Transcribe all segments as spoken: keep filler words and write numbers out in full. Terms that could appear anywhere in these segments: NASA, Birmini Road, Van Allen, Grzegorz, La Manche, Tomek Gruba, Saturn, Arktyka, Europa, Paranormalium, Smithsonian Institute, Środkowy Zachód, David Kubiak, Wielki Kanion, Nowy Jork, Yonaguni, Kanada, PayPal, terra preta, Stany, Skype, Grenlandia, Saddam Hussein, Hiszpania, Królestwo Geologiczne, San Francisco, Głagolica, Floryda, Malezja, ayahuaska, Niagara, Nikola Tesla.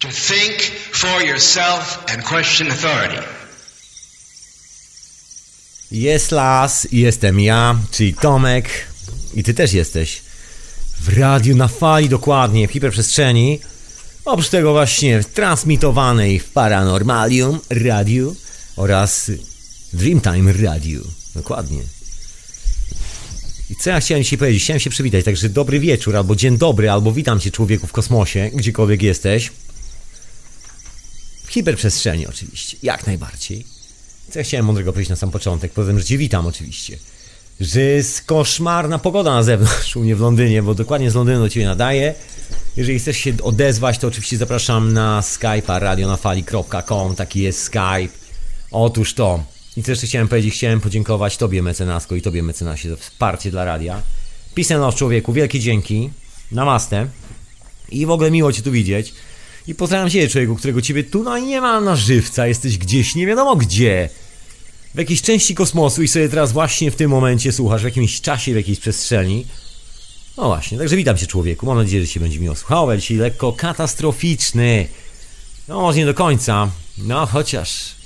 To think for yourself and question authority. Jest las, jestem ja, czyli Tomek. I ty też jesteś. W radiu na fali, dokładnie, w hiperprzestrzeni. Oprócz tego właśnie transmitowanej w Paranormalium radiu oraz Dreamtime radio. Dokładnie. I co ja chciałem dzisiaj powiedzieć? Chciałem się przywitać, także dobry wieczór, albo dzień dobry, albo witam cię, człowieku w kosmosie, gdziekolwiek jesteś. W hiperprzestrzeni oczywiście, jak najbardziej. Co ja chciałem mądrego powiedzieć na sam początek, poza tym, że cię witam oczywiście. Że jest koszmarna pogoda na zewnątrz u mnie w Londynie, bo dokładnie z Londynu do ciebie nadaję. Jeżeli chcesz się odezwać, to oczywiście zapraszam na Skype'a, radio na fali kropka com, taki jest Skype. Otóż to. I co jeszcze chciałem powiedzieć, chciałem podziękować tobie, mecenasko, i tobie, mecenasie, za wsparcie dla radia. Peace and love, człowieku, wielkie dzięki. Namaste. I w ogóle miło cię tu widzieć. I pozdrawiam ciebie, człowieku, którego ciebie tu no nie ma na żywca, jesteś gdzieś, nie wiadomo gdzie. W jakiejś części kosmosu i sobie teraz właśnie w tym momencie słuchasz, w jakimś czasie, w jakiejś przestrzeni. No właśnie, także witam cię, człowieku, mam nadzieję, że się będzie miło słuchało, dzisiaj lekko katastroficzny. No może nie do końca, no chociaż...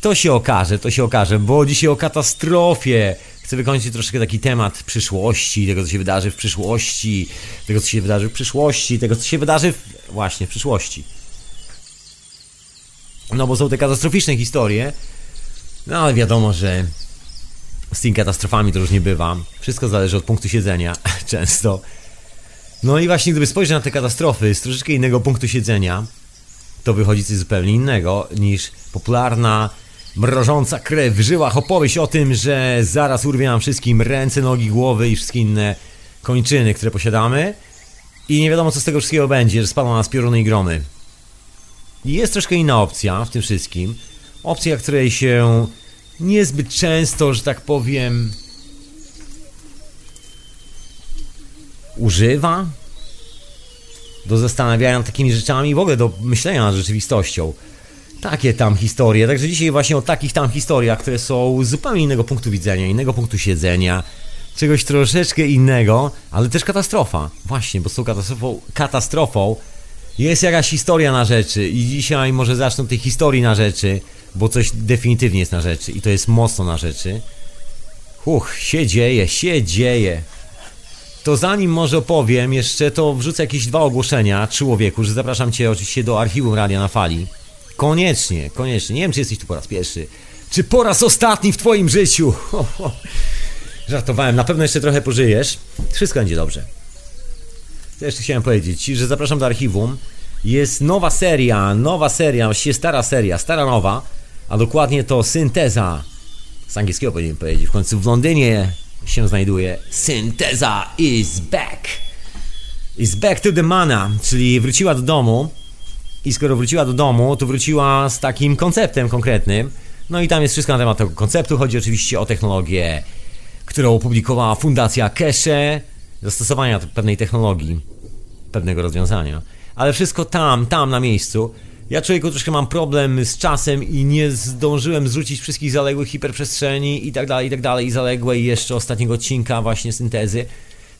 To się okaże, to się okaże, bo dzisiaj o katastrofie. Chcę wykończyć troszkę taki temat przyszłości, tego co się wydarzy w przyszłości, tego co się wydarzy w przyszłości, tego co się wydarzy w... właśnie w przyszłości. No bo są te katastroficzne historie, no ale wiadomo, że z tymi katastrofami to różnie bywa. Wszystko zależy od punktu siedzenia, często. No i właśnie gdyby spojrzeć na te katastrofy z troszeczkę innego punktu siedzenia, to wychodzi coś zupełnie innego niż popularna... mrożąca krew w żyłach opowieść o tym, że zaraz urwie nam wszystkim ręce, nogi, głowy i wszystkie inne kończyny, które posiadamy. I nie wiadomo co z tego wszystkiego będzie, że spadną nas pioruny i gromy. Jest troszkę inna opcja w tym wszystkim. Opcja, której się niezbyt często, że tak powiem, używa do zastanawiania nad takimi rzeczami i w ogóle do myślenia nad rzeczywistością. Takie tam historie, także dzisiaj właśnie o takich tam historiach, które są z zupełnie innego punktu widzenia, innego punktu siedzenia, czegoś troszeczkę innego, ale też katastrofa. Właśnie, bo z tą katastrofą, katastrofą jest jakaś historia na rzeczy i dzisiaj może zacznę od tej historii na rzeczy, bo coś definitywnie jest na rzeczy i to jest mocno na rzeczy. Huch, się dzieje, się dzieje. To zanim może opowiem jeszcze, to wrzucę jakieś dwa ogłoszenia, człowieku, że zapraszam cię oczywiście do archiwum Radia na Fali. Koniecznie, koniecznie. Nie wiem, czy jesteś tu po raz pierwszy, czy po raz ostatni w twoim życiu. Ho, ho. Żartowałem, na pewno jeszcze trochę pożyjesz. Wszystko będzie dobrze. To jeszcze chciałem powiedzieć, że zapraszam do archiwum. Jest nowa seria, nowa seria, właściwie stara seria, stara nowa, a dokładnie to synteza. Z angielskiego powinienem powiedzieć, w końcu w Londynie się znajduje. Synteza is back. Is back to the mana, czyli wróciła do domu. I skoro wróciła do domu, to wróciła z takim konceptem konkretnym. No i tam jest wszystko na temat tego konceptu. Chodzi oczywiście o technologię, którą opublikowała Fundacja Keshe, zastosowania pewnej technologii, pewnego rozwiązania. Ale wszystko tam, tam na miejscu. Ja, człowieku, troszkę mam problem z czasem i nie zdążyłem zrzucić wszystkich zaległych hiperprzestrzeni i tak dalej, i tak dalej, i zaległej jeszcze ostatniego odcinka właśnie syntezy.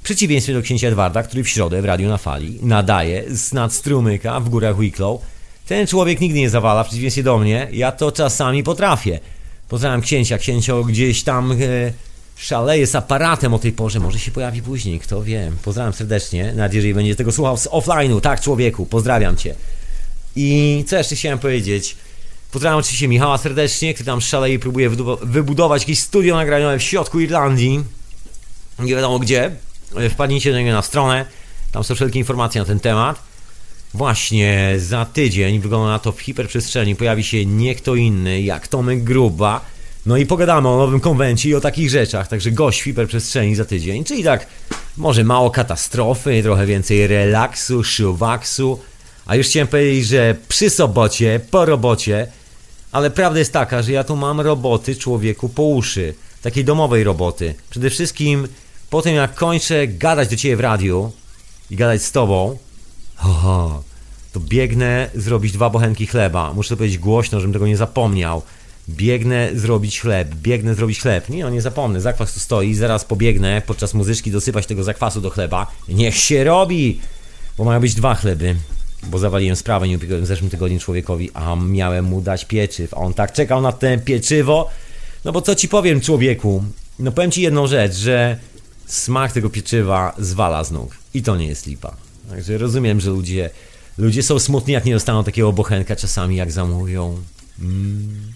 W przeciwieństwie do księcia Edwarda, który w środę w Radiu na Fali nadaje z nad strumyka w górach Wicklow. Ten człowiek nigdy nie zawala, w przeciwieństwie do mnie. Ja to czasami potrafię. Pozdrawiam księcia, księcio gdzieś tam e, szaleje z aparatem o tej porze. Może się pojawi później, kto wie. Pozdrawiam serdecznie, nawet jeżeli będzie tego słuchał z offline'u. Tak, człowieku, pozdrawiam cię. I co jeszcze chciałem powiedzieć? Pozdrawiam oczywiście Michała serdecznie, który tam szaleje i próbuje wybudować jakieś studio nagraniowe w środku Irlandii. Nie wiadomo gdzie. Wpadnijcie do niego na stronę, tam są wszelkie informacje na ten temat. Właśnie za tydzień, wygląda na to, w hiperprzestrzeni pojawi się nie kto inny jak Tomek Gruba. No i pogadamy o nowym konwencie i o takich rzeczach, także gość w hiperprzestrzeni za tydzień. Czyli tak, może mało katastrofy, trochę więcej relaksu, szuwaksu. A już chciałem powiedzieć, że przy sobocie, po robocie. Ale prawda jest taka, że ja tu mam roboty, człowieku, po uszy. Takiej domowej roboty. Przede wszystkim... Po tym jak kończę gadać do ciebie w radiu i gadać z tobą, oho, to biegnę zrobić dwa bochenki chleba. Muszę to powiedzieć głośno, żebym tego nie zapomniał. Biegnę zrobić chleb, biegnę zrobić chleb. Nie, no nie zapomnę, zakwas tu stoi, zaraz pobiegnę podczas muzyczki dosypać tego zakwasu do chleba. Niech się robi, bo mają być dwa chleby. bo zawaliłem sprawę, nie opiekowałem w zeszłym tygodniu człowiekowi, a miałem mu dać pieczyw, a on tak czekał na ten pieczywo, no bo co ci powiem, człowieku, no powiem ci jedną rzecz, że smak tego pieczywa zwala z nóg i to nie jest lipa, także rozumiem, że ludzie, ludzie są smutni, jak nie dostaną takiego bochenka czasami, jak zamówią. Mm.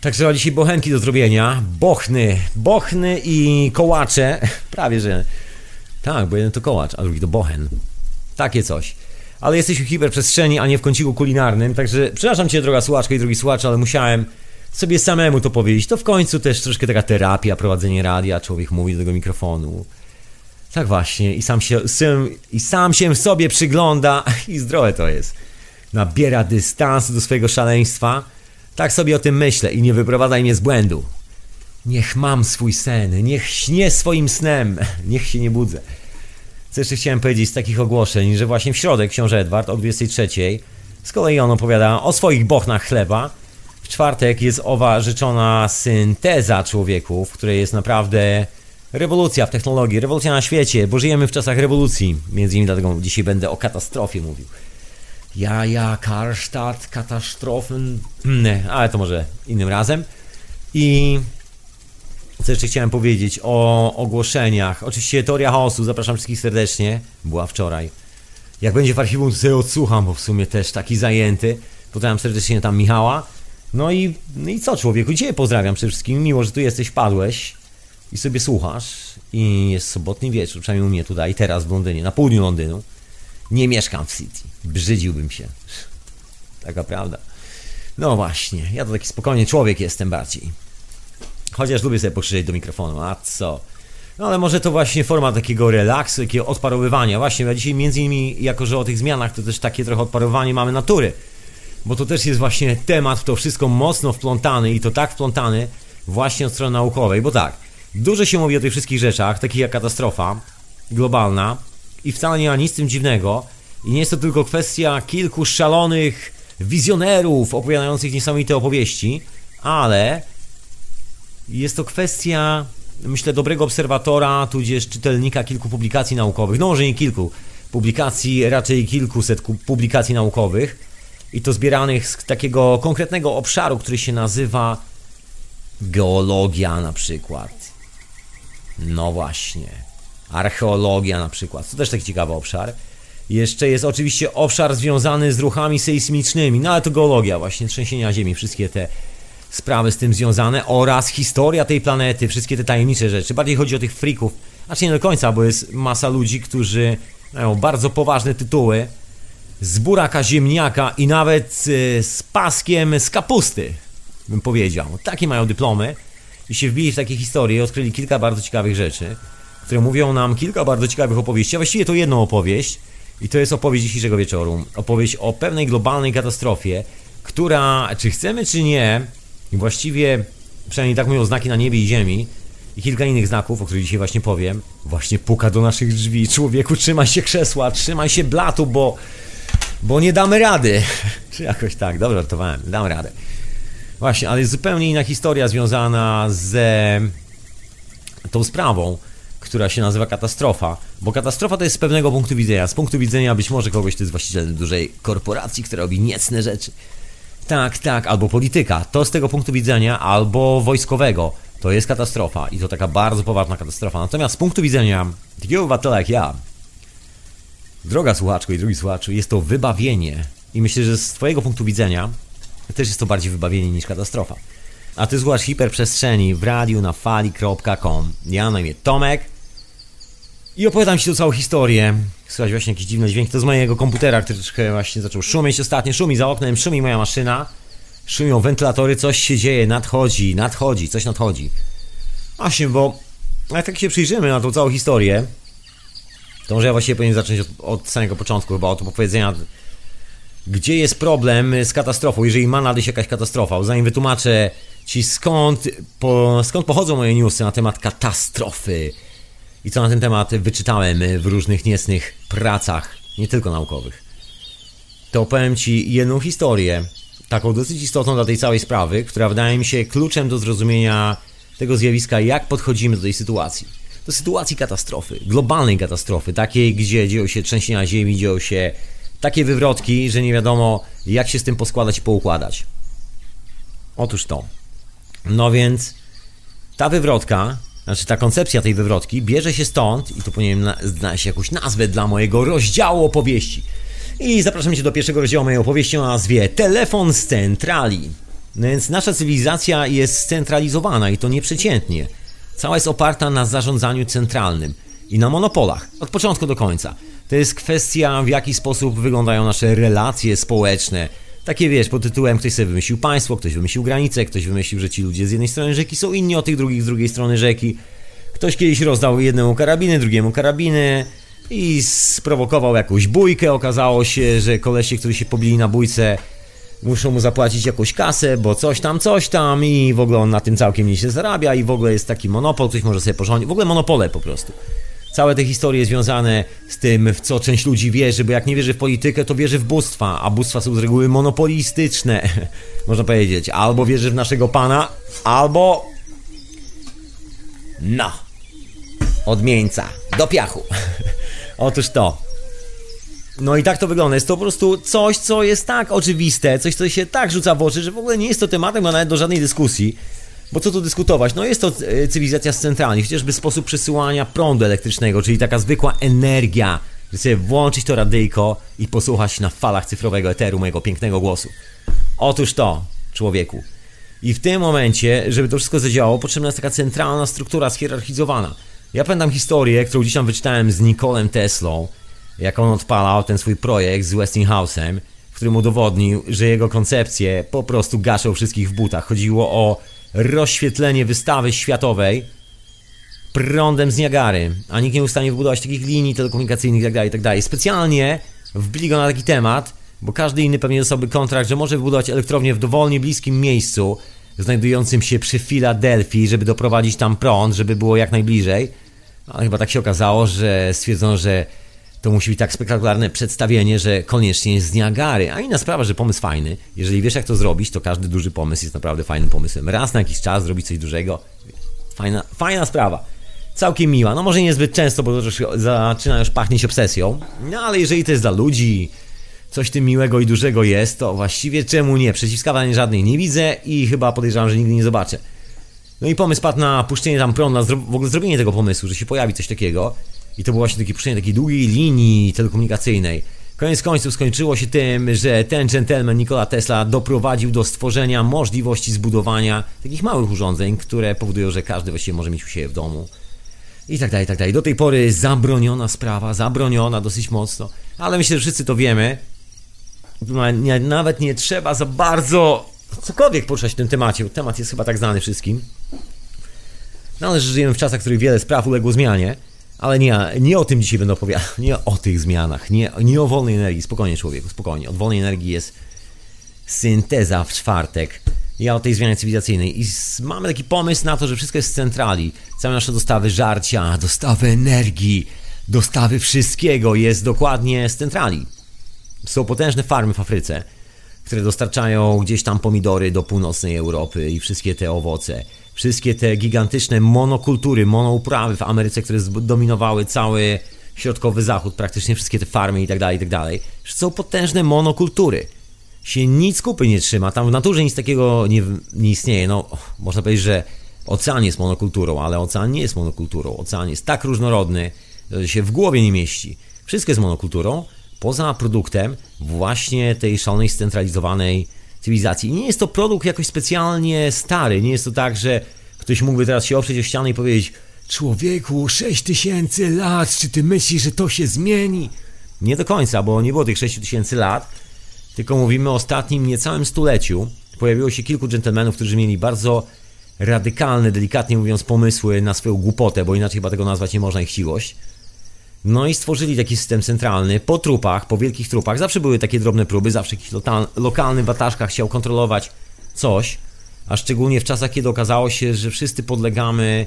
Także dzisiaj bochenki do zrobienia, bochny, bochny i kołacze, prawie że, tak, bo jeden to kołacz, a drugi to bochen, takie coś. Ale jesteś w hiperprzestrzeni, a nie w kąciku kulinarnym, także przepraszam cię, droga słuchaczka i drogi słuchacz, ale musiałem sobie samemu to powiedzieć. To w końcu też troszkę taka terapia, prowadzenie radia, człowiek mówi do tego mikrofonu. Tak właśnie, i sam się, i sam się sobie przygląda i zdrowe to jest. Nabiera dystansu do swojego szaleństwa. Tak sobie o tym myślę i nie wyprowadzaj mnie z błędu. Niech mam swój sen, niech śnię swoim snem, niech się nie budzę. Co jeszcze chciałem powiedzieć z takich ogłoszeń, że właśnie w środę książę Edward o dwudziestej trzeciej z kolei on opowiada o swoich bochnach chleba. W czwartek jest owa rzeczona synteza człowieku, w której jest naprawdę rewolucja w technologii, rewolucja na świecie, bo żyjemy w czasach rewolucji. Między innymi dlatego dzisiaj będę o katastrofie mówił. Ja, ja, Karstadt, katastrofy, ale to może innym razem. I co jeszcze chciałem powiedzieć o ogłoszeniach. Oczywiście teoria chaosu, zapraszam wszystkich serdecznie, była wczoraj. Jak będzie w archiwum, to sobie odsłucham, bo w sumie też taki zajęty. Pozdrawiam serdecznie tam Michała. No i, no i co, człowieku, dzisiaj pozdrawiam przede wszystkim, miło, że tu jesteś, wpadłeś i sobie słuchasz. I jest sobotni wieczór, przynajmniej u mnie tutaj, teraz w Londynie, na południu Londynu. Nie mieszkam w City, brzydziłbym się. Taka prawda. No właśnie, ja to taki spokojny człowiek jestem bardziej. Chociaż lubię sobie pokrzyczeć do mikrofonu, a co? No ale może to właśnie forma takiego relaksu, takiego odparowywania. Właśnie, ja dzisiaj między innymi, jako że o tych zmianach, to też takie trochę odparowywanie mamy natury. Bo to też jest właśnie temat w to wszystko mocno wplątany i to tak wplątany właśnie od strony naukowej. Bo tak, dużo się mówi o tych wszystkich rzeczach, takich jak katastrofa globalna, i wcale nie ma nic z tym dziwnego i nie jest to tylko kwestia kilku szalonych wizjonerów opowiadających niesamowite opowieści, ale jest to kwestia, myślę, dobrego obserwatora, tudzież czytelnika kilku publikacji naukowych, no może nie kilku publikacji, raczej kilkuset publikacji naukowych i to zbieranych z takiego konkretnego obszaru, który się nazywa geologia na przykład, no właśnie. Archeologia na przykład, to też taki ciekawy obszar. Jeszcze jest oczywiście obszar związany z ruchami sejsmicznymi, no ale to geologia właśnie, trzęsienia ziemi, wszystkie te sprawy z tym związane oraz historia tej planety, wszystkie te tajemnicze rzeczy. Bardziej chodzi o tych freaków, znaczy nie do końca, bo jest masa ludzi, którzy mają bardzo poważne tytuły z buraka ziemniaka i nawet z paskiem z kapusty, bym powiedział. Takie mają dyplomy i się wbili w takie historie i odkryli kilka bardzo ciekawych rzeczy, które mówią nam kilka bardzo ciekawych opowieści, a właściwie to jedną opowieść i to jest opowieść dzisiejszego wieczoru, opowieść o pewnej globalnej katastrofie, która, czy chcemy czy nie, właściwie, przynajmniej tak mówią znaki na niebie i ziemi i kilka innych znaków, o których dzisiaj właśnie powiem, właśnie puka do naszych drzwi. Człowieku, trzymaj się krzesła, trzymaj się blatu, bo, bo nie damy rady, czy jakoś tak, dobrze żartowałem, dam radę. Właśnie, ale jest zupełnie inna historia związana z tą sprawą, która się nazywa katastrofa, bo katastrofa to jest z pewnego punktu widzenia, z punktu widzenia być może kogoś, kto jest właścicielem dużej korporacji, która robi niecne rzeczy, tak, tak, albo polityka, to z tego punktu widzenia, albo wojskowego, to jest katastrofa i to taka bardzo poważna katastrofa, natomiast z punktu widzenia takiego obywatela jak ja, droga słuchaczko i drugi słuchaczu, jest to wybawienie i myślę, że z twojego punktu widzenia też jest to bardziej wybawienie niż katastrofa. A ty słuchasz hiperprzestrzeni w radiu na fali kropka com. Ja na imię Tomek i opowiadam ci tu całą historię. Słuchaj, właśnie jakiś dziwny dźwięk, to z mojego komputera, który troszkę właśnie zaczął szumieć ostatnio. Szumi za oknem, szumi moja maszyna, szumią wentylatory, coś się dzieje, nadchodzi, nadchodzi, coś nadchodzi. Właśnie, bo jak tak się przyjrzymy na tą całą historię, to może ja właściwie powinien zacząć od, od samego początku, chyba od opowiedzenia, gdzie jest problem z katastrofą, jeżeli ma nadejść jakaś katastrofa. Zanim wytłumaczę ci skąd, po, skąd pochodzą moje newsy na temat katastrofy i co na ten temat wyczytałem w różnych niecnych pracach, nie tylko naukowych, to opowiem ci jedną historię, taką dosyć istotną dla tej całej sprawy, która wydaje mi się kluczem do zrozumienia tego zjawiska, jak podchodzimy do tej sytuacji, do sytuacji katastrofy, globalnej katastrofy, takiej, gdzie dzieją się trzęsienia ziemi, dzieją się takie wywrotki, że nie wiadomo jak się z tym poskładać i poukładać. Otóż to. No więc ta wywrotka, znaczy ta koncepcja tej wywrotki bierze się stąd i tu powinienem znaleźć jakąś nazwę dla mojego rozdziału opowieści. I zapraszam Cię do pierwszego rozdziału mojej opowieści o nazwie Telefon z centrali. No więc nasza cywilizacja jest scentralizowana i to nieprzeciętnie. Cała jest oparta na zarządzaniu centralnym i na monopolach, od początku do końca. To jest kwestia, w jaki sposób wyglądają nasze relacje społeczne. Takie, wiesz, pod tytułem ktoś sobie wymyślił państwo, ktoś wymyślił granice, ktoś wymyślił, że ci ludzie z jednej strony rzeki są inni od tych drugich z drugiej strony rzeki. Ktoś kiedyś rozdał jednemu karabiny, drugiemu karabiny i sprowokował jakąś bójkę. Okazało się, że kolesie, którzy się pobili na bójce, muszą mu zapłacić jakąś kasę, bo coś tam, coś tam i w ogóle on na tym całkiem nie się zarabia i w ogóle jest taki monopol, ktoś może sobie porządzić. W ogóle monopole po prostu. Całe te historie związane z tym, w co część ludzi wierzy, bo jak nie wierzy w politykę, to wierzy w bóstwa, a bóstwa są z reguły monopolistyczne, można powiedzieć. Albo wierzy w naszego Pana, albo... No. Odmieńca. Do piachu. Otóż to. No i tak to wygląda. Jest to po prostu coś, co jest tak oczywiste, coś, co się tak rzuca w oczy, że w ogóle nie jest to tematem, a nawet do żadnej dyskusji. Bo co tu dyskutować? No jest to cywilizacja z centrali, chociażby sposób przesyłania prądu elektrycznego, czyli taka zwykła energia, że sobie włączyć to radyjko i posłuchać na falach cyfrowego eteru mojego pięknego głosu. Otóż to, człowieku. I w tym momencie, żeby to wszystko zadziałało, potrzebna jest taka centralna struktura zhierarchizowana. Ja pamiętam historię, którą gdzieś tam wyczytałem z Nikolem Teslą, jak on odpalał ten swój projekt z Westinghouse'em, w którym udowodnił, że jego koncepcje po prostu gaszą wszystkich w butach. Chodziło o rozświetlenie wystawy światowej prądem z Niagary, a nikt nie był w stanie wybudować takich linii telekomunikacyjnych itd., itd. Specjalnie wbili go na taki temat, bo każdy inny pewnie dostałby kontrakt, że może wybudować elektrownię w dowolnie bliskim miejscu, znajdującym się przy Filadelfii, żeby doprowadzić tam prąd, żeby było jak najbliżej. Ale chyba tak się okazało, że stwierdzono, że to musi być tak spektakularne przedstawienie, że koniecznie jest z Niagary. A inna sprawa, że pomysł fajny. Jeżeli wiesz jak to zrobić, to każdy duży pomysł jest naprawdę fajnym pomysłem. Raz na jakiś czas zrobić coś dużego. Fajna, fajna sprawa. Całkiem miła. No może niezbyt często, bo to zaczyna już pachnieć obsesją. No ale jeżeli to jest dla ludzi, coś tym miłego i dużego jest, to właściwie czemu nie? Przeciwwskazań żadnych nie widzę i chyba podejrzewam, że nigdy nie zobaczę. No i pomysł padł na puszczenie tam prądu, na w ogóle zrobienie tego pomysłu, że się pojawi coś takiego. I to było właśnie takie puszczenie takiej długiej linii telekomunikacyjnej. Koniec końców skończyło się tym, że ten gentleman Nikola Tesla doprowadził do stworzenia możliwości zbudowania takich małych urządzeń, które powodują, że każdy właściwie może mieć u siebie w domu. I tak dalej, i tak dalej. Do tej pory zabroniona sprawa, zabroniona dosyć mocno. Ale myślę, że wszyscy to wiemy. Nawet nie trzeba za bardzo cokolwiek poruszać w tym temacie, bo temat jest chyba tak znany wszystkim. No ale że żyjemy w czasach, w których wiele spraw uległo zmianie. Ale nie, nie o tym dzisiaj będę opowiadał, nie o tych zmianach, nie, nie o wolnej energii, spokojnie człowieku, spokojnie. Od wolnej energii jest synteza w czwartek. Ja o tej zmianie cywilizacyjnej i mamy taki pomysł na to, że wszystko jest z centrali. Całe nasze dostawy żarcia, dostawy energii, dostawy wszystkiego jest dokładnie z centrali. Są potężne farmy w Afryce, które dostarczają gdzieś tam pomidory do północnej Europy i wszystkie te owoce. Wszystkie te gigantyczne monokultury, monouprawy w Ameryce, które zdominowały cały Środkowy Zachód, praktycznie wszystkie te farmy i tak dalej, i tak dalej. Są potężne monokultury. Się nic kupy nie trzyma, tam w naturze nic takiego nie, nie istnieje. No, można powiedzieć, że ocean jest monokulturą, ale ocean nie jest monokulturą. Ocean jest tak różnorodny, że się w głowie nie mieści. Wszystko jest monokulturą, poza produktem właśnie tej szalonej, scentralizowanej cywilizacji. I nie jest to produkt jakoś specjalnie stary, nie jest to tak, że ktoś mógłby teraz się oprzeć o ścianę i powiedzieć: człowieku, sześć tysięcy lat, czy ty myślisz, że to się zmieni? Nie do końca, bo nie było tych sześć tysięcy lat, tylko mówimy o ostatnim niecałym stuleciu. Pojawiło się kilku dżentelmenów, którzy mieli bardzo radykalne, delikatnie mówiąc, pomysły na swoją głupotę, bo inaczej chyba tego nazwać nie można, ich chciwość. No i stworzyli taki system centralny po trupach, po wielkich trupach. Zawsze były takie drobne próby, zawsze jakiś lokalny wataszka chciał kontrolować coś. A szczególnie w czasach, kiedy okazało się, że wszyscy podlegamy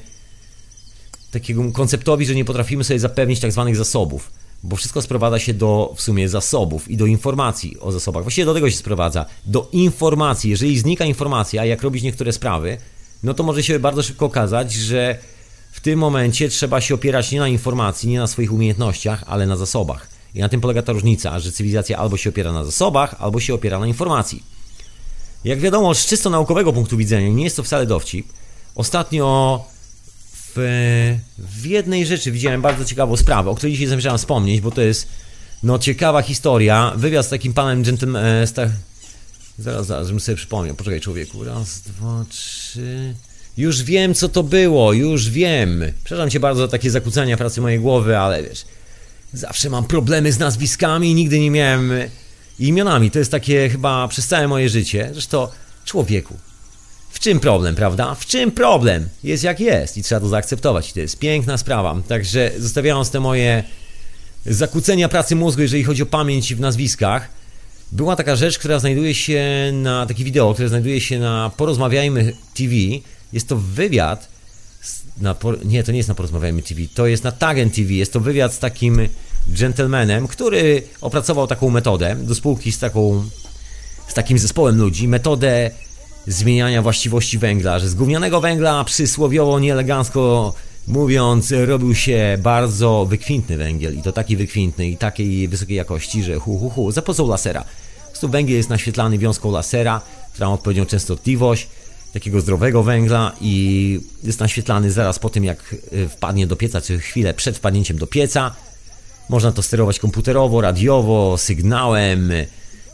takiemu konceptowi, że nie potrafimy sobie zapewnić tak zwanych zasobów. Bo wszystko sprowadza się do w sumie zasobów i do informacji o zasobach. Właściwie do tego się sprowadza. Do informacji. Jeżeli znika informacja, jak robić niektóre sprawy, no to może się bardzo szybko okazać, że w tym momencie trzeba się opierać nie na informacji, nie na swoich umiejętnościach, ale na zasobach. I na tym polega ta różnica, że cywilizacja albo się opiera na zasobach, albo się opiera na informacji. Jak wiadomo, z czysto naukowego punktu widzenia, nie jest to wcale dowcip, ostatnio w, w jednej rzeczy widziałem bardzo ciekawą sprawę, o której dzisiaj zamierzałem wspomnieć, bo to jest no ciekawa historia, wywiad z takim panem gentleman... Z ta... Zaraz, zaraz, żebym sobie przypomniał, poczekaj człowieku, raz, dwa, trzy... Już wiem, co to było, już wiem. Przepraszam cię bardzo za takie zakłócenia pracy mojej głowy, ale wiesz... Zawsze mam problemy z nazwiskami, nigdy nie miałem... imionami. To jest takie chyba przez całe moje życie. Zresztą, człowieku, w czym problem, prawda? W czym problem? Jest jak jest i trzeba to zaakceptować. I to jest piękna sprawa. Także zostawiając te moje zakłócenia pracy mózgu, jeżeli chodzi o pamięć w nazwiskach, była taka rzecz, która znajduje się na... Takie wideo, które znajduje się na Porozmawiajmy T V. Jest to wywiad... Na, nie, to nie jest na Porozmawiajmy T V. To jest na Tagen T V. Jest to wywiad z takim... gentlemanem, który opracował taką metodę do spółki z taką z takim zespołem ludzi, metodę zmieniania właściwości węgla, że z gównianego węgla przysłowiowo, nieelegancko mówiąc, robił się bardzo wykwintny węgiel i to taki wykwintny i takiej wysokiej jakości, że hu hu hu, za pomocą lasera. Po prostu węgiel jest naświetlany wiązką lasera, która ma odpowiednią częstotliwość takiego zdrowego węgla i jest naświetlany zaraz po tym, jak wpadnie do pieca, czy chwilę przed wpadnięciem do pieca. Można to sterować komputerowo, radiowo, sygnałem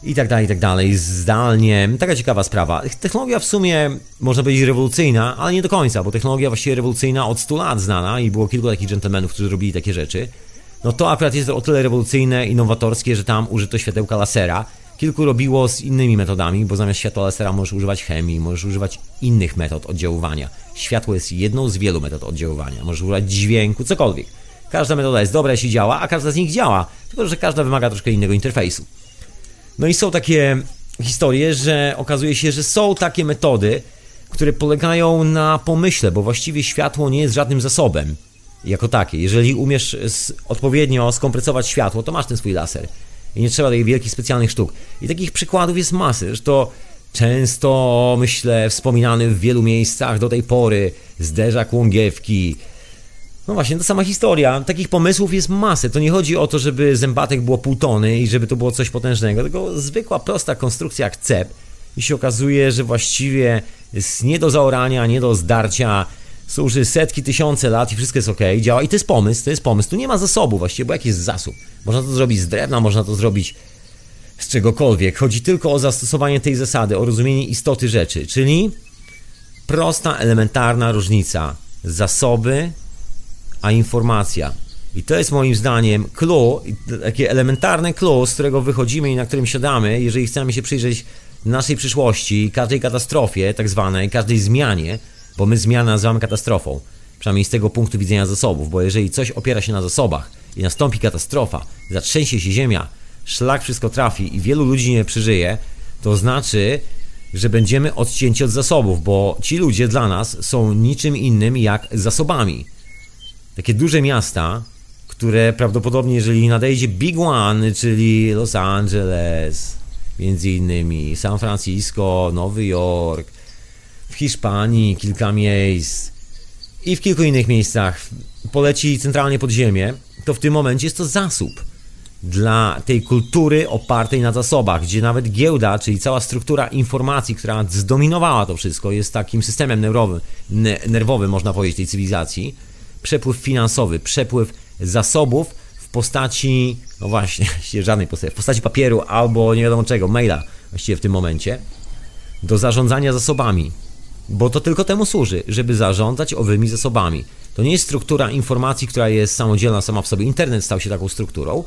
i tak dalej, i tak dalej, zdalnie. Taka ciekawa sprawa. Technologia w sumie można powiedzieć rewolucyjna, ale nie do końca, bo technologia właściwie rewolucyjna od stu lat znana i było kilku takich gentlemanów, którzy robili takie rzeczy. No to akurat jest o tyle rewolucyjne, innowatorskie, że tam użyto światełka lasera. Kilku robiło z innymi metodami, bo zamiast światła lasera możesz używać chemii, możesz używać innych metod oddziaływania. Światło jest jedną z wielu metod oddziaływania. Możesz używać dźwięku, cokolwiek. Każda metoda jest dobra, jeśli działa, a każda z nich działa, tylko że każda wymaga troszkę innego interfejsu. No i są takie historie, że okazuje się, że są takie metody, które polegają na pomyśle, bo właściwie światło nie jest żadnym zasobem jako takie. Jeżeli umiesz odpowiednio skompresować światło, to masz ten swój laser i nie trzeba tych wielkich specjalnych sztuk. I takich przykładów jest masy, zresztą często, myślę, wspominany w wielu miejscach do tej pory zderzak Łągiewki. No właśnie, ta sama historia. Takich pomysłów jest masę. To nie chodzi o to, żeby zębatek było pół tony i żeby to było coś potężnego, tylko zwykła, prosta konstrukcja jak cep i się okazuje, że właściwie jest nie do zaorania, nie do zdarcia, służy setki, tysiące lat i wszystko jest ok, działa i to jest pomysł, to jest pomysł. Tu nie ma zasobu właściwie, bo jaki jest zasób? Można to zrobić z drewna, można to zrobić z czegokolwiek. Chodzi tylko o zastosowanie tej zasady, o rozumienie istoty rzeczy, czyli prosta, elementarna różnica. Zasoby... a informacja. I to jest moim zdaniem clue, takie elementarne clue, z którego wychodzimy i na którym siadamy, jeżeli chcemy się przyjrzeć naszej przyszłości, każdej katastrofie tak zwanej, każdej zmianie, bo my zmianę nazywamy katastrofą, przynajmniej z tego punktu widzenia zasobów, bo jeżeli coś opiera się na zasobach i nastąpi katastrofa, zatrzęsie się ziemia, szlak wszystko trafi i wielu ludzi nie przeżyje, to znaczy, że będziemy odcięci od zasobów, bo ci ludzie dla nas są niczym innym jak zasobami. Takie duże miasta, które prawdopodobnie, jeżeli nadejdzie Big One, czyli Los Angeles, między innymi San Francisco, Nowy Jork, w Hiszpanii kilka miejsc i w kilku innych miejscach poleci centralnie pod ziemię, to w tym momencie jest to zasób dla tej kultury opartej na zasobach, gdzie nawet giełda, czyli cała struktura informacji, która zdominowała to wszystko, jest takim systemem nerwowym, nerwowym można powiedzieć, tej cywilizacji. Przepływ finansowy, przepływ zasobów w postaci, no właśnie, żadnej postaci, w postaci papieru albo nie wiadomo czego, maila właściwie w tym momencie, do zarządzania zasobami, bo to tylko temu służy, żeby zarządzać owymi zasobami. To nie jest struktura informacji, która jest samodzielna sama w sobie. Internet stał się taką strukturą,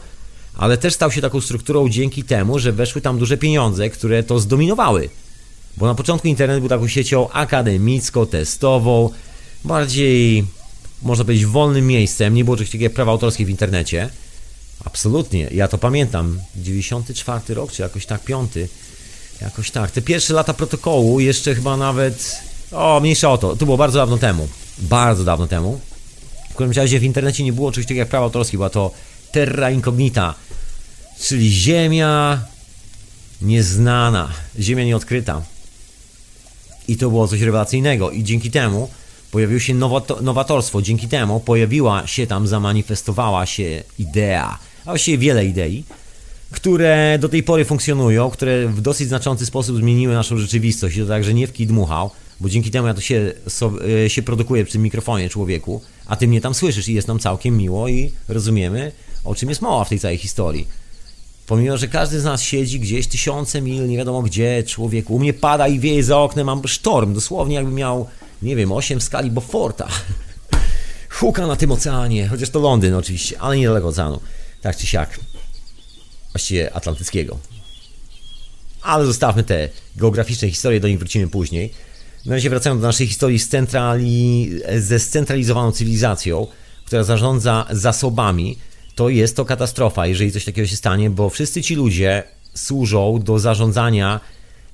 ale też stał się taką strukturą dzięki temu, że weszły tam duże pieniądze, które to zdominowały, bo na początku internet był taką siecią akademicko-testową, bardziej... można powiedzieć, wolnym miejscem, nie było czegoś takiego jak prawa autorskie w internecie. Absolutnie, ja to pamiętam, dziewięćdziesiąty czwarty rok, czy jakoś tak, piąty, jakoś tak. Te pierwsze lata protokołu, jeszcze chyba nawet, o, mniejsza o to, to było bardzo dawno temu, bardzo dawno temu. W którym razie w internecie nie było czegoś takiego jak prawa autorskie, była to terra incognita, czyli ziemia nieznana, ziemia nieodkryta. I to było coś rewelacyjnego i dzięki temu pojawiło się nowatorstwo, dzięki temu pojawiła się tam, zamanifestowała się idea a właściwie wiele idei, które do tej pory funkcjonują, które w dosyć znaczący sposób zmieniły naszą rzeczywistość i to tak, że nie w kij dmuchał, bo dzięki temu ja to się, so, się produkuję przy tym mikrofonie, człowieku, a ty mnie tam słyszysz i jest nam całkiem miło i rozumiemy, o czym jest mowa w tej całej historii. Pomimo, że każdy z nas siedzi gdzieś tysiące mil, nie wiadomo gdzie, człowieku, u mnie pada i wieje za oknem, mam sztorm, dosłownie jakbym miał, nie wiem, osiem w skali Beauforta. Huka na tym oceanie, chociaż to Londyn oczywiście, ale niedaleko oceanu, tak czy siak, właściwie atlantyckiego. Ale zostawmy te geograficzne historie, do nich wrócimy później. Na razie wracając do naszej historii z centrali... ze scentralizowaną cywilizacją, która zarządza zasobami, to jest to katastrofa, jeżeli coś takiego się stanie, bo wszyscy ci ludzie służą do zarządzania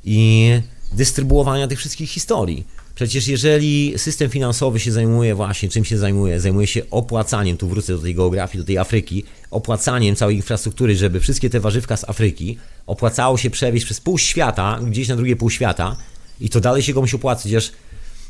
i dystrybuowania tych wszystkich historii. Przecież jeżeli system finansowy się zajmuje właśnie, czym się zajmuje? Zajmuje się opłacaniem, tu wrócę do tej geografii, do tej Afryki, opłacaniem całej infrastruktury, żeby wszystkie te warzywka z Afryki opłacało się przewieźć przez pół świata, gdzieś na drugie pół świata i to dalej się komuś opłacić, aż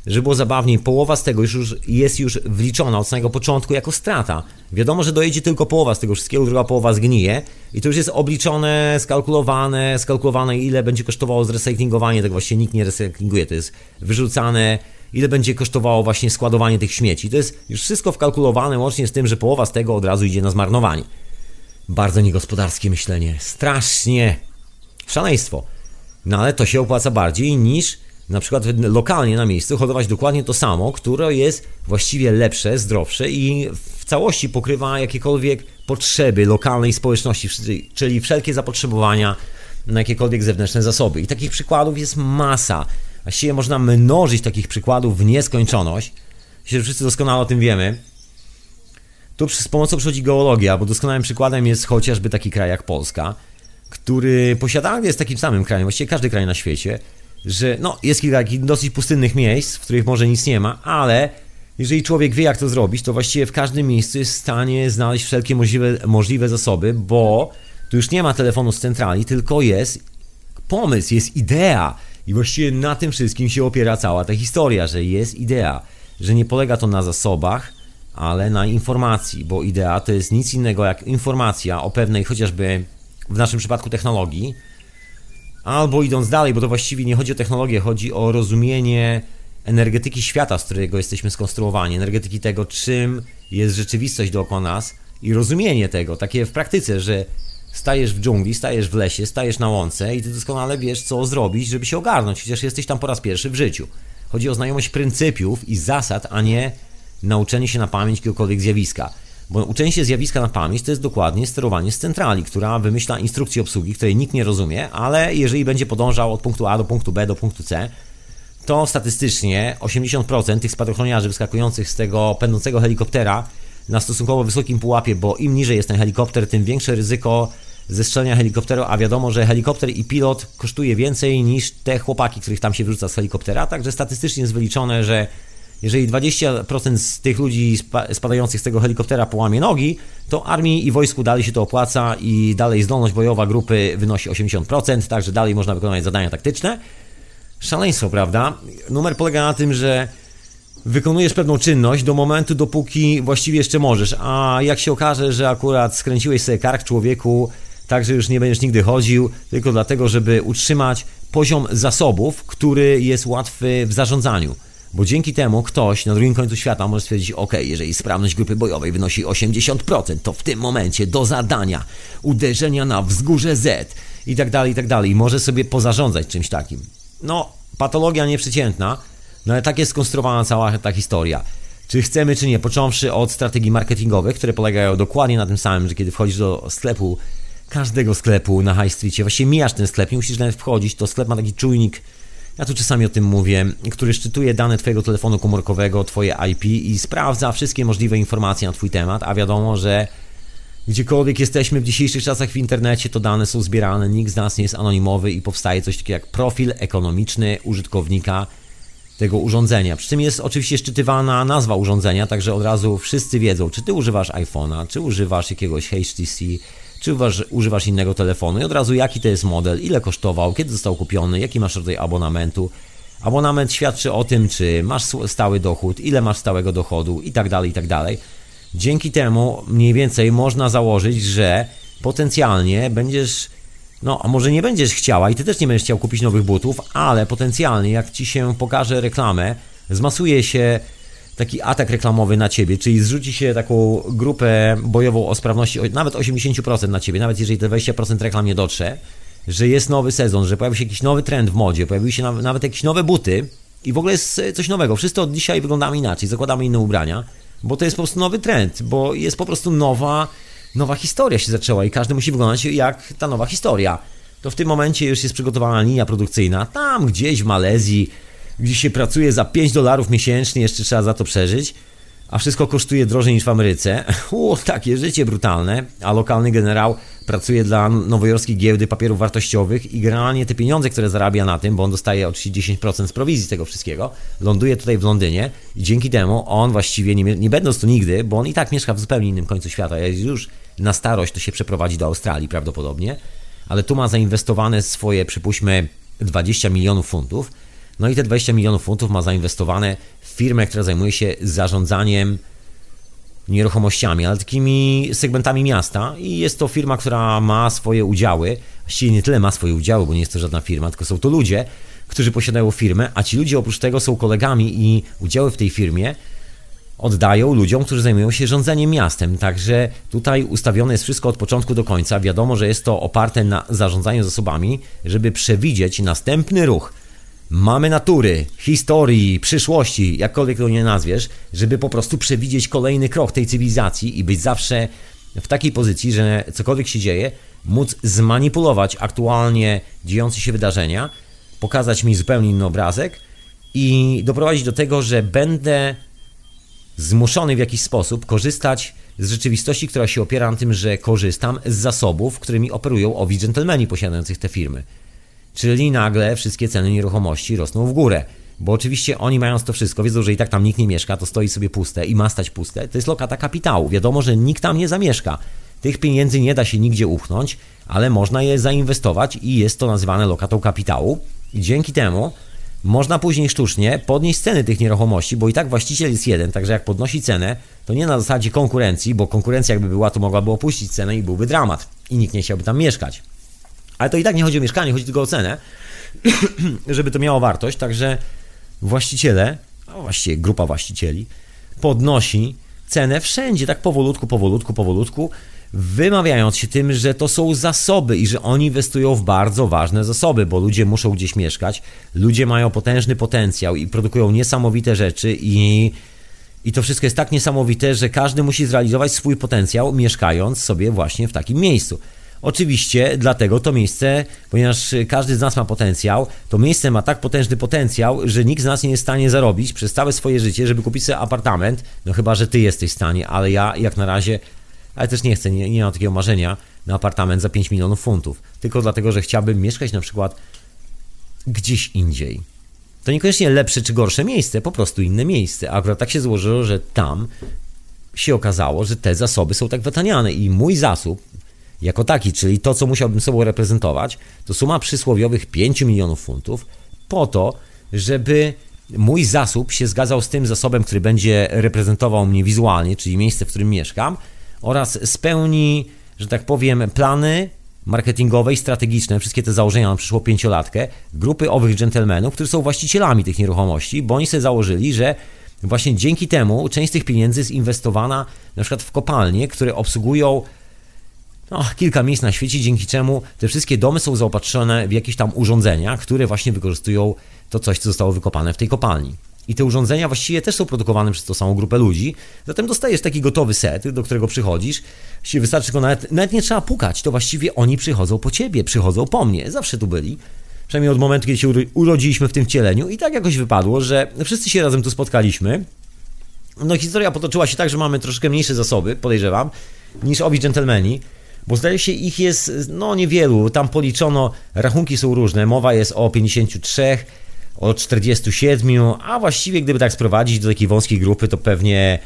żeby było zabawniej, połowa z tego już jest już wliczona od samego początku jako strata. Wiadomo, że dojedzie tylko połowa z tego wszystkiego, druga połowa zgnije i to już jest obliczone, skalkulowane, skalkulowane ile będzie kosztowało zrecyklingowanie, tak właśnie nikt nie recyklinguje, to jest wyrzucane, ile będzie kosztowało właśnie składowanie tych śmieci. To jest już wszystko wkalkulowane, łącznie z tym, że połowa z tego od razu idzie na zmarnowanie. Bardzo niegospodarskie myślenie, strasznie szaleństwo, no ale to się opłaca bardziej niż na przykład lokalnie na miejscu hodować dokładnie to samo, które jest właściwie lepsze, zdrowsze i w całości pokrywa jakiekolwiek potrzeby lokalnej społeczności, czyli wszelkie zapotrzebowania na jakiekolwiek zewnętrzne zasoby. I takich przykładów jest masa. Właściwie można mnożyć takich przykładów w nieskończoność. Myślę, że wszyscy doskonale o tym wiemy. Tu z pomocą przychodzi geologia, bo doskonałym przykładem jest chociażby taki kraj jak Polska, który posiada, jest takim samym krajem, właściwie każdy kraj na świecie, że no, jest kilka takich dosyć pustynnych miejsc, w których może nic nie ma, ale jeżeli człowiek wie, jak to zrobić, to właściwie w każdym miejscu jest w stanie znaleźć wszelkie możliwe, możliwe zasoby, bo tu już nie ma telefonu z centrali, tylko jest pomysł, jest idea i właściwie na tym wszystkim się opiera cała ta historia, że jest idea, że nie polega to na zasobach, ale na informacji, bo idea to jest nic innego jak informacja o pewnej chociażby w naszym przypadku technologii, albo idąc dalej, bo to właściwie nie chodzi o technologię, chodzi o rozumienie energetyki świata, z którego jesteśmy skonstruowani, energetyki tego, czym jest rzeczywistość dookoła nas i rozumienie tego, takie w praktyce, że stajesz w dżungli, stajesz w lesie, stajesz na łące i ty doskonale wiesz, co zrobić, żeby się ogarnąć, chociaż jesteś tam po raz pierwszy w życiu. Chodzi o znajomość pryncypiów i zasad, a nie nauczenie się na pamięć jakiegokolwiek zjawiska. Bo uczenie się zjawiska na pamięć to jest dokładnie sterowanie z centrali, która wymyśla instrukcję obsługi, której nikt nie rozumie, ale jeżeli będzie podążał od punktu A do punktu B do punktu C, to statystycznie osiemdziesiąt procent tych spadochroniarzy wyskakujących z tego pędzącego helikoptera na stosunkowo wysokim pułapie, bo im niżej jest ten helikopter, tym większe ryzyko zestrzelenia helikopteru, a wiadomo, że helikopter i pilot kosztuje więcej niż te chłopaki, których tam się wyrzuca z helikoptera, także statystycznie jest wyliczone, że jeżeli dwadzieścia procent z tych ludzi spadających z tego helikoptera połamie nogi, to armii i wojsku dalej się to opłaca i dalej zdolność bojowa grupy wynosi osiemdziesiąt procent, także dalej można wykonać zadania taktyczne. Szaleństwo, prawda? Numer polega na tym, że wykonujesz pewną czynność do momentu, dopóki właściwie jeszcze możesz, a jak się okaże, że akurat skręciłeś sobie kark, człowieku, także już nie będziesz nigdy chodził, tylko dlatego, żeby utrzymać poziom zasobów, który jest łatwy w zarządzaniu. Bo dzięki temu ktoś na drugim końcu świata może stwierdzić, ok, jeżeli sprawność grupy bojowej wynosi osiemdziesiąt procent, to w tym momencie do zadania uderzenia na wzgórze Z i tak dalej, i tak dalej. Może sobie pozarządzać czymś takim. No, patologia nieprzeciętna, no ale tak jest skonstruowana cała ta historia. Czy chcemy, czy nie, począwszy od strategii marketingowych, które polegają dokładnie na tym samym, że kiedy wchodzisz do sklepu, każdego sklepu na High Streetie, właściwie mijasz ten sklep, nie musisz nawet wchodzić, to sklep ma taki czujnik, ja tu czasami o tym mówię, który szczytuje dane twojego telefonu komórkowego, twoje I P i sprawdza wszystkie możliwe informacje na twój temat, a wiadomo, że gdziekolwiek jesteśmy w dzisiejszych czasach w internecie, to dane są zbierane, nikt z nas nie jest anonimowy i powstaje coś takiego jak profil ekonomiczny użytkownika tego urządzenia. Przy czym jest oczywiście szczytywana nazwa urządzenia, także od razu wszyscy wiedzą, czy ty używasz iPhone'a, czy używasz jakiegoś H T C, czy używasz innego telefonu i od razu jaki to jest model, ile kosztował, kiedy został kupiony, jaki masz rodzaj abonamentu. Abonament świadczy o tym, czy masz stały dochód, ile masz stałego dochodu i tak dalej, i tak dalej. Dzięki temu mniej więcej można założyć, że potencjalnie będziesz, no a może nie będziesz chciała i ty też nie będziesz chciał kupić nowych butów, ale potencjalnie jak ci się pokaże reklamę, zmasuje się taki atak reklamowy na ciebie, czyli zrzuci się taką grupę bojową o sprawności nawet osiemdziesiąt procent na ciebie, nawet jeżeli te dwadzieścia procent reklam nie dotrze, że jest nowy sezon, że pojawił się jakiś nowy trend w modzie, pojawiły się nawet jakieś nowe buty i w ogóle jest coś nowego. Wszyscy od dzisiaj wyglądamy inaczej, zakładamy inne ubrania, bo to jest po prostu nowy trend, bo jest po prostu nowa, nowa historia się zaczęła i każdy musi wyglądać jak ta nowa historia. To w tym momencie już jest przygotowana linia produkcyjna, tam gdzieś w Malezji, gdzie się pracuje za pięć dolarów miesięcznie, jeszcze trzeba za to przeżyć, a wszystko kosztuje drożej niż w Ameryce. U, takie życie brutalne, a lokalny generał pracuje dla nowojorskiej giełdy papierów wartościowych i generalnie te pieniądze, które zarabia na tym, bo on dostaje od trzydzieści procent z prowizji tego wszystkiego, ląduje tutaj w Londynie i dzięki temu on właściwie, nie, nie będąc tu nigdy, bo on i tak mieszka w zupełnie innym końcu świata, jest już na starość, to się przeprowadzi do Australii prawdopodobnie, ale tu ma zainwestowane swoje, przypuśćmy, dwadzieścia milionów funtów, no i te dwadzieścia milionów funtów ma zainwestowane w firmę, która zajmuje się zarządzaniem nieruchomościami, ale takimi segmentami miasta i jest to firma, która ma swoje udziały, właściwie nie tyle ma swoje udziały, bo nie jest to żadna firma, tylko są to ludzie, którzy posiadają firmę, a ci ludzie oprócz tego są kolegami i udziały w tej firmie oddają ludziom, którzy zajmują się rządzeniem miastem. Także tutaj ustawione jest wszystko od początku do końca. Wiadomo, że jest to oparte na zarządzaniu zasobami, żeby przewidzieć następny ruch. Mamy natury, historii, przyszłości, jakkolwiek to nie nazwiesz, żeby po prostu przewidzieć kolejny krok tej cywilizacji i być zawsze w takiej pozycji, że cokolwiek się dzieje, móc zmanipulować aktualnie dziejące się wydarzenia, pokazać mi zupełnie inny obrazek i doprowadzić do tego, że będę zmuszony w jakiś sposób korzystać z rzeczywistości, która się opiera na tym, że korzystam z zasobów, którymi operują owi dżentelmeni posiadających te firmy. Czyli nagle wszystkie ceny nieruchomości rosną w górę, bo oczywiście oni mając to wszystko, wiedzą, że i tak tam nikt nie mieszka, to stoi sobie puste i ma stać puste, to jest lokata kapitału, wiadomo, że nikt tam nie zamieszka, tych pieniędzy nie da się nigdzie upchnąć, ale można je zainwestować i jest to nazywane lokatą kapitału i dzięki temu można później sztucznie podnieść ceny tych nieruchomości, bo i tak właściciel jest jeden, także jak podnosi cenę, to nie na zasadzie konkurencji, bo konkurencja jakby była, to mogłaby opuścić cenę i byłby dramat i nikt nie chciałby tam mieszkać. Ale to i tak nie chodzi o mieszkanie, chodzi tylko o cenę, żeby to miało wartość, także właściciele, a właściwie grupa właścicieli, podnosi cenę wszędzie, tak powolutku, powolutku, powolutku, wymawiając się tym, że to są zasoby i że oni inwestują w bardzo ważne zasoby, bo ludzie muszą gdzieś mieszkać, ludzie mają potężny potencjał i produkują niesamowite rzeczy i, i to wszystko jest tak niesamowite, że każdy musi zrealizować swój potencjał, mieszkając sobie właśnie w takim miejscu. Oczywiście dlatego to miejsce, ponieważ każdy z nas ma potencjał, to miejsce ma tak potężny potencjał, że nikt z nas nie jest w stanie zarobić przez całe swoje życie, żeby kupić sobie apartament, no chyba, że ty jesteś w stanie, ale ja jak na razie, ale też nie chcę, nie, nie mam takiego marzenia na apartament za pięć milionów funtów, tylko dlatego, że chciałbym mieszkać na przykład gdzieś indziej. To niekoniecznie lepsze czy gorsze miejsce, po prostu inne miejsce, a akurat tak się złożyło, że tam się okazało, że te zasoby są tak wytaniane i mój zasób jako taki, czyli to, co musiałbym sobą reprezentować, to suma przysłowiowych pięć milionów funtów po to, żeby mój zasób się zgadzał z tym zasobem, który będzie reprezentował mnie wizualnie, czyli miejsce, w którym mieszkam, oraz spełni, że tak powiem, plany marketingowe i strategiczne, wszystkie te założenia na przyszłą pięciolatkę, grupy owych dżentelmenów, którzy są właścicielami tych nieruchomości, bo oni sobie założyli, że właśnie dzięki temu część tych pieniędzy jest inwestowana na przykład w kopalnie, które obsługują No, kilka miejsc na świecie, dzięki czemu te wszystkie domy są zaopatrzone w jakieś tam urządzenia, które właśnie wykorzystują to coś, co zostało wykopane w tej kopalni. I te urządzenia właściwie też są produkowane przez tą samą grupę ludzi, zatem dostajesz taki gotowy set, do którego przychodzisz. Właściwie wystarczy, tylko nawet, nawet nie trzeba pukać, to właściwie oni przychodzą po ciebie, przychodzą po mnie, zawsze tu byli. Przynajmniej od momentu, kiedy się urodziliśmy w tym wcieleniu i tak jakoś wypadło, że wszyscy się razem tu spotkaliśmy. No historia potoczyła się tak, że mamy troszkę mniejsze zasoby, podejrzewam, niż owi dżentelmeni. Bo zdaje się, ich jest no niewielu, tam policzono, rachunki są różne, mowa jest o pięćdziesięciu trzech, o czterdziestu siedmiu, a właściwie gdyby tak sprowadzić do takiej wąskiej grupy, to pewnie,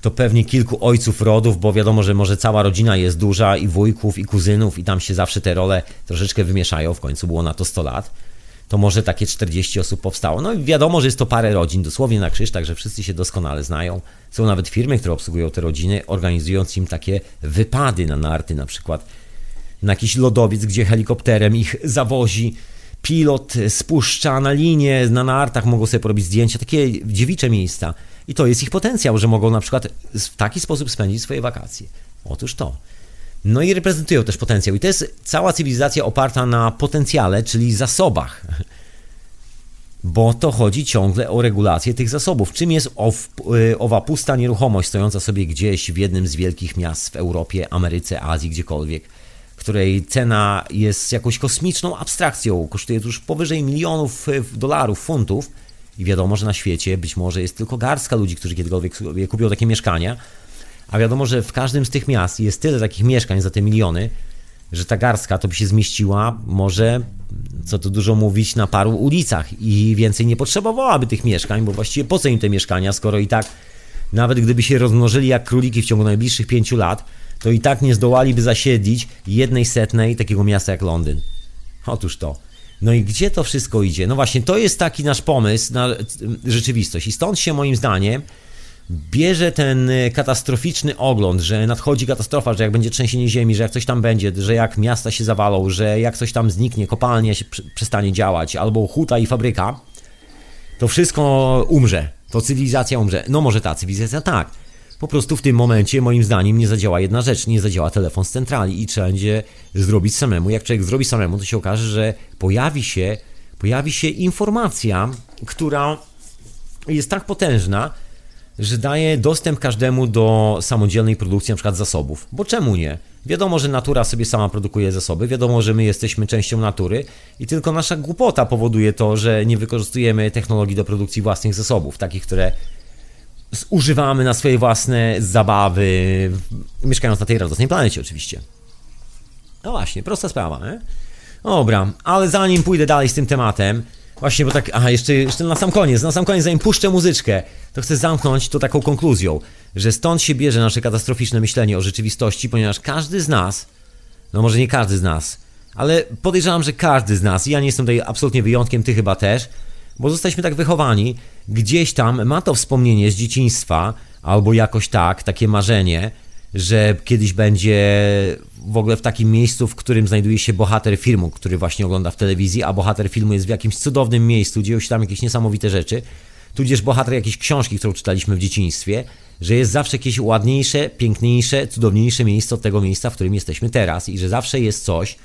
to pewnie kilku ojców rodów, bo wiadomo, że może cała rodzina jest duża i wujków i kuzynów i tam się zawsze te role troszeczkę wymieszają, w końcu było na to sto lat. to może takie czterdzieści osób powstało. No i wiadomo, że jest to parę rodzin, dosłownie na krzyż, także wszyscy się doskonale znają. Są nawet firmy, które obsługują te rodziny, organizując im takie wypady na narty, na przykład na jakiś lodowiec, gdzie helikopterem ich zawozi. Pilot spuszcza na linię, na nartach mogą sobie porobić zdjęcia, takie dziewicze miejsca. I to jest ich potencjał, że mogą na przykład w taki sposób spędzić swoje wakacje. Otóż to. No i reprezentują też potencjał. I to jest cała cywilizacja oparta na potencjale, czyli zasobach. Bo to chodzi ciągle o regulację tych zasobów. Czym jest ow, owa pusta nieruchomość stojąca sobie gdzieś w jednym z wielkich miast w Europie, Ameryce, Azji, gdziekolwiek, której cena jest jakąś kosmiczną abstrakcją, kosztuje już powyżej milionów dolarów, funtów i wiadomo, że na świecie być może jest tylko garstka ludzi, którzy kiedykolwiek kupią takie mieszkania, a wiadomo, że w każdym z tych miast jest tyle takich mieszkań za te miliony, że ta garstka to by się zmieściła może, co tu dużo mówić, na paru ulicach i więcej nie potrzebowałaby tych mieszkań, bo właściwie po co im te mieszkania, skoro i tak nawet gdyby się rozmnożyli jak króliki w ciągu najbliższych pięciu lat, to i tak nie zdołaliby zasiedlić jednej setnej takiego miasta jak Londyn. Otóż to. No i gdzie to wszystko idzie? No właśnie, to jest taki nasz pomysł na rzeczywistość. I stąd się moim zdaniem bierze ten katastroficzny ogląd, że nadchodzi katastrofa, że jak będzie trzęsienie ziemi, że jak coś tam będzie, że jak miasta się zawalą, że jak coś tam zniknie, kopalnia się przestanie działać, albo huta i fabryka, to wszystko umrze. To cywilizacja umrze. No może ta cywilizacja tak. Po prostu w tym momencie, moim zdaniem, nie zadziała jedna rzecz, nie zadziała telefon z centrali i trzeba będzie zrobić samemu. Jak człowiek zrobi samemu, to się okaże, że pojawi się, pojawi się informacja, która jest tak potężna, że daje dostęp każdemu do samodzielnej produkcji na przykład zasobów. Bo czemu nie? Wiadomo, że natura sobie sama produkuje zasoby, wiadomo, że my jesteśmy częścią natury i tylko nasza głupota powoduje to, że nie wykorzystujemy technologii do produkcji własnych zasobów, takich, które zużywamy na swoje własne zabawy, mieszkając na tej radosnej planecie oczywiście. No właśnie, prosta sprawa, nie? Dobra, ale zanim pójdę dalej z tym tematem, właśnie bo tak, aha, jeszcze, jeszcze na sam koniec, na sam koniec, zanim puszczę muzyczkę, to chcę zamknąć to taką konkluzją, że stąd się bierze nasze katastroficzne myślenie o rzeczywistości, ponieważ każdy z nas, no może nie każdy z nas, ale podejrzewam, że każdy z nas, i ja nie jestem tutaj absolutnie wyjątkiem, ty chyba też, bo zostaliśmy tak wychowani, gdzieś tam ma to wspomnienie z dzieciństwa, albo jakoś tak, takie marzenie, że kiedyś będzie w ogóle w takim miejscu, w którym znajduje się bohater filmu, który właśnie ogląda w telewizji, a bohater filmu jest w jakimś cudownym miejscu, dzieją się tam jakieś niesamowite rzeczy, tudzież bohater jakiejś książki, którą czytaliśmy w dzieciństwie, że jest zawsze jakieś ładniejsze, piękniejsze, cudowniejsze miejsce od tego miejsca, w którym jesteśmy teraz i że zawsze jest coś,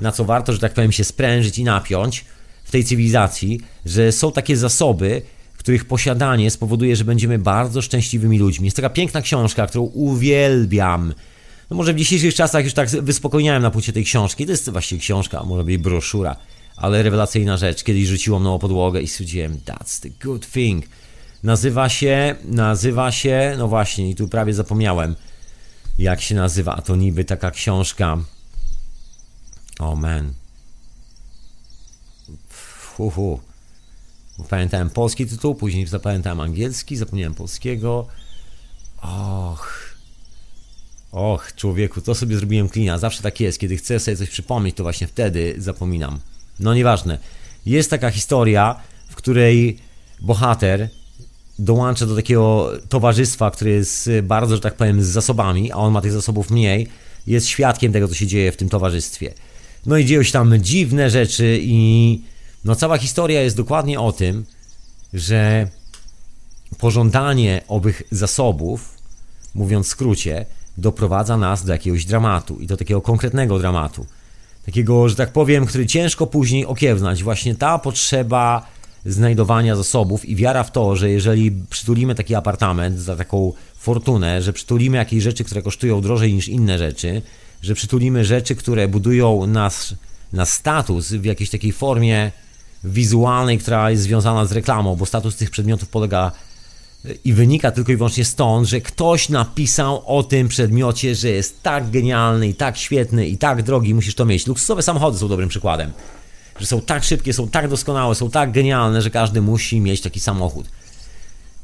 na co warto, że tak powiem, się sprężyć i napiąć w tej cywilizacji, że są takie zasoby, których posiadanie spowoduje, że będziemy bardzo szczęśliwymi ludźmi. Jest taka piękna książka, którą uwielbiam. No może w dzisiejszych czasach już tak wyspokojniałem na punkcie tej książki. To jest właściwie książka, może być broszura, ale rewelacyjna rzecz. Kiedyś rzuciłam na podłogę i stwierdziłem, that's the good thing. Nazywa się, nazywa się, no właśnie, i tu prawie zapomniałem, jak się nazywa, a to niby taka książka. Oh man. Hu, hu. Pamiętałem polski tytuł, później zapamiętałem angielski, zapomniałem polskiego. Och, och, człowieku, to sobie zrobiłem klina. Zawsze tak jest, kiedy chcę sobie coś przypomnieć, to właśnie wtedy zapominam. No nieważne. Jest taka historia, w której bohater dołącza do takiego towarzystwa, które jest bardzo, że tak powiem, z zasobami, a on ma tych zasobów mniej, jest świadkiem tego, co się dzieje w tym towarzystwie. No i dzieją się tam dziwne rzeczy i... No cała historia jest dokładnie o tym, że pożądanie owych zasobów, mówiąc w skrócie, doprowadza nas do jakiegoś dramatu i do takiego konkretnego dramatu. Takiego, że tak powiem, który ciężko później okiełznać. Właśnie ta potrzeba znajdowania zasobów i wiara w to, że jeżeli przytulimy taki apartament za taką fortunę, że przytulimy jakieś rzeczy, które kosztują drożej niż inne rzeczy, że przytulimy rzeczy, które budują nas na status w jakiejś takiej formie wizualnej, która jest związana z reklamą, bo status tych przedmiotów polega i wynika tylko i wyłącznie stąd, że ktoś napisał o tym przedmiocie, że jest tak genialny i tak świetny i tak drogi, musisz to mieć. Luksusowe samochody są dobrym przykładem, że są tak szybkie, są tak doskonałe, są tak genialne, że każdy musi mieć taki samochód.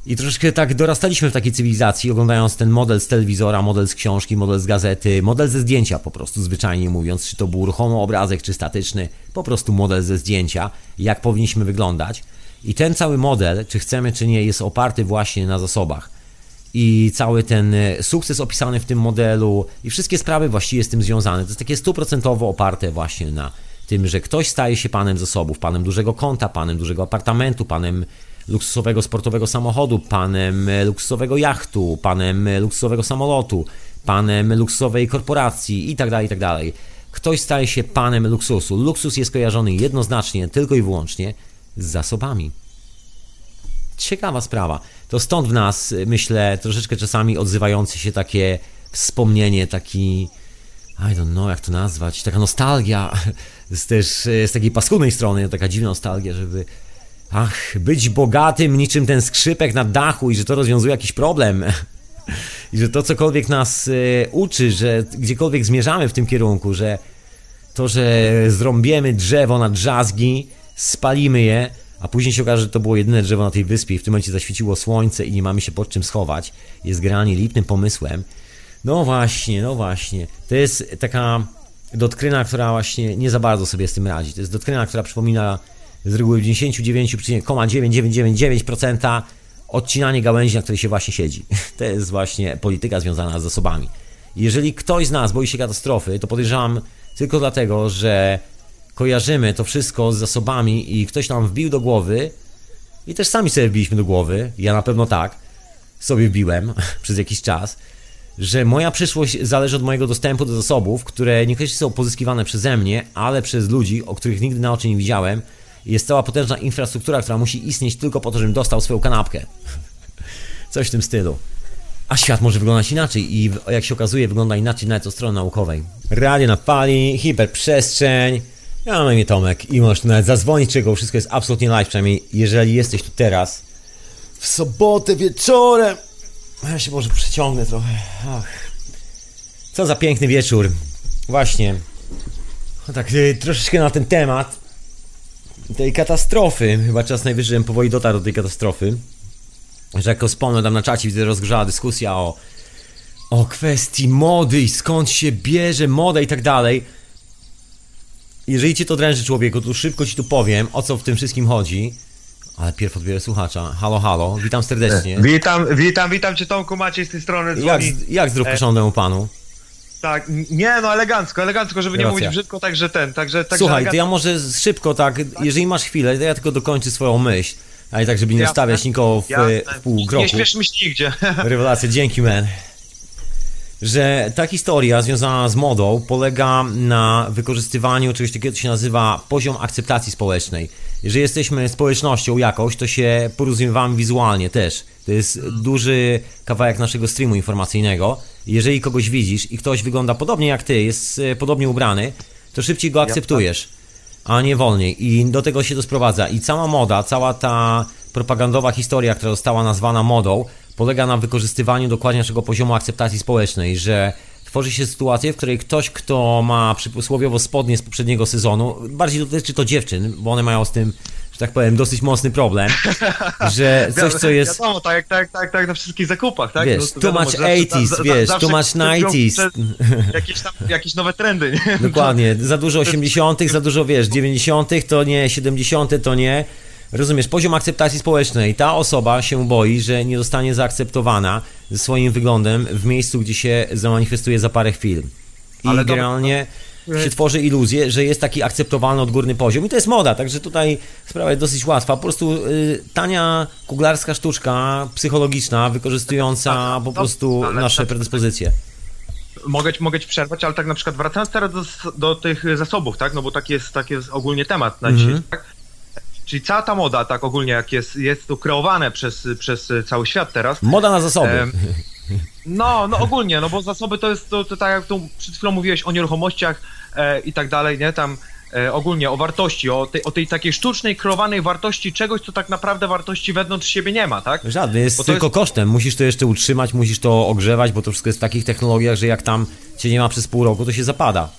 I troszeczkę tak dorastaliśmy w takiej cywilizacji, oglądając ten model z telewizora, model z książki, model z gazety, model ze zdjęcia po prostu, zwyczajnie mówiąc, czy to był ruchomy obrazek, czy statyczny, po prostu model ze zdjęcia, jak powinniśmy wyglądać. I ten cały model, czy chcemy, czy nie, jest oparty właśnie na zasobach. I cały ten sukces opisany w tym modelu i wszystkie sprawy właściwie z tym związane, to jest takie stuprocentowo oparte właśnie na tym, że ktoś staje się panem zasobów, panem dużego konta, panem dużego apartamentu, panem luksusowego sportowego samochodu, panem luksusowego jachtu, panem luksusowego samolotu, panem luksusowej korporacji itd., itd. Ktoś staje się panem luksusu. Luksus jest kojarzony jednoznacznie, tylko i wyłącznie z zasobami. Ciekawa sprawa. To stąd w nas, myślę, troszeczkę czasami odzywające się takie wspomnienie, taki... I don't know, jak to nazwać. Taka nostalgia z też z takiej paskudnej strony, taka dziwna nostalgia, żeby... Ach, być bogatym niczym ten skrzypek na dachu i że to rozwiązuje jakiś problem. I że to cokolwiek nas y, uczy, że gdziekolwiek zmierzamy w tym kierunku, że to, że zrąbiemy drzewo na drzazgi, spalimy je, a później się okaże, że to było jedyne drzewo na tej wyspie i w tym momencie zaświeciło słońce i nie mamy się pod czym schować, jest granie lipnym pomysłem. No właśnie, no właśnie. To jest taka doktryna, która właśnie nie za bardzo sobie z tym radzi. To jest doktryna, która przypomina... z reguły dziewięćdziesiąt dziewięć przecinek dziewięćset dziewięćdziesiąt dziewięć procent odcinanie gałęzi, na której się właśnie siedzi. To jest właśnie polityka związana z zasobami. Jeżeli ktoś z nas boi się katastrofy, to podejrzewam tylko dlatego, że kojarzymy to wszystko z zasobami i ktoś nam wbił do głowy i też sami sobie wbiliśmy do głowy, ja na pewno tak, sobie wbiłem przez jakiś czas, że moja przyszłość zależy od mojego dostępu do zasobów, które niekoniecznie są pozyskiwane przeze mnie, ale przez ludzi, o których nigdy na oczy nie widziałem. Jest cała potężna infrastruktura, która musi istnieć tylko po to, żebym dostał swoją kanapkę. Coś w tym stylu. A świat może wyglądać inaczej i jak się okazuje, wygląda inaczej nawet od strony naukowej. Radio na fali, hiperprzestrzeń. Ja mam na imię Tomek i możesz tu nawet zadzwonić, czego wszystko jest absolutnie live, przynajmniej jeżeli jesteś tu teraz. W sobotę wieczorem. Ja się może przeciągnę trochę. Ach. Co za piękny wieczór. Właśnie. Tak yy, troszeczkę na ten temat tej katastrofy, chyba czas najwyżej, żebym powoli dotarł do tej katastrofy, że jako wspomnę tam na czacie, widzę, rozgrzała dyskusja o o kwestii mody i skąd się bierze moda i tak dalej. Jeżeli cię to dręży, człowieku, to szybko ci tu powiem, o co w tym wszystkim chodzi, ale pierw odbiorę słuchacza. Halo, halo, witam serdecznie. Witam, witam, witam cię, Tomku, Maciej z tej strony dzwoni. Jak, jak zdrów posządemu panu? Tak, nie, no elegancko, elegancko, żeby Racja. nie mówić brzydko, także ten, także... także Słuchaj, elegancko. To ja może szybko, tak, tak, jeżeli masz chwilę, to ja tylko dokończę swoją myśl, ale tak, żeby nie stawiać nikogo w, w pół kroku. Nie śpieszmy się nigdzie. Rewelacja, dzięki, man. Że ta historia związana z modą polega na wykorzystywaniu czegoś takiego, co się nazywa poziom akceptacji społecznej. Jeżeli jesteśmy społecznością jakoś, to się porozumiewamy wizualnie też. To jest duży kawałek naszego streamu informacyjnego. Jeżeli kogoś widzisz i ktoś wygląda podobnie jak ty, jest podobnie ubrany, to szybciej go akceptujesz, a nie wolniej. I do tego się to sprowadza. I cała moda, cała ta propagandowa historia, która została nazwana modą, polega na wykorzystywaniu dokładnie naszego poziomu akceptacji społecznej, że tworzy się sytuację, w której ktoś, kto ma przysłowiowo spodnie z poprzedniego sezonu, bardziej dotyczy to dziewczyn, bo one mają z tym, że tak powiem, dosyć mocny problem, że coś, co jest... Wiadomo, tak, tak, tak, tak, na wszystkich zakupach, tak? Wiesz, too much osiemdziesiątych, wiesz, too much dziewięćdziesiątych. Jakieś tam, jakieś nowe trendy, nie? Dokładnie, za dużo osiemdziesiątych, za dużo, wiesz, dziewięćdziesiątych, to nie, siedemdziesiątych, to nie... Rozumiesz, poziom akceptacji społecznej. Ta osoba się boi, że nie zostanie zaakceptowana ze swoim wyglądem w miejscu, gdzie się zamanifestuje za parę chwil. I Ale generalnie to... się tworzy iluzję, że jest taki akceptowalny odgórny poziom. I to jest moda, także tutaj sprawa jest dosyć łatwa. Po prostu y, tania kuglarska sztuczka psychologiczna, wykorzystująca po prostu nasze predyspozycje. Mogę, mogę ci przerwać, ale tak na przykład wracając teraz do, do tych zasobów, tak? No bo taki jest, taki jest ogólnie temat na dzisiaj, tak? Mm-hmm. Czyli cała ta moda, tak ogólnie, jak jest, jest to kreowane przez, przez cały świat teraz. Moda na zasoby. E, no, no ogólnie, no bo zasoby to jest, to, to tak jak tu przed chwilą mówiłeś o nieruchomościach e, i tak dalej, nie, tam e, ogólnie o wartości, o tej, o tej takiej sztucznej, kreowanej wartości czegoś, co tak naprawdę wartości wewnątrz siebie nie ma, tak? Żadnej, jest tylko jest... kosztem, musisz to jeszcze utrzymać, musisz to ogrzewać, bo to wszystko jest w takich technologiach, że jak tam cię nie ma przez pół roku, to się zapada.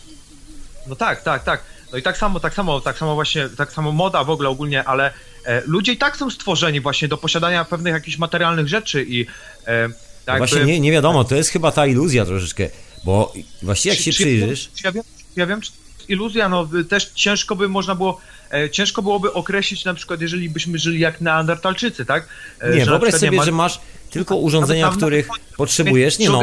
No tak, tak, tak. No i tak samo, tak samo, tak samo właśnie, tak samo moda w ogóle ogólnie, ale e, ludzie i tak są stworzeni właśnie do posiadania pewnych jakichś materialnych rzeczy i... E, jakby... Właśnie nie, nie wiadomo, to jest chyba ta iluzja troszeczkę, bo właściwie jak czy, się czy przyjrzysz... Ja, ja, wiem, ja wiem, czy iluzja, no też ciężko by można było... E, ciężko byłoby określić na przykład, jeżeli byśmy żyli jak Neandertalczycy, tak? E, nie, wyobraź sobie, nie ma... że masz tylko urządzenia, tam, których tam, potrzebujesz, nie no...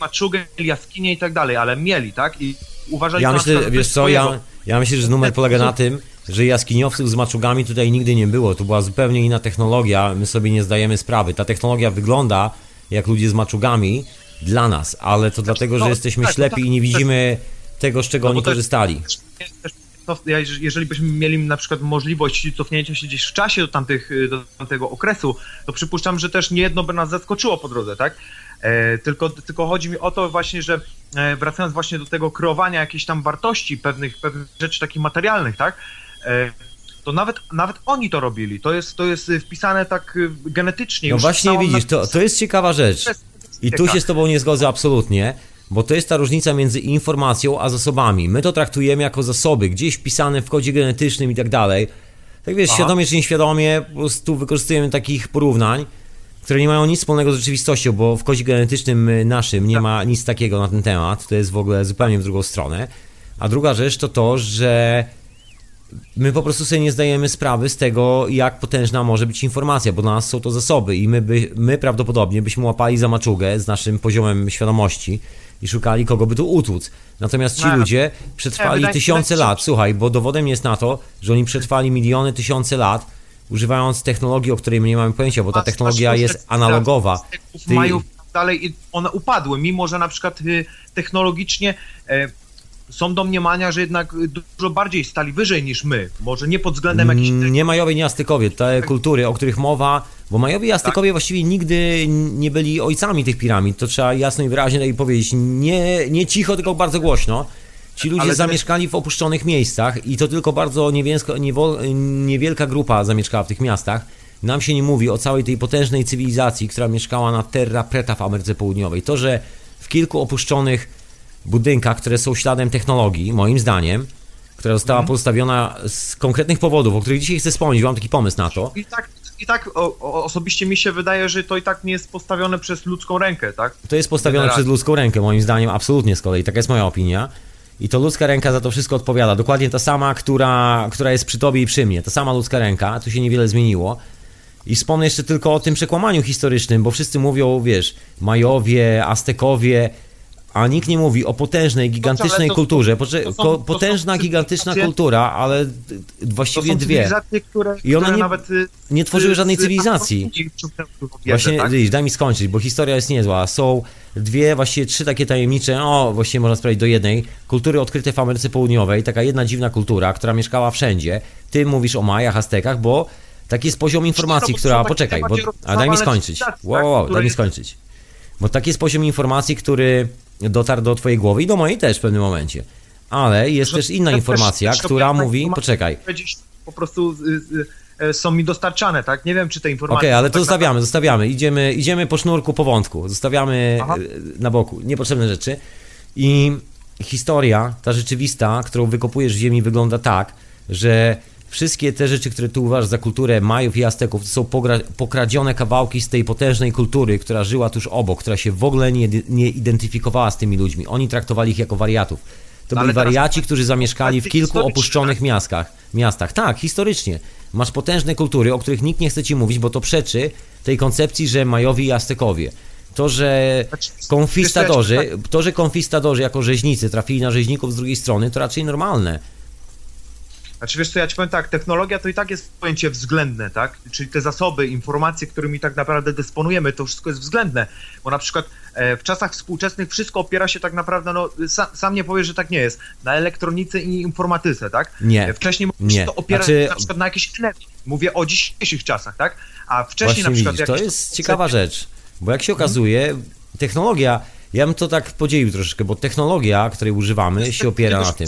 Maczugę, jaskinie i tak dalej, ale mieli, tak? I uważali... Ja myślę, na wiesz co, ja, ja myślę, że numer polega na tym, że jaskiniowców z maczugami tutaj nigdy nie było. To była zupełnie inna technologia, my sobie nie zdajemy sprawy. Ta technologia wygląda jak ludzie z maczugami dla nas, ale to dlatego, że jesteśmy ślepi i nie widzimy tego, z czego oni korzystali. Jeżeli byśmy mieli na przykład możliwość cofnięcia się gdzieś w czasie do, tamtych, do tamtego okresu, to przypuszczam, że też niejedno by nas zaskoczyło po drodze, tak? E, tylko, tylko chodzi mi o to właśnie, że e, wracając właśnie do tego kreowania jakiejś tam wartości, pewnych, pewnych rzeczy takich materialnych, tak? E, to nawet, nawet oni to robili. To jest, to jest wpisane tak genetycznie. No już właśnie widzisz, to, to jest ciekawa rzecz. I tu się z tobą nie zgodzę absolutnie. Bo to jest ta różnica między informacją a zasobami. My to traktujemy jako zasoby, gdzieś wpisane w kodzie genetycznym i tak dalej. Tak wiesz, aha, świadomie czy nieświadomie po prostu wykorzystujemy takich porównań, które nie mają nic wspólnego z rzeczywistością, bo w kodzie genetycznym naszym nie ma nic takiego na ten temat. To jest w ogóle zupełnie w drugą stronę. A druga rzecz to to, że my po prostu sobie nie zdajemy sprawy z tego, jak potężna może być informacja, bo dla nas są to zasoby i my, by, my prawdopodobnie byśmy łapali za maczugę z naszym poziomem świadomości i szukali, kogo by tu utłuc. Natomiast ci no, ludzie przetrwali ja, tysiące lat, słuchaj, bo dowodem jest na to, że oni przetrwali miliony, tysiące lat, używając technologii, o której my nie mamy pojęcia, bo ta technologia jest analogowa. Ty... Dalej i one upadły, mimo że na przykład technologicznie są domniemania, że jednak dużo bardziej stali wyżej niż my. Może nie pod względem jakichś... Nie Majowie, nie Aztekowie, te kultury, o których mowa, bo Majowie i Aztekowie tak właściwie nigdy nie byli ojcami tych piramid. To trzeba jasno i wyraźnie tutaj powiedzieć. Nie, nie cicho, tylko bardzo głośno. Ci ludzie ale zamieszkali w opuszczonych miejscach i to tylko bardzo niewielka, niewielka grupa zamieszkała w tych miastach. Nam się nie mówi o całej tej potężnej cywilizacji, która mieszkała na terra preta w Ameryce Południowej. To, że w kilku opuszczonych budynkach, które są śladem technologii, moim zdaniem, która została mhm. postawiona z konkretnych powodów, o których dzisiaj chcę wspomnieć, mam taki pomysł na to. I tak, i tak o, o, osobiście mi się wydaje, że to i tak nie jest postawione przez ludzką rękę, tak? To jest postawione generalnie przez ludzką rękę, moim zdaniem, absolutnie z kolei, taka jest moja opinia. I to ludzka ręka za to wszystko odpowiada, dokładnie ta sama, która, która jest przy tobie i przy mnie, ta sama ludzka ręka, tu się niewiele zmieniło. I wspomnę jeszcze tylko o tym przekłamaniu historycznym, bo wszyscy mówią, wiesz, Majowie, Aztekowie, a nikt nie mówi o potężnej, gigantycznej to, kulturze. To są, to potężna, gigantyczna kultura, ale właściwie dwie. Które, i one nie, nawet nie tworzyły żadnej z, cywilizacji. Właśnie, tak? Daj mi skończyć, bo historia jest niezła. Są dwie, właściwie trzy takie tajemnicze, o, właściwie można sprawić do jednej, kultury odkryte w Ameryce Południowej. Taka jedna dziwna kultura, która mieszkała wszędzie. Ty mówisz o Majach, Aztekach, bo taki jest poziom informacji, no, która... Poczekaj, bo, a daj mi skończyć. Wow, wow, daj mi skończyć. Bo taki jest poziom informacji, który dotarł do twojej głowy i do mojej też w pewnym momencie. Ale jest że, też inna informacja, też, która mówi... Informacja, poczekaj. Po prostu y, y, są mi dostarczane, tak? Nie wiem, czy te informacje... Okej, okay, ale to tak zostawiamy, na... zostawiamy. Idziemy, idziemy po sznurku, po wątku. Zostawiamy Aha. na boku niepotrzebne rzeczy. I historia, ta rzeczywista, którą wykopujesz w ziemi, wygląda tak, że wszystkie te rzeczy, które tu uważasz za kulturę Majów i Azteków, to są pokradzione kawałki z tej potężnej kultury, która żyła tuż obok, która się w ogóle nie, nie identyfikowała z tymi ludźmi. Oni traktowali ich jako wariatów. To byli wariaci, którzy zamieszkali w kilku opuszczonych miastach, miastach. Tak, historycznie. Masz potężne kultury, o których nikt nie chce ci mówić, bo to przeczy tej koncepcji, że Majowie i Aztekowie. To, że konfistadorzy, to, że konfistadorzy jako rzeźnicy trafili na rzeźników z drugiej strony, to raczej normalne. Znaczy wiesz co, ja ci powiem tak, technologia to i tak jest pojęcie względne, tak? Czyli te zasoby, informacje, którymi tak naprawdę dysponujemy, to wszystko jest względne, bo na przykład w czasach współczesnych wszystko opiera się tak naprawdę, no sam, sam nie powiesz, że tak nie jest, na elektronice i informatyce, tak? Nie. Wcześniej nie. to opierać znaczy... na przykład na jakiejś energii, mówię o dzisiejszych czasach, tak? A wcześniej właśnie na przykład... Widzisz, to jest to... ciekawa rzecz, bo jak się okazuje, technologia... Ja bym to tak podzielił troszeczkę, bo technologia, której używamy, się opiera na tym.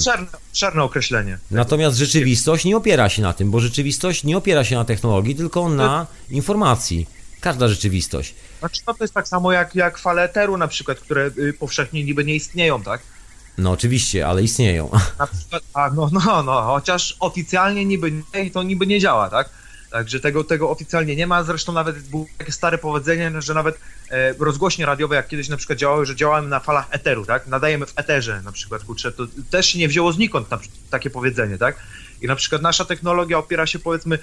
Czarne określenie. Natomiast rzeczywistość nie opiera się na tym, bo rzeczywistość nie opiera się na technologii, tylko na informacji. Każda rzeczywistość. Znaczy to jest tak samo jak, jak fale eteru na przykład, które powszechnie niby nie istnieją, tak? No oczywiście, ale istnieją. Na przykład, a, no, no, no, chociaż oficjalnie niby nie i to niby nie działa, tak? Także tego, tego oficjalnie nie ma, zresztą nawet było takie stare powiedzenie, że nawet e, rozgłośnie radiowe, jak kiedyś na przykład działały, że działamy na falach eteru, tak? Nadajemy w eterze na przykład, kurczę, to też się nie wzięło znikąd na, takie powiedzenie, tak? I na przykład nasza technologia opiera się, powiedzmy,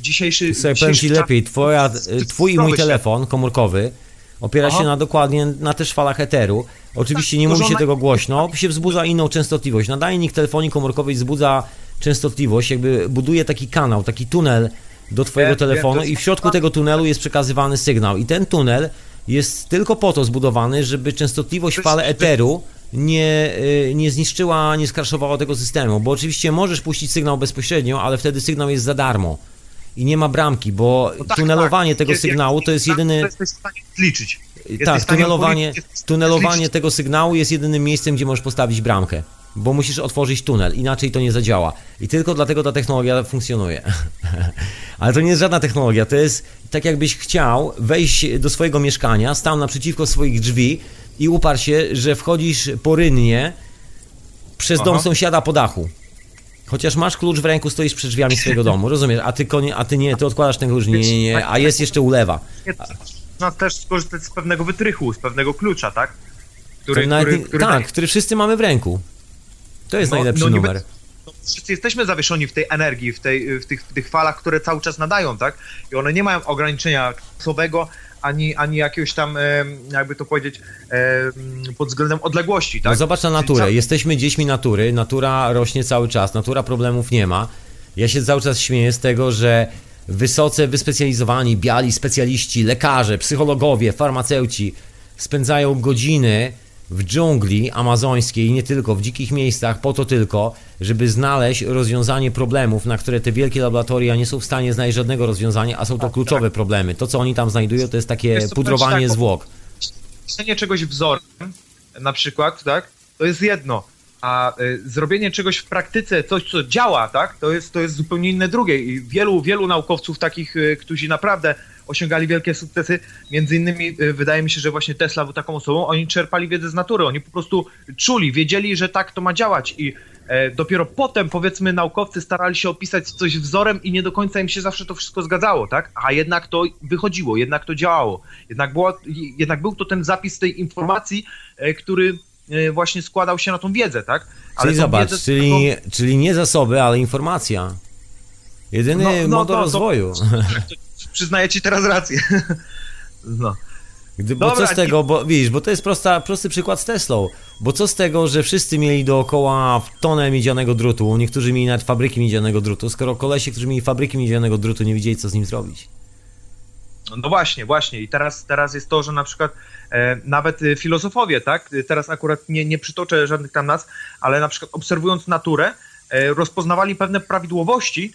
dzisiejszy... Sobie powiem ci lepiej, twoja, twój i mój telefon komórkowy opiera Aha. się na dokładnie na też falach eteru. Oczywiście nie mówi się tego głośno, się wzbudza inną częstotliwość. Nadajnik telefonii komórkowej wzbudza częstotliwość, jakby buduje taki kanał, taki tunel do twojego telefonu i w środku tego tunelu jest przekazywany sygnał. I ten tunel jest tylko po to zbudowany, żeby częstotliwość fal eteru nie, nie zniszczyła, nie skraszowała tego systemu, bo oczywiście możesz puścić sygnał bezpośrednio, ale wtedy sygnał jest za darmo i nie ma bramki, bo no tak, tunelowanie tak. tego jest, sygnału jest, to jest jedyny... Jesteś w stanie liczyć. Jesteś tak, tunelowanie, tunelowanie tego sygnału jest jedynym miejscem, gdzie możesz postawić bramkę, bo musisz otworzyć tunel, inaczej to nie zadziała. I tylko dlatego ta technologia funkcjonuje. Ale to nie jest żadna technologia, to jest tak jakbyś chciał wejść do swojego mieszkania, stał naprzeciwko swoich drzwi i uparł się, że wchodzisz porynnie przez Aha. dom sąsiada po dachu. Chociaż masz klucz w ręku, stoisz przed drzwiami swojego domu, rozumiesz? A ty, konie, a ty nie, ty odkładasz ten klucz, nie, nie, nie, a jest jeszcze ulewa. Można też skorzystać z pewnego wytrychu, z pewnego klucza, tak? Który, który, który tak, daje. Który wszyscy mamy w ręku. To jest no, najlepszy no, niby, numer. No, wszyscy jesteśmy zawieszeni w tej energii, w, tej, w, tych, w tych falach, które cały czas nadają, tak? I one nie mają ograniczenia czasowego, ani, ani jakiegoś tam, jakby to powiedzieć, pod względem odległości, tak? No zobacz na naturę. Jesteśmy dziećmi natury, natura rośnie cały czas, natura problemów nie ma. Ja się cały czas śmieję z tego, że wysoce wyspecjalizowani, biali specjaliści, lekarze, psychologowie, farmaceuci spędzają godziny w dżungli amazońskiej, nie tylko, w dzikich miejscach, po to tylko, żeby znaleźć rozwiązanie problemów, na które te wielkie laboratoria nie są w stanie znaleźć żadnego rozwiązania, a są to kluczowe problemy. To, co oni tam znajdują, to jest takie pudrowanie zwłok. Pisanie czegoś wzorem, na przykład, tak, to jest jedno, a zrobienie czegoś w praktyce, coś, co działa, tak, to jest, to jest zupełnie inne drugie i wielu, wielu naukowców takich, którzy naprawdę osiągali wielkie sukcesy, między innymi wydaje mi się, że właśnie Tesla był taką osobą, oni czerpali wiedzę z natury, oni po prostu czuli, wiedzieli, że tak to ma działać i e, dopiero potem, powiedzmy, naukowcy starali się opisać coś wzorem i nie do końca im się zawsze to wszystko zgadzało, tak? A jednak to wychodziło, jednak to działało, jednak, było, jednak był to ten zapis tej informacji, e, który e, właśnie składał się na tą wiedzę, tak? Ale czyli zobacz, wiedzę, czyli, tego... czyli nie zasoby, ale informacja. Jedyny no, no, motor no, rozwoju. To, to, przyznaję ci teraz rację. No. Gdyby, Dobra, bo co z tego, bo widzisz, bo to jest prosta, prosty przykład z Teslą. Bo co z tego, że wszyscy mieli dookoła tonę miedzianego drutu, niektórzy mieli nawet fabryki miedzianego drutu, skoro kolesie, którzy mieli fabryki miedzianego drutu, nie wiedzieli, co z nim zrobić. No właśnie, właśnie. I teraz, teraz jest to, że na przykład e, nawet filozofowie, tak? Teraz akurat nie, nie przytoczę żadnych tam nazw, ale na przykład obserwując naturę, e, rozpoznawali pewne prawidłowości,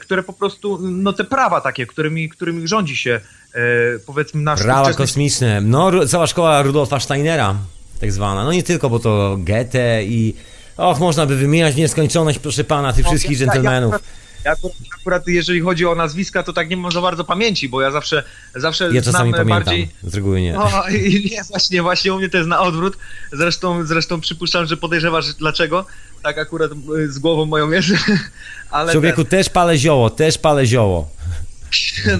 które po prostu, no te prawa takie, którymi, którymi rządzi się, e, powiedzmy, nasz... Prawa kosmiczne, no cała szkoła Rudolfa Steinera, tak zwana, no nie tylko, bo to Goethe i... Och, można by wymieniać w nieskończoność, proszę pana, tych no, wszystkich ja, dżentelmenów. Ja, ja, akurat, ja akurat, jeżeli chodzi o nazwiska, to tak nie mam za bardzo pamięci, bo ja zawsze, zawsze ja znam pamiętam, bardziej... z reguły nie. No i nie, właśnie, właśnie u mnie to jest na odwrót, zresztą, zresztą przypuszczam, że podejrzewasz dlaczego. Tak akurat z głową moją jest, ale... Człowieku, ten... też palę zioło, też palę zioło.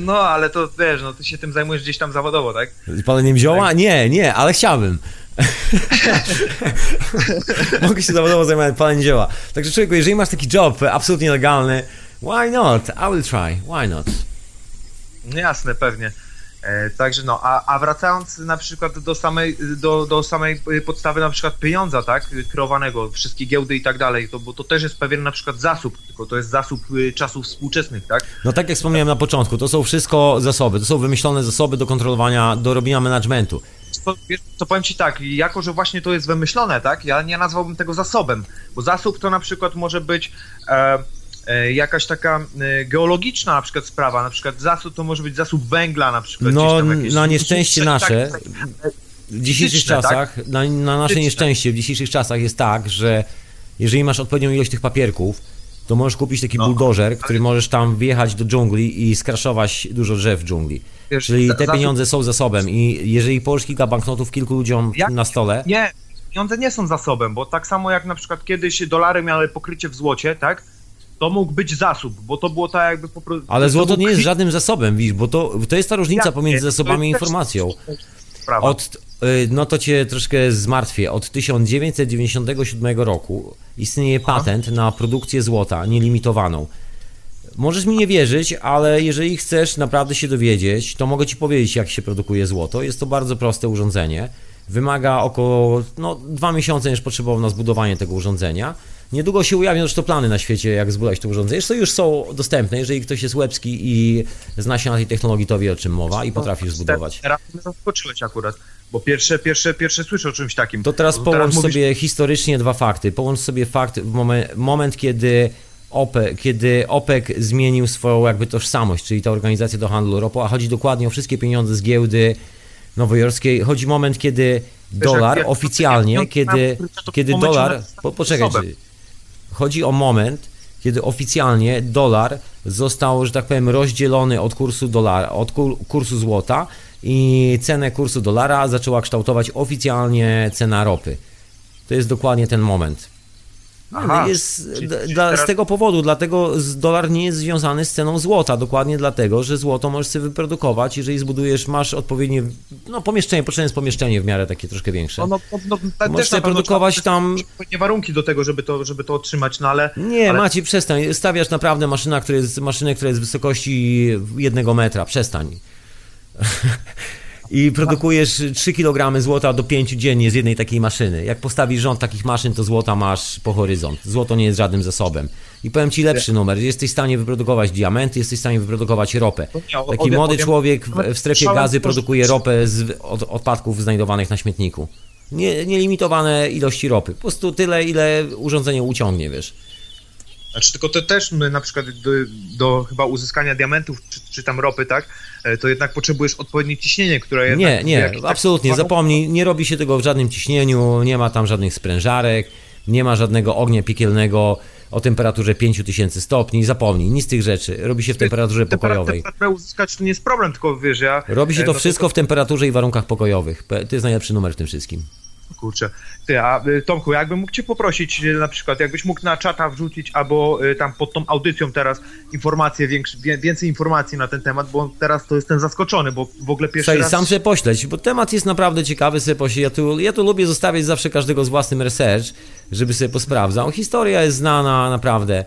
No, ale to wiesz, no ty się tym zajmujesz gdzieś tam zawodowo, tak? Paleniem zioła? Tak. Nie, nie, ale chciałbym. Mogę się zawodowo zajmować paleniem zioła. Także człowieku, jeżeli masz taki job absolutnie legalny, why not? I will try, why not? No jasne, pewnie. E, także no, a, a wracając na przykład do samej, do, do samej podstawy na przykład pieniądza, tak, kreowanego, wszystkie giełdy i tak dalej, to, bo to też jest pewien na przykład zasób, tylko to jest zasób czasów współczesnych, tak? No tak jak wspomniałem na początku, to są wszystko zasoby, to są wymyślone zasoby do kontrolowania, do robienia managementu. To, to powiem ci tak, jako że właśnie to jest wymyślone, tak, ja nie nazwałbym tego zasobem, bo zasób to na przykład może być... E, jakaś taka geologiczna na przykład sprawa, na przykład zasób to może być zasób węgla na przykład. No tam jakieś... na nieszczęście nasze w dzisiejszych czasach, tak? na, na nasze nieszczęście w dzisiejszych czasach jest tak, że jeżeli masz odpowiednią ilość tych papierków, to możesz kupić taki no, buldożer, który ale... możesz tam wjechać do dżungli i skraszować dużo drzew w dżungli. Wiesz, czyli te zasób... pieniądze są zasobem i jeżeli położysz kilka banknotów kilku ludziom Jak? na stole... Nie. pieniądze nie są zasobem, bo tak samo jak na przykład kiedyś dolary miały pokrycie w złocie, tak? To mógł być zasób, bo to było tak jakby po prostu... Ale złoto nie jest zasobem. Żadnym zasobem, widzisz, bo to, to jest ta różnica ja, pomiędzy zasobami a informacją. Od, no to cię troszkę zmartwię. Od tysiąc dziewięćset dziewięćdziesiątego siódmego roku istnieje patent na produkcję złota nielimitowaną. Możesz mi nie wierzyć, ale jeżeli chcesz naprawdę się dowiedzieć, to mogę ci powiedzieć, jak się produkuje złoto. Jest to bardzo proste urządzenie. Wymaga około no, dwa miesiące, niż potrzebował na zbudowanie tego urządzenia. Niedługo się ujawnią zresztą plany na świecie, jak zbudować to urządzenie. Zresztą już są dostępne, jeżeli ktoś jest łebski i zna się na tej technologii, to wie, o czym mowa i potrafisz zbudować. Teraz mnie zaskoczyłeś akurat, bo pierwsze, pierwsze, pierwsze słyszę o czymś takim. To teraz połącz teraz mówisz... sobie historycznie dwa fakty. Połącz sobie fakt, moment, moment kiedy, OPEC, kiedy OPEC zmienił swoją jakby tożsamość, czyli ta organizacja do handlu ropą, a chodzi dokładnie o wszystkie pieniądze z giełdy nowojorskiej. Chodzi moment, kiedy dolar oficjalnie, kiedy, kiedy dolar... Po, poczekaj, chodzi o moment, kiedy oficjalnie dolar został, że tak powiem, rozdzielony od kursu dolara, od kursu złota i cenę kursu dolara zaczęła kształtować oficjalnie cena ropy. To jest dokładnie ten moment. Aha, jest, czyli, dla, czyli teraz... Z tego powodu, dlatego dolar nie jest związany z ceną złota, dokładnie dlatego, że złoto możesz sobie wyprodukować, jeżeli zbudujesz, masz odpowiednie, no pomieszczenie, potrzebne jest pomieszczenie w miarę takie troszkę większe. No, no, no, no, możesz sobie produkować trzeba, tam... Nie warunki do tego, żeby to, żeby to otrzymać, no ale... Nie, ale... Maciej, przestań, stawiasz naprawdę maszynę, która jest, maszynę, która jest z wysokości jednego metra, przestań. I produkujesz trzy kilogramy złota do pięciu dziennie z jednej takiej maszyny. Jak postawisz rząd takich maszyn, to złota masz po horyzont. Złoto nie jest żadnym zasobem. I powiem ci lepszy numer. Jesteś w stanie wyprodukować diamenty, jesteś w stanie wyprodukować ropę. Taki młody człowiek w strefie gazy produkuje ropę z odpadków znajdowanych na śmietniku. Nie, nielimitowane ilości ropy. Po prostu tyle, ile urządzenie uciągnie, wiesz. Znaczy, tylko to też my na przykład do, do chyba uzyskania diamentów czy, czy tam ropy, tak, to jednak potrzebujesz odpowiednie ciśnienie, które jednak... Nie, nie, jak, absolutnie, tak, zapomnij, nie robi się tego w żadnym ciśnieniu, nie ma tam żadnych sprężarek, nie ma żadnego ognia piekielnego o temperaturze pięciu tysięcy stopni, zapomnij, nic z tych rzeczy, robi się w temperaturze pokojowej. Temperaturę uzyskać to nie jest problem, tylko wiesz, ja... Robi się to no, wszystko to... w temperaturze i warunkach pokojowych, to jest najlepszy numer w tym wszystkim. Kurczę, ty, a Tomku, jakbym mógł cię poprosić, na przykład, jakbyś mógł na czata wrzucić, albo tam pod tą audycją teraz informacje, więcej informacji na ten temat, bo teraz to jestem zaskoczony, bo w ogóle pierwszy Saj, raz... Sam się pośleć, bo temat jest naprawdę ciekawy, sobie pośleć. Ja tu, ja tu lubię zostawiać zawsze każdego z własnym research, żeby sobie posprawdzał. Historia jest znana, naprawdę.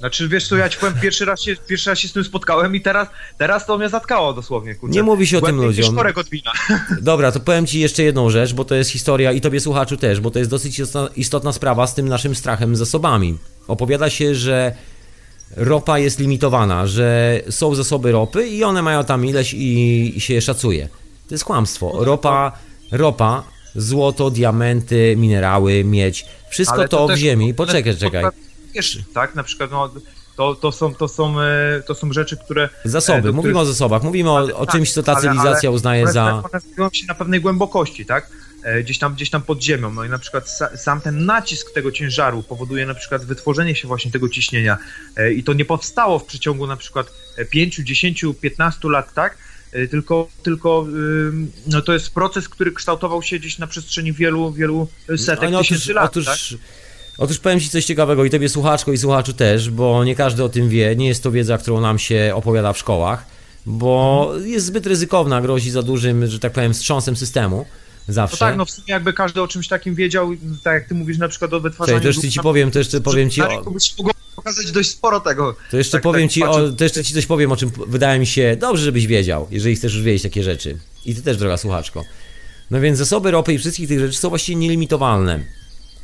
Znaczy, wiesz co, ja ci powiem, pierwszy raz się, pierwszy raz się z tym spotkałem i teraz, teraz to mnie zatkało dosłownie, kurczę. Nie mówi się o Byłem tym ludziom. Dobra, to powiem ci jeszcze jedną rzecz, bo to jest historia i tobie słuchaczu też, bo to jest dosyć istotna sprawa z tym naszym strachem zasobami. Opowiada się, że ropa jest limitowana, że są zasoby ropy i one mają tam ileś i, i się je szacuje. To jest kłamstwo. Ropa, ropa, złoto, diamenty, minerały, miedź, wszystko to, to w ziemi. Poczekaj, czekaj. Tak, na przykład no, to, to, są, to, są, to są rzeczy, które... Zasoby, których... mówimy o zasobach, mówimy o, o czymś, co ta cywilizacja uznaje ale, ale, za... One się na pewnej głębokości, tak? Gdzieś tam, gdzieś tam pod ziemią, no i na przykład sam ten nacisk tego ciężaru powoduje na przykład wytworzenie się właśnie tego ciśnienia i to nie powstało w przeciągu na przykład pięciu, dziesięciu, piętnastu lat, tak? Tylko, tylko no, to jest proces, który kształtował się gdzieś na przestrzeni wielu, wielu setek no, no, tysięcy otóż, lat, otóż... tak? Otóż powiem ci coś ciekawego i tobie słuchaczko i słuchaczu też, bo nie każdy o tym wie, nie jest to wiedza, którą nam się opowiada w szkołach, bo jest zbyt ryzykowna, grozi za dużym, że tak powiem, wstrząsem systemu zawsze. No tak, no w sumie jakby każdy o czymś takim wiedział, tak jak ty mówisz na przykład o wytwarzaniu... Cześć, to jeszcze ci powiem, to jeszcze powiem ci... O... pokazać dość sporo tego. To jeszcze tak, powiem tak, ci, o, to jeszcze ci coś powiem, o czym wydaje mi się dobrze, żebyś wiedział, jeżeli chcesz już wiedzieć takie rzeczy. I ty też, droga słuchaczko. No więc zasoby ropy i wszystkich tych rzeczy są właściwie nielimitowalne.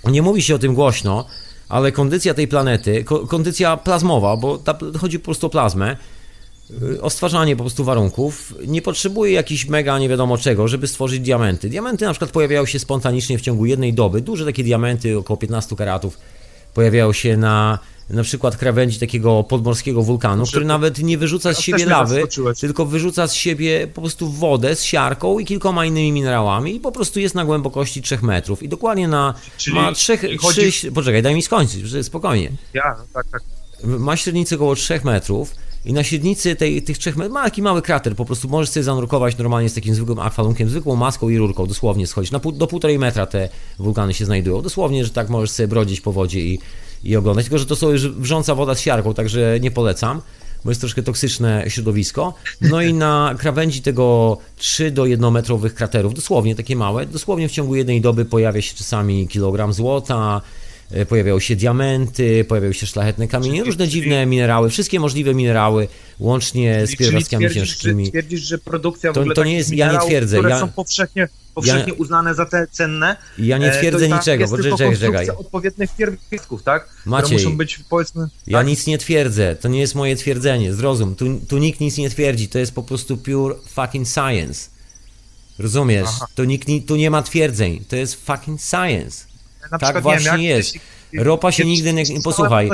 Nie mówi się o tym głośno, ale kondycja tej planety, ko kondycja plazmowa, bo ta, chodzi po prostu o plazmę, o stwarzanie po prostu warunków, nie potrzebuje jakichś mega nie wiadomo czego, żeby stworzyć diamenty. Diamenty na przykład pojawiają się spontanicznie w ciągu jednej doby, duże takie diamenty, około piętnastu karatów, pojawiają się na na przykład krawędzi takiego podmorskiego wulkanu, znaczy, który nawet nie wyrzuca z siebie lawy, tylko wyrzuca z siebie po prostu wodę z siarką i kilkoma innymi minerałami i po prostu jest na głębokości trzech metrów i dokładnie na... Czyli ma trzech, chodzi... trzy, poczekaj, daj mi skończyć, spokojnie. Ja, tak, tak. Ma średnicę około trzech metrów I na średnicy tej, tych trzech metrów ma taki mały krater, po prostu możesz sobie zanurkować normalnie z takim zwykłym akwalunkiem, zwykłą maską i rurką, dosłownie schodzić. Na pół, do półtorej metra te wulkany się znajdują. Dosłownie, że tak możesz sobie brodzić po wodzie i, i oglądać. Tylko że to są już wrząca woda z siarką, także nie polecam, bo jest troszkę toksyczne środowisko. No i na krawędzi tego trzy do jednometrowych kraterów, dosłownie takie małe, dosłownie w ciągu jednej doby pojawia się czasami kilogram złota, pojawiają się diamenty, pojawiają się szlachetne kamienie, różne dziwne minerały, wszystkie możliwe minerały, łącznie z pierwiastkami ciężkimi. Czy twierdzisz, że produkcja w ogóle to, to nie jest, ja nie twierdzę, które ja, są powszechnie, powszechnie ja, uznane za te cenne? Ja nie twierdzę niczego, bo czekaj, czekaj. odpowiednich pierwiastków, tak? Maciej, muszą być, powiedzmy, tak? Ja nic nie twierdzę, to nie jest moje twierdzenie, zrozum, tu, tu nikt nic nie twierdzi, to jest po prostu pure fucking science. Rozumiesz? To nikt, tu nie ma twierdzeń, to jest fucking science. Na tak właśnie wiem, jest. Ropa się nigdy nie... Posłuchaj,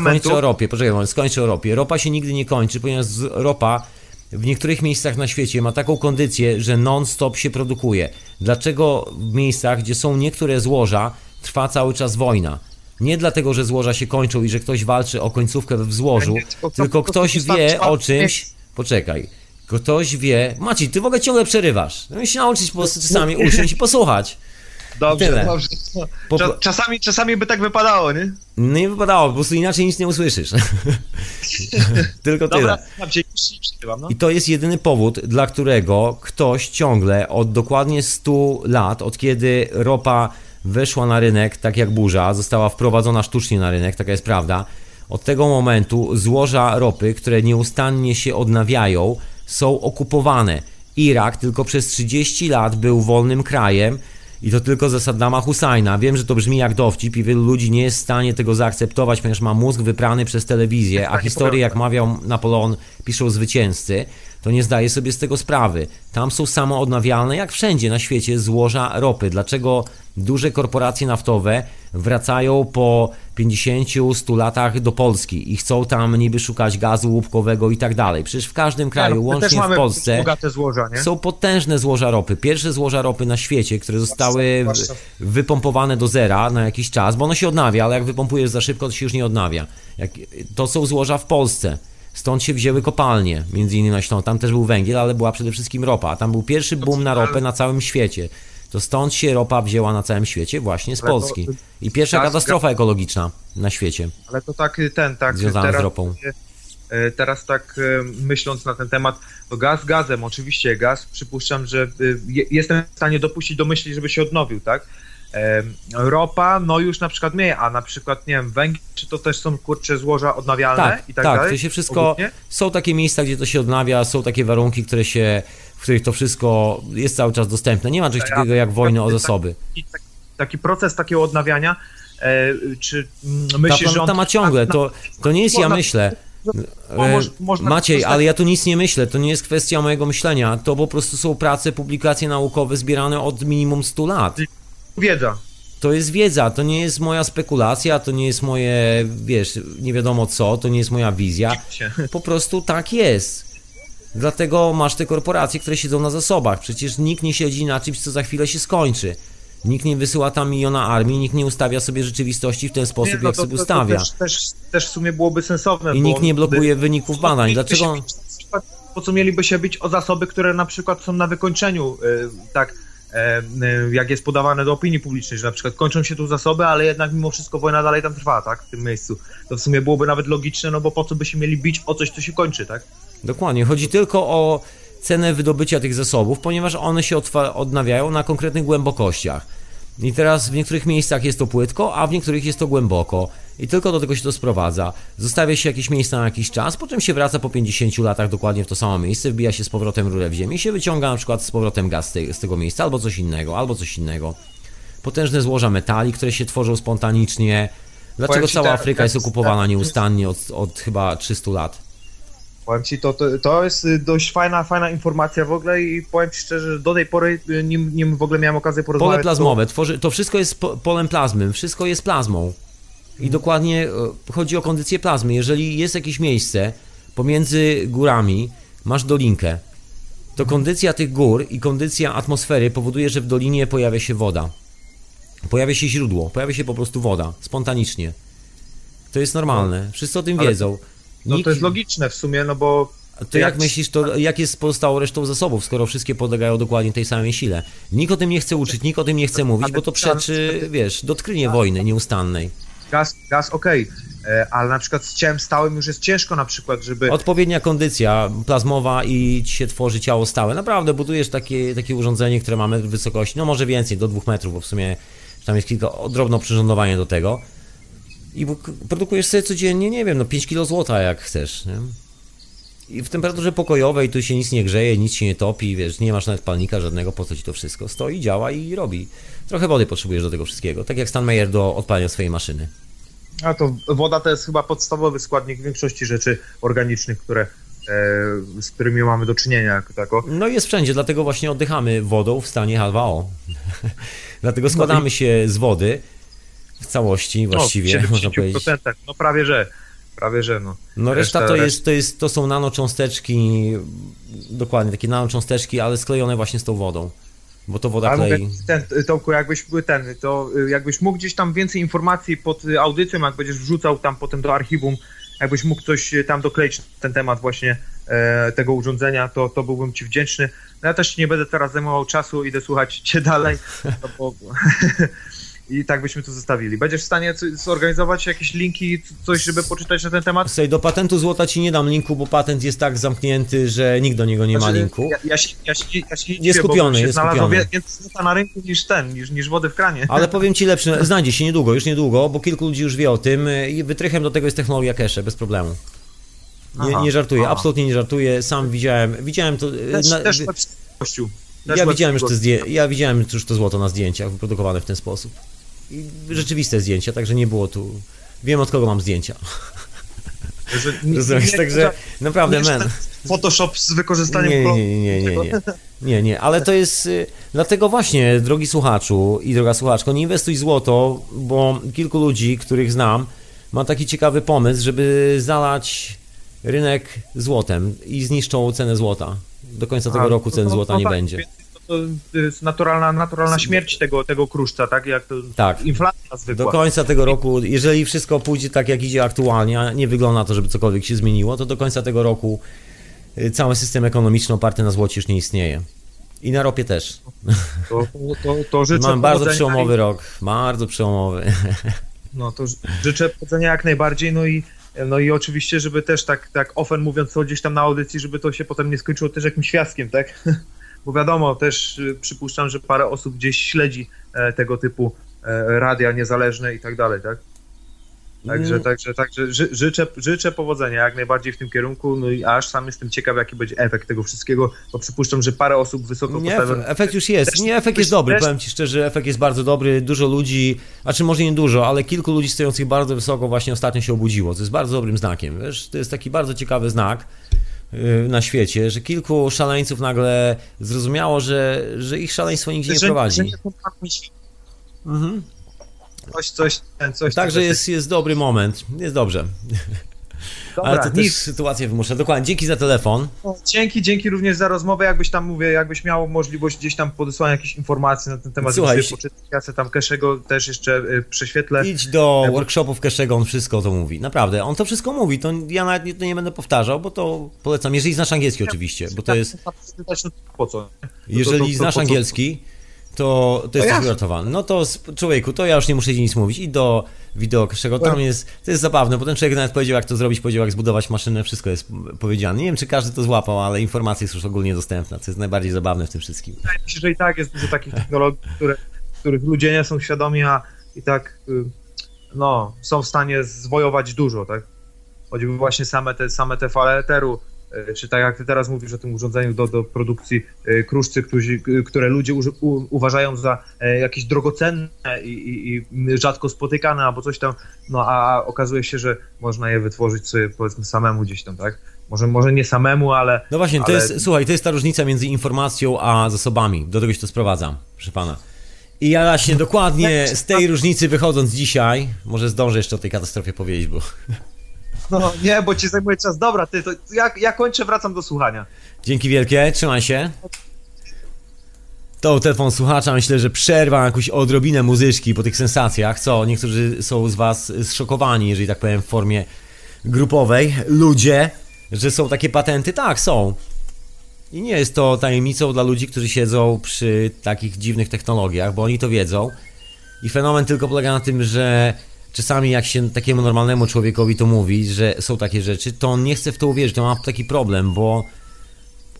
skończę o ropie, poczekaj, skończę o ropie. Ropa się nigdy nie kończy, ponieważ ropa w niektórych miejscach na świecie ma taką kondycję, że non-stop się produkuje. Dlaczego w miejscach, gdzie są niektóre złoża, trwa cały czas wojna? Nie dlatego, że złoża się kończą i że ktoś walczy o końcówkę w złożu, nie, tylko, tylko ktoś wie o czymś... Poczekaj, ktoś wie... Maciej, ty w ogóle ciągle przerywasz. No musisz się nauczyć po prostu czasami usiąść i posłuchać. Dobrze, tyle. Dobrze. Czasami, czasami by tak wypadało, nie? No nie wypadało, po prostu inaczej nic nie usłyszysz. Tylko tyle. Dobra, no. I to jest jedyny powód, dla którego ktoś ciągle od dokładnie stu lat, od kiedy ropa weszła na rynek, tak jak burza, została wprowadzona sztucznie na rynek, taka jest prawda, od tego momentu złoża ropy, które nieustannie się odnawiają, są okupowane. Irak tylko przez trzydzieści lat był wolnym krajem, i to tylko za Saddama Husajna. Wiem, że to brzmi jak dowcip i wielu ludzi nie jest w stanie tego zaakceptować, ponieważ ma mózg wyprany przez telewizję, a historię, jak mawiał Napoleon, piszą zwycięzcy, to nie zdaje sobie z tego sprawy. Tam są samoodnawialne, jak wszędzie na świecie, złoża ropy. Dlaczego duże korporacje naftowe wracają po pięćdziesięciu, stu latach do Polski i chcą tam niby szukać gazu łupkowego i tak dalej? Przecież w każdym kraju, no, łącznie w Polsce, złoża, są potężne złoża ropy. Pierwsze złoża ropy na świecie, które zostały wypompowane do zera na jakiś czas, bo ono się odnawia, ale jak wypompujesz za szybko, to się już nie odnawia. To są złoża w Polsce. Stąd się wzięły kopalnie, między innymi na Śląsku. Tam też był węgiel, ale była przede wszystkim ropa. Tam był pierwszy boom na ropę na całym świecie. To stąd się ropa wzięła na całym świecie, właśnie z Polski. I pierwsza katastrofa ekologiczna na świecie. Ale to tak ten, tak. Związana z ropą. Teraz tak myśląc na ten temat, to gaz gazem, oczywiście gaz, przypuszczam, że jestem w stanie dopuścić do myśli, żeby się odnowił, tak? Ropa, no już na przykład mniej, a na przykład, nie wiem, węgiel, czy to też są, kurczę, złoża odnawialne tak, i tak, tak dalej? Tak, to się wszystko, ogólnie? Są takie miejsca, gdzie to się odnawia, są takie warunki, które się, w których to wszystko jest cały czas dostępne. Nie ma czegoś ja, takiego jak wojny o zasoby. Taki, taki proces takiego odnawiania, e, czy myślisz, że on... Ta ma ciągle, to, to nie jest ja myślę. Maciej, ale ja tu nic nie myślę, to nie jest kwestia mojego myślenia, to po prostu są prace, publikacje naukowe zbierane od minimum stu lat. Wiedza. To jest wiedza, to nie jest moja spekulacja, to nie jest moje, wiesz, nie wiadomo co, to nie jest moja wizja. Po prostu tak jest. Dlatego masz te korporacje, które siedzą na zasobach. Przecież nikt nie siedzi na czymś, co za chwilę się skończy. Nikt nie wysyła tam miliona armii, nikt nie ustawia sobie rzeczywistości w ten sposób, nie, no jak to, sobie to, to ustawia. Też, też, też w sumie byłoby sensowne. I nikt nie blokuje by, wyników badań. Dlaczego? Się, po co mieliby się bić o zasoby, które na przykład są na wykończeniu, yy, tak? Jak jest podawane do opinii publicznej, że na przykład kończą się tu zasoby, ale jednak mimo wszystko wojna dalej tam trwa, tak, w tym miejscu. To w sumie byłoby nawet logiczne, no bo po co by się mieli bić o coś, co się kończy, tak? Dokładnie, chodzi tylko o cenę wydobycia tych zasobów, ponieważ one się odnawiają na konkretnych głębokościach. I teraz w niektórych miejscach jest to płytko, a w niektórych jest to głęboko. I tylko do tego się to sprowadza. Zostawia się jakieś miejsca na jakiś czas, po czym się wraca po pięćdziesięciu latach dokładnie w to samo miejsce, wbija się z powrotem rurę w ziemię i się wyciąga na przykład z powrotem gaz z tego miejsca, albo coś innego, albo coś innego. Potężne złoża metali, które się tworzą spontanicznie. Dlaczego cała Afryka jest okupowana nieustannie od, od chyba trzystu lat? Powiem Ci, to, to, to jest dość fajna, fajna informacja w ogóle i powiem Ci szczerze, że do tej pory, nim, nim w ogóle miałem okazję porozmawiać... Pole plazmowe, to... Tworzy, to wszystko jest po, polem plazmy, wszystko jest plazmą i dokładnie chodzi o kondycję plazmy. Jeżeli jest jakieś miejsce pomiędzy górami, masz dolinkę, to kondycja tych gór i kondycja atmosfery powoduje, że w dolinie pojawia się woda, pojawia się źródło, pojawia się po prostu woda, spontanicznie. To jest normalne, wszyscy o tym wiedzą. No nikt... to jest logiczne w sumie, no bo... To jak, jak myślisz, to jak jest z pozostałą resztą zasobów, skoro wszystkie podlegają dokładnie tej samej sile? Nikt o tym nie chce uczyć, nikt o tym nie chce mówić, bo to przeczy, wiesz, dotkliwie wojny nieustannej. Gaz, gaz, okej. Okay. Ale na przykład z ciałem stałym już jest ciężko na przykład, żeby... Odpowiednia kondycja plazmowa i ci się tworzy ciało stałe. Naprawdę budujesz takie, takie urządzenie, które ma metr wysokości, no może więcej, do dwóch metrów, bo w sumie tam jest kilka, drobno przyrządowanie do tego. I produkujesz sobie codziennie, nie wiem, no pięć kilo złota jak chcesz, nie? I w temperaturze pokojowej tu się nic nie grzeje, nic się nie topi, wiesz, nie masz nawet palnika żadnego, po co ci to wszystko? Stoi, działa i robi. Trochę wody potrzebujesz do tego wszystkiego, tak jak Stan Meyer do odpalania swojej maszyny. A to woda to jest chyba podstawowy składnik większości rzeczy organicznych, które, e, z którymi mamy do czynienia jako tako. No i jest wszędzie, dlatego właśnie oddychamy wodą w stanie H dwa O. Dlatego składamy no i... się z wody w całości właściwie, no, można powiedzieć. No prawie że, prawie że no. No reszta, reszta to, jest, to, jest, to są nanocząsteczki, dokładnie takie nanocząsteczki, ale sklejone właśnie z tą wodą. Bo to woda klei. Mówię, ten, Tomku, jakbyś był ten, to jakbyś mógł gdzieś tam więcej informacji pod audycją, jak będziesz wrzucał tam potem do archiwum, jakbyś mógł coś tam dokleić ten temat właśnie e, tego urządzenia, to, to byłbym ci wdzięczny. No ja też nie będę teraz zajmował czasu, idę słuchać cię dalej, no bo... I tak byśmy to zostawili. Będziesz w stanie zorganizować jakieś linki, coś, żeby poczytać na ten temat? Słuchaj, do patentu złota ci nie dam linku, bo patent jest tak zamknięty, że nikt do niego nie znaczy, ma linku. Ja, ja, się, ja, się, ja się nie jest skupiony, jest skupiony. Więcej złota na rynku niż ten, niż, niż wody w kranie. Ale powiem ci lepszy, znajdzie się niedługo, już niedługo, bo kilku ludzi już wie o tym i wytrychem do tego jest technologia Keshe, bez problemu. Nie, nie żartuję, aha. Absolutnie nie żartuję, sam widziałem, widziałem to... Też, na, też kościół. Ja widziałem, już te zdję... ja widziałem już to złoto na zdjęciach wyprodukowane w ten sposób. I rzeczywiste zdjęcia, także nie było tu... Wiem, od kogo mam zdjęcia. Że, rozumiesz, nie, także nie, naprawdę, nie, men... Photoshop z wykorzystaniem... Nie, nie, nie, nie, nie, nie, nie, ale to jest... Dlatego właśnie, drogi słuchaczu i droga słuchaczko, nie inwestuj w złoto, bo kilku ludzi, których znam, ma taki ciekawy pomysł, żeby zalać rynek złotem i zniszczą cenę złota. Do końca tego A, roku cen złota no, no, nie tak, będzie. To jest naturalna, naturalna śmierć tego, tego kruszca, tak? Jak to tak. Inflacja zwykła. Do końca tego roku, jeżeli wszystko pójdzie tak, jak idzie aktualnie, a nie wygląda na to, żeby cokolwiek się zmieniło, to do końca tego roku cały system ekonomiczny oparty na złocie już nie istnieje. I na ropie też. To, to, to życzę Mam bardzo przełomowy i... rok. Bardzo przełomowy. No to życzę powodzenia jak najbardziej, no i No i oczywiście, żeby też tak, tak often mówiąc co gdzieś tam na audycji, żeby to się potem nie skończyło też jakimś fiaskiem, tak? Bo wiadomo, też przypuszczam, że parę osób gdzieś śledzi tego typu radia niezależne i tak dalej, tak? Także, mm. także, także ży, życzę, życzę powodzenia jak najbardziej w tym kierunku, no i aż sam jestem ciekaw, jaki będzie efekt tego wszystkiego, bo przypuszczam, że parę osób wysoko postawionych... Efekt już jest, też, nie, efekt też, jest dobry, też... powiem ci szczerze, efekt jest bardzo dobry, dużo ludzi, a czy może nie dużo, ale kilku ludzi stojących bardzo wysoko właśnie ostatnio się obudziło, to jest bardzo dobrym znakiem, wiesz, to jest taki bardzo ciekawy znak na świecie, że kilku szaleńców nagle zrozumiało, że, że ich szaleństwo nigdzie nie że, prowadzi. Że nie mhm. Coś, coś, ten, coś. Także jest, jest dobry moment, jest dobrze. Dobra, ale to też nic. Sytuację wymusza. Dokładnie, dzięki za telefon. Dzięki, dzięki również za rozmowę. Jakbyś tam, mówię, jakbyś miał możliwość gdzieś tam podesłania jakichś informacji na ten temat. Słuchaj, ja sobie tam Keszego też jeszcze prześwietlę. Idź do workshopów Keszego, on wszystko to mówi. Naprawdę, on to wszystko mówi. To ja nawet nie, to nie będę powtarzał, bo to polecam. Jeżeli znasz angielski oczywiście, bo to jest... Po co? Jeżeli znasz angielski... To, to jest uratowany. No to człowieku, to ja już nie muszę ci nic mówić. I do wideo Keszego, tam jest, to jest zabawne, bo ten człowiek nawet powiedział, jak to zrobić, powiedział, jak zbudować maszynę, wszystko jest powiedziane. Nie wiem, czy każdy to złapał, ale informacja jest już ogólnie dostępna, co jest najbardziej zabawne w tym wszystkim. Wydaje mi się, że i tak jest dużo takich technologii, które, których ludzie nie są świadomi, a i tak no, są w stanie zwojować dużo, tak? Choćby właśnie same te, same te fale eteru, czy tak jak ty teraz mówisz o tym urządzeniu do, do produkcji kruszcy, którzy, które ludzie u, u, uważają za jakieś drogocenne i, i, i rzadko spotykane albo coś tam, no a okazuje się, że można je wytworzyć sobie powiedzmy samemu gdzieś tam, tak? Może, może nie samemu, ale... No właśnie, ale... to jest, słuchaj, to jest ta różnica między informacją a zasobami, do tego się to sprowadzam, proszę pana. I ja właśnie dokładnie z tej różnicy wychodząc dzisiaj, może zdążę jeszcze o tej katastrofie powiedzieć, bo... No nie, bo ci zajmuje czas. Dobra, ty, to ja, ja kończę, wracam do słuchania. Dzięki wielkie, trzymaj się. To telefon słuchacza, myślę, że przerwa jakąś odrobinę muzyczki po tych sensacjach, co? Niektórzy są z was zszokowani, jeżeli tak powiem, w formie grupowej, ludzie, że są takie patenty? Tak, są. I nie jest to tajemnicą dla ludzi, którzy siedzą przy takich dziwnych technologiach, bo oni to wiedzą. I fenomen tylko polega na tym, że czasami jak się takiemu normalnemu człowiekowi to mówi, że są takie rzeczy, to on nie chce w to uwierzyć, on ma taki problem, bo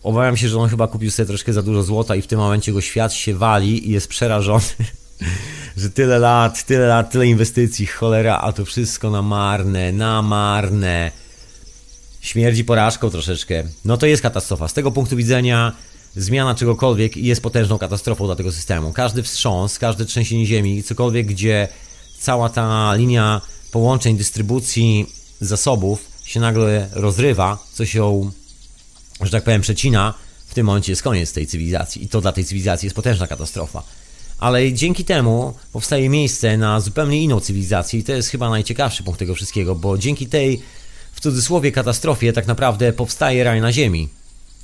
obawiam się, że on chyba kupił sobie troszkę za dużo złota i w tym momencie go świat się wali i jest przerażony, że tyle lat, tyle lat, tyle inwestycji, cholera, a to wszystko na marne, na marne. Śmierdzi porażką troszeczkę. No to jest katastrofa. Z tego punktu widzenia zmiana czegokolwiek jest potężną katastrofą dla tego systemu. Każdy wstrząs, każde trzęsienie ziemi, cokolwiek, gdzie cała ta linia połączeń, dystrybucji zasobów się nagle rozrywa, co się, że tak powiem, przecina, w tym momencie jest koniec tej cywilizacji. I to dla tej cywilizacji jest potężna katastrofa. Ale dzięki temu powstaje miejsce na zupełnie inną cywilizację i to jest chyba najciekawszy punkt tego wszystkiego, bo dzięki tej, w cudzysłowie, katastrofie tak naprawdę powstaje raj na ziemi.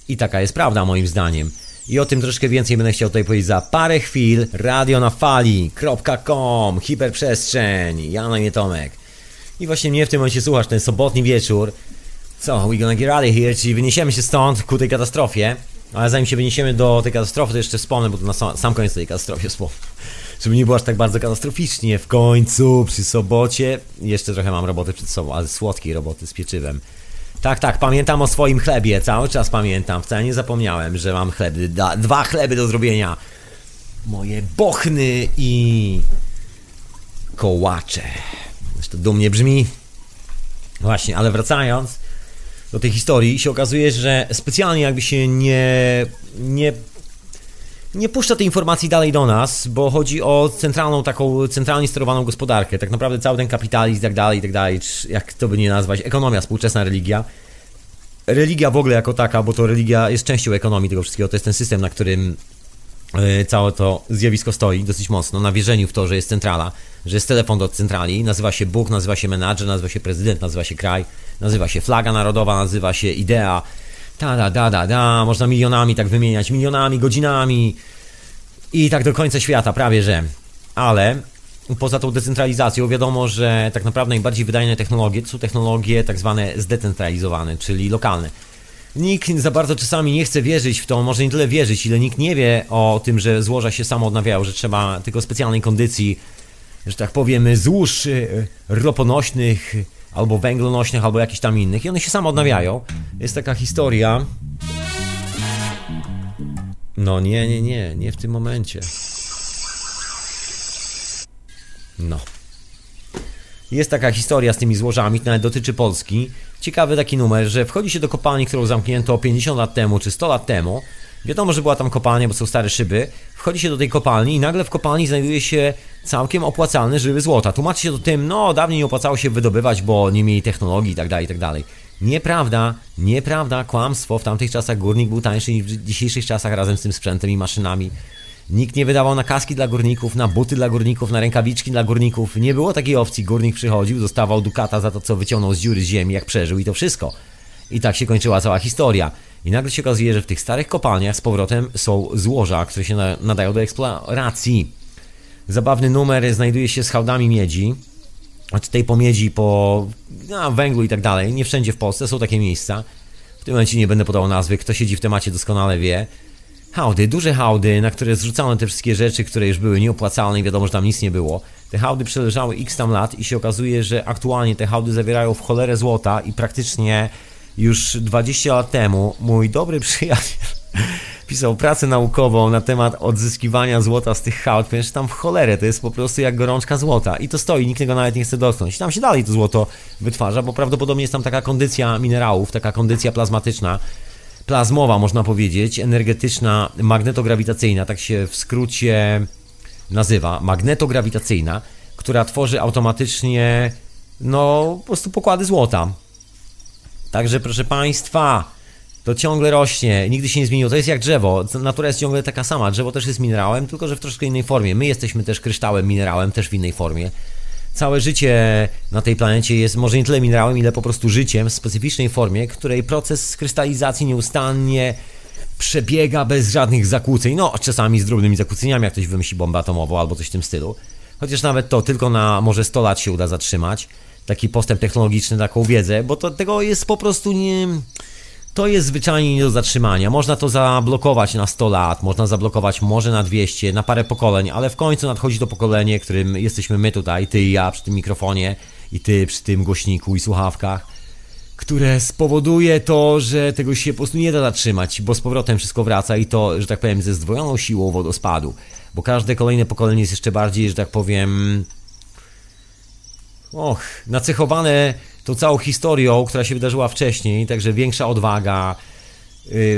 I taka jest prawda moim zdaniem. I o tym troszkę więcej będę chciał tutaj powiedzieć za parę chwil. Radio na fali kropka com, hiperprzestrzeń, ja na imię Tomek. I właśnie mnie w tym momencie słuchasz, ten sobotni wieczór. So, we gonna get out of here, czyli wyniesiemy się stąd ku tej katastrofie. Ale zanim się wyniesiemy do tej katastrofy, to jeszcze wspomnę, bo to na sam, sam koniec tej katastrofy wspomnę. Żeby nie było aż tak bardzo katastroficznie, w końcu, przy sobocie. Jeszcze trochę mam roboty przed sobą, ale słodkiej roboty z pieczywem. Tak, tak, pamiętam o swoim chlebie, cały czas pamiętam, wcale nie zapomniałem, że mam chleby, da, dwa chleby do zrobienia. Moje bochny i kołacze. Zresztą dumnie brzmi. Właśnie, ale wracając do tej historii, się okazuje, że specjalnie jakby się nie, nie, nie puszcza tej informacji dalej do nas, bo chodzi o centralną taką, centralnie sterowaną gospodarkę. Tak naprawdę cały ten kapitalizm i tak dalej, i tak dalej, jak to by nie nazwać, ekonomia, współczesna religia. Religia w ogóle jako taka, bo to religia jest częścią ekonomii tego wszystkiego, to jest ten system, na którym całe to zjawisko stoi dosyć mocno, na wierzeniu w to, że jest centrala, że jest telefon do centrali, nazywa się Bóg, nazywa się menadżer, nazywa się prezydent, nazywa się kraj, nazywa się flaga narodowa, nazywa się idea, ta da da da da, można milionami tak wymieniać, milionami, godzinami i tak do końca świata prawie że, ale poza tą decentralizacją wiadomo, że tak naprawdę najbardziej wydajne technologie to są technologie tak zwane zdecentralizowane, czyli lokalne. Nikt za bardzo czasami nie chce wierzyć w to, może nie tyle wierzyć, ile nikt nie wie o tym, że złoża się samo odnawiają, że trzeba tylko specjalnej kondycji, że tak powiem, złóż roponośnych, albo węglonośnych, albo jakichś tam innych i one się samo odnawiają. Jest taka historia... No nie, nie, nie, nie w tym momencie. No. Jest taka historia z tymi złożami, to nawet dotyczy Polski. Ciekawy taki numer, że wchodzi się do kopalni, którą zamknięto pięćdziesiąt lat temu czy sto lat temu. Wiadomo, że była tam kopalnia, bo są stare szyby. Wchodzi się do tej kopalni i nagle w kopalni znajduje się całkiem opłacalny żywy złota. Tłumaczy się to tym, no dawniej nie opłacało się wydobywać, bo nie mieli technologii itd., itd. Nieprawda, nieprawda, kłamstwo. W tamtych czasach górnik był tańszy niż w dzisiejszych czasach razem z tym sprzętem i maszynami. Nikt nie wydawał na kaski dla górników, na buty dla górników, na rękawiczki dla górników. Nie było takiej opcji. Górnik przychodził, dostawał dukata za to, co wyciągnął z dziury z ziemi, jak przeżył i to wszystko. I tak się kończyła cała historia. I nagle się okazuje, że w tych starych kopalniach z powrotem są złoża, które się nadają do eksploracji. Zabawny numer znajduje się z hałdami miedzi. Od tej po miedzi, po no, węglu i tak dalej. Nie wszędzie w Polsce są takie miejsca. W tym momencie nie będę podał nazwy. Kto siedzi w temacie doskonale wie. Hałdy, duże hałdy, na które zrzucano te wszystkie rzeczy, które już były nieopłacalne i wiadomo, że tam nic nie było. Te hałdy przeleżały x tam lat i się okazuje, że aktualnie te hałdy zawierają w cholerę złota i praktycznie już dwadzieścia lat temu mój dobry przyjaciel pisał pracę naukową na temat odzyskiwania złota z tych hałd, ponieważ tam w cholerę to jest po prostu jak gorączka złota i to stoi, nikt tego nawet nie chce dotknąć. Tam się dalej to złoto wytwarza, bo prawdopodobnie jest tam taka kondycja minerałów, taka kondycja plazmatyczna, plazmowa, można powiedzieć, energetyczna, magnetograwitacyjna, tak się w skrócie nazywa, magnetograwitacyjna, która tworzy automatycznie, no, po prostu pokłady złota. Także, proszę Państwa, to ciągle rośnie, nigdy się nie zmieniło, to jest jak drzewo, natura jest ciągle taka sama, drzewo też jest minerałem, tylko że w troszkę innej formie, my jesteśmy też kryształem, minerałem, też w innej formie. Całe życie na tej planecie jest może nie tyle minerałem, ile po prostu życiem w specyficznej formie, której proces krystalizacji nieustannie przebiega bez żadnych zakłóceń. No, czasami z drobnymi zakłóceniami, jak ktoś wymyśli bombę atomową albo coś w tym stylu. Chociaż nawet to tylko na może sto lat się uda zatrzymać. taki postęp technologiczny, taką wiedzę, bo to, tego jest po prostu nie... To jest zwyczajnie nie do zatrzymania. Można to zablokować na sto lat, można zablokować może na dwieście, na parę pokoleń, ale w końcu nadchodzi to pokolenie, którym jesteśmy my tutaj, ty i ja przy tym mikrofonie i ty przy tym głośniku i słuchawkach, które spowoduje to, że tego się po prostu nie da zatrzymać, bo z powrotem wszystko wraca i to, że tak powiem, ze zdwojoną siłą wodospadu, bo każde kolejne pokolenie jest jeszcze bardziej, że tak powiem, och, nacechowane tą całą historią, która się wydarzyła wcześniej, także większa odwaga,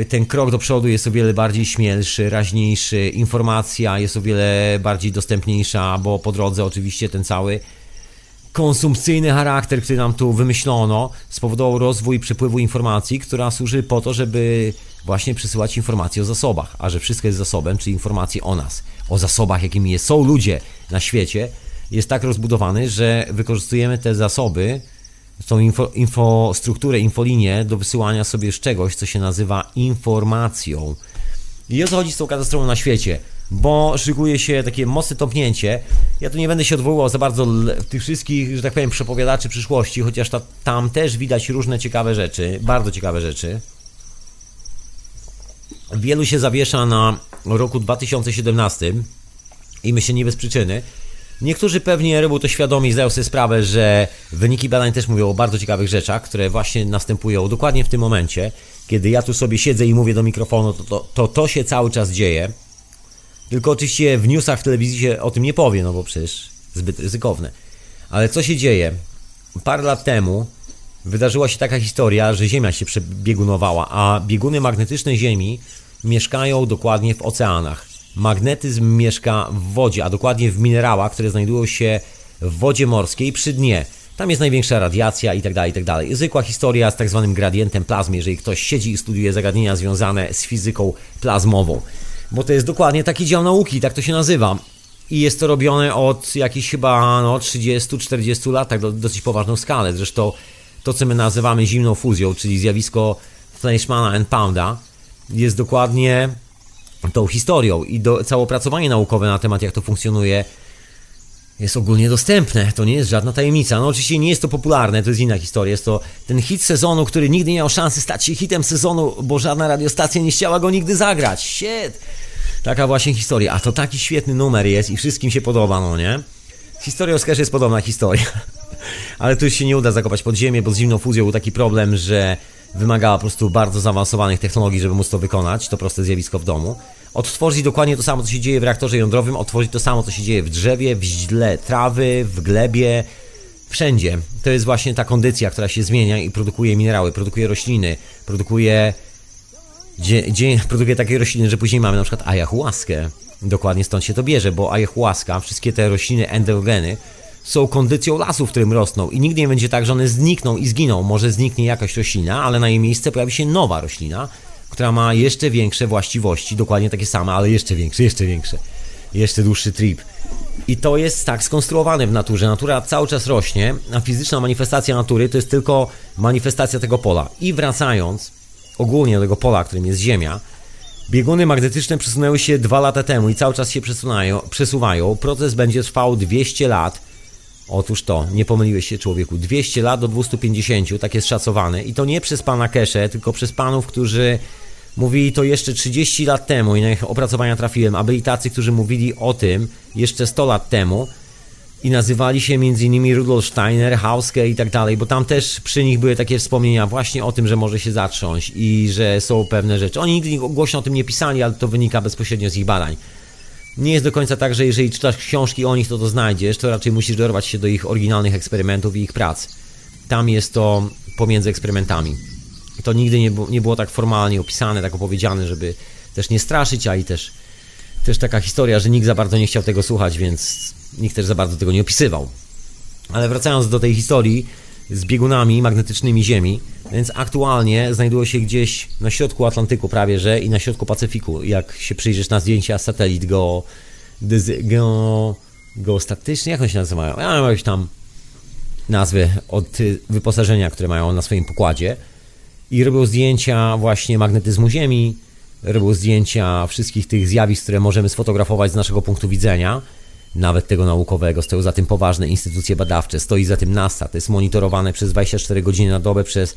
ten krok do przodu jest o wiele bardziej śmielszy, raźniejszy, informacja jest o wiele bardziej dostępniejsza, bo po drodze oczywiście ten cały konsumpcyjny charakter, który nam tu wymyślono, spowodował rozwój przepływu informacji, która służy po to, żeby właśnie przesyłać informacje o zasobach, a że wszystko jest zasobem, czyli informacje o nas, o zasobach, jakimi są ludzie na świecie, jest tak rozbudowany, że wykorzystujemy te zasoby, tą info, infostrukturę, infolinię do wysyłania sobie z czegoś, co się nazywa informacją. I o co chodzi z tą katastrofą na świecie? Bo szykuje się takie mocne tąpnięcie. Ja tu nie będę się odwoływał za bardzo tych wszystkich, że tak powiem, przepowiadaczy przyszłości, chociaż ta, tam też widać różne ciekawe rzeczy, bardzo ciekawe rzeczy. Wielu się zawiesza na roku dwa tysiące siedemnastym i myślę nie bez przyczyny. Niektórzy pewnie robią to świadomie i zdają sobie sprawę, że wyniki badań też mówią o bardzo ciekawych rzeczach, które właśnie następują dokładnie w tym momencie, kiedy ja tu sobie siedzę i mówię do mikrofonu, to to, to, to się cały czas dzieje. Tylko oczywiście w newsach, w telewizji się o tym nie powie, no bo przecież zbyt ryzykowne. Ale co się dzieje? Parę lat temu wydarzyła się taka historia, że Ziemia się przebiegunowała, a bieguny magnetyczne Ziemi mieszkają dokładnie w oceanach. Magnetyzm mieszka w wodzie, a dokładnie w minerałach, które znajdują się w wodzie morskiej przy dnie. Tam jest największa radiacja itd., itd. Zwykła historia z tak zwanym gradientem plazmy, jeżeli ktoś siedzi i studiuje zagadnienia związane z fizyką plazmową. Bo to jest dokładnie taki dział nauki, tak to się nazywa. I jest to robione od jakichś chyba no, trzydziestu do czterdziestu lat, tak do, dosyć poważną skalę. Zresztą to, co my nazywamy zimną fuzją, czyli zjawisko Fleischmana and Pounda, jest dokładnie tą historią i do, całe opracowanie naukowe na temat, jak to funkcjonuje, jest ogólnie dostępne. To nie jest żadna tajemnica. No oczywiście nie jest to popularne, to jest inna historia. Jest to ten hit sezonu, który nigdy nie miał szansy stać się hitem sezonu, bo żadna radiostacja nie chciała go nigdy zagrać. Shit! Taka właśnie historia. A to taki świetny numer jest i wszystkim się podoba, no nie? Z historią z Keshe jest podobna historia. Ale tu już się nie uda zakopać pod ziemię, bo z zimną fuzją był taki problem, że wymagała po prostu bardzo zaawansowanych technologii, żeby móc to wykonać, to proste zjawisko w domu. Odtworzyć dokładnie to samo, co się dzieje w reaktorze jądrowym, odtworzyć to samo, co się dzieje w drzewie, w źle trawy, w glebie, wszędzie. To jest właśnie ta kondycja, która się zmienia i produkuje minerały, produkuje rośliny, produkuje, dzie, dzie, produkuje takie rośliny, że później mamy na przykład ayahuaskę. Dokładnie stąd się to bierze, bo ayahuaska, wszystkie te rośliny endogeny, są kondycją lasu, w którym rosną i nigdy nie będzie tak, że one znikną i zginą. Może zniknie jakaś roślina, ale na jej miejsce pojawi się nowa roślina, która ma jeszcze większe właściwości, dokładnie takie same, ale jeszcze większe, jeszcze większe, jeszcze dłuższy trip. I to jest tak skonstruowane w naturze. Natura cały czas rośnie, a fizyczna manifestacja natury to jest tylko manifestacja tego pola. I wracając ogólnie do tego pola, którym jest Ziemia, bieguny magnetyczne przesunęły się dwa lata temu i cały czas się przesunają, przesuwają. Proces będzie trwał dwieście lat. Otóż to, nie pomyliłeś się człowieku, dwieście lat do dwustu pięćdziesięciu, tak jest szacowane i to nie przez pana Keshe, tylko przez panów, którzy mówili to jeszcze trzydzieści lat temu i na ich opracowania trafiłem, a byli tacy, którzy mówili o tym jeszcze sto lat temu i nazywali się między innymi Rudolf Steiner, Hauske i tak dalej, bo tam też przy nich były takie wspomnienia właśnie o tym, że może się zatrząść i że są pewne rzeczy. Oni nigdy głośno o tym nie pisali, ale to wynika bezpośrednio z ich badań. Nie jest do końca tak, że jeżeli czytasz książki o nich, to to znajdziesz, to raczej musisz dorwać się do ich oryginalnych eksperymentów i ich prac. Tam jest to pomiędzy eksperymentami. To nigdy nie, nie było tak formalnie opisane, tak opowiedziane, żeby też nie straszyć, a i też, też taka historia, że nikt za bardzo nie chciał tego słuchać, więc nikt też za bardzo tego nie opisywał. Ale wracając do tej historii z biegunami magnetycznymi Ziemi, więc aktualnie znajdują się gdzieś na środku Atlantyku prawie, że i na środku Pacyfiku. Jak się przyjrzysz na zdjęcia satelit go... go... geostatycznie, jak one się nazywają? Ja mam jakieś tam nazwy od wyposażenia, które mają na swoim pokładzie i robią zdjęcia właśnie magnetyzmu Ziemi, robią zdjęcia wszystkich tych zjawisk, które możemy sfotografować z naszego punktu widzenia. nawet tego naukowego. Stoją za tym poważne instytucje badawcze, stoi za tym NASA, to jest monitorowane przez dwadzieścia cztery godziny na dobę przez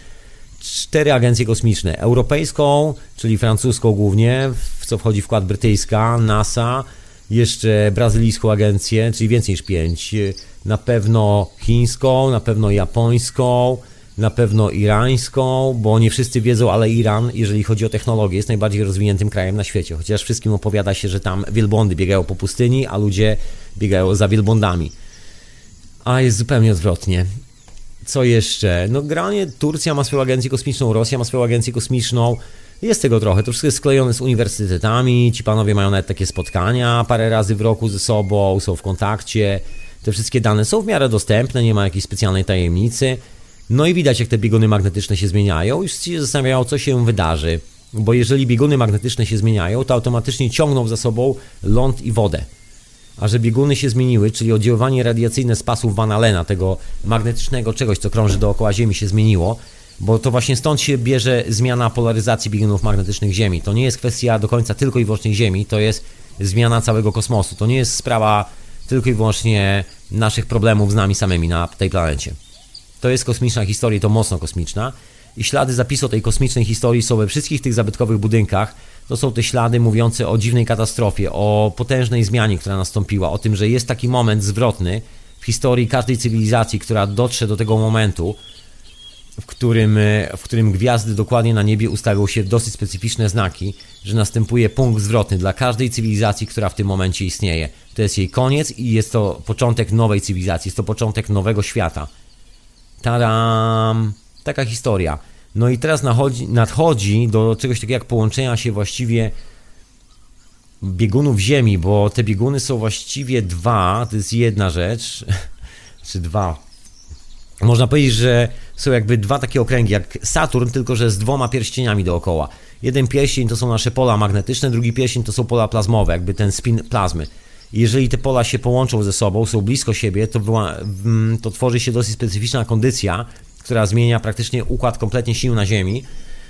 cztery agencje kosmiczne. Europejską, czyli francuską głównie, w co wchodzi wkład brytyjska, NASA, jeszcze brazylijską agencję, czyli więcej niż pięć, na pewno chińską, na pewno japońską, na pewno irańską, bo nie wszyscy wiedzą, ale Iran, jeżeli chodzi o technologię, jest najbardziej rozwiniętym krajem na świecie, chociaż wszystkim opowiada się, że tam wielbłądy biegają po pustyni, a ludzie biegają za wielbłądami. A jest zupełnie odwrotnie. Co jeszcze? No granie, Turcja ma swoją agencję kosmiczną, Rosja ma swoją agencję kosmiczną, jest tego trochę, to wszystko jest sklejone z uniwersytetami, ci panowie mają nawet takie spotkania parę razy w roku ze sobą, są w kontakcie, te wszystkie dane są w miarę dostępne, nie ma jakiejś specjalnej tajemnicy. No i widać, jak te bieguny magnetyczne się zmieniają i wszyscy się zastanawiają, co się wydarzy, bo jeżeli bieguny magnetyczne się zmieniają, to automatycznie ciągną za sobą ląd i wodę. A że bieguny się zmieniły, czyli oddziaływanie radiacyjne z pasów Van Allena, tego magnetycznego czegoś, co krąży dookoła Ziemi, się zmieniło, bo to właśnie stąd się bierze zmiana polaryzacji biegunów magnetycznych Ziemi. To nie jest kwestia do końca tylko i wyłącznie Ziemi, to jest zmiana całego kosmosu. To nie jest sprawa tylko i wyłącznie naszych problemów z nami samymi na tej planecie. To jest kosmiczna historia, to mocno kosmiczna. I ślady zapisu tej kosmicznej historii są we wszystkich tych zabytkowych budynkach. To są te ślady mówiące o dziwnej katastrofie, o potężnej zmianie, która nastąpiła, o tym, że jest taki moment zwrotny w historii każdej cywilizacji, która dotrze do tego momentu, w którym, w którym gwiazdy dokładnie na niebie ustawią się w dosyć specyficzne znaki, że następuje punkt zwrotny dla każdej cywilizacji, która w tym momencie istnieje. To jest jej koniec i jest to początek nowej cywilizacji, jest to początek nowego świata. Tadam! Taka historia. No i teraz nadchodzi, nadchodzi do czegoś takiego jak połączenia się właściwie biegunów Ziemi, bo te bieguny są właściwie dwa, to jest jedna rzecz, czy dwa. Można powiedzieć, że są jakby dwa takie okręgi, jak Saturn, tylko że z dwoma pierścieniami dookoła. Jeden pierścień to są nasze pola magnetyczne, drugi pierścień to są pola plazmowe, jakby ten spin plazmy. Jeżeli te pola się połączą ze sobą, są blisko siebie, to, była, to tworzy się dosyć specyficzna kondycja, która zmienia praktycznie układ kompletnie sił na Ziemi.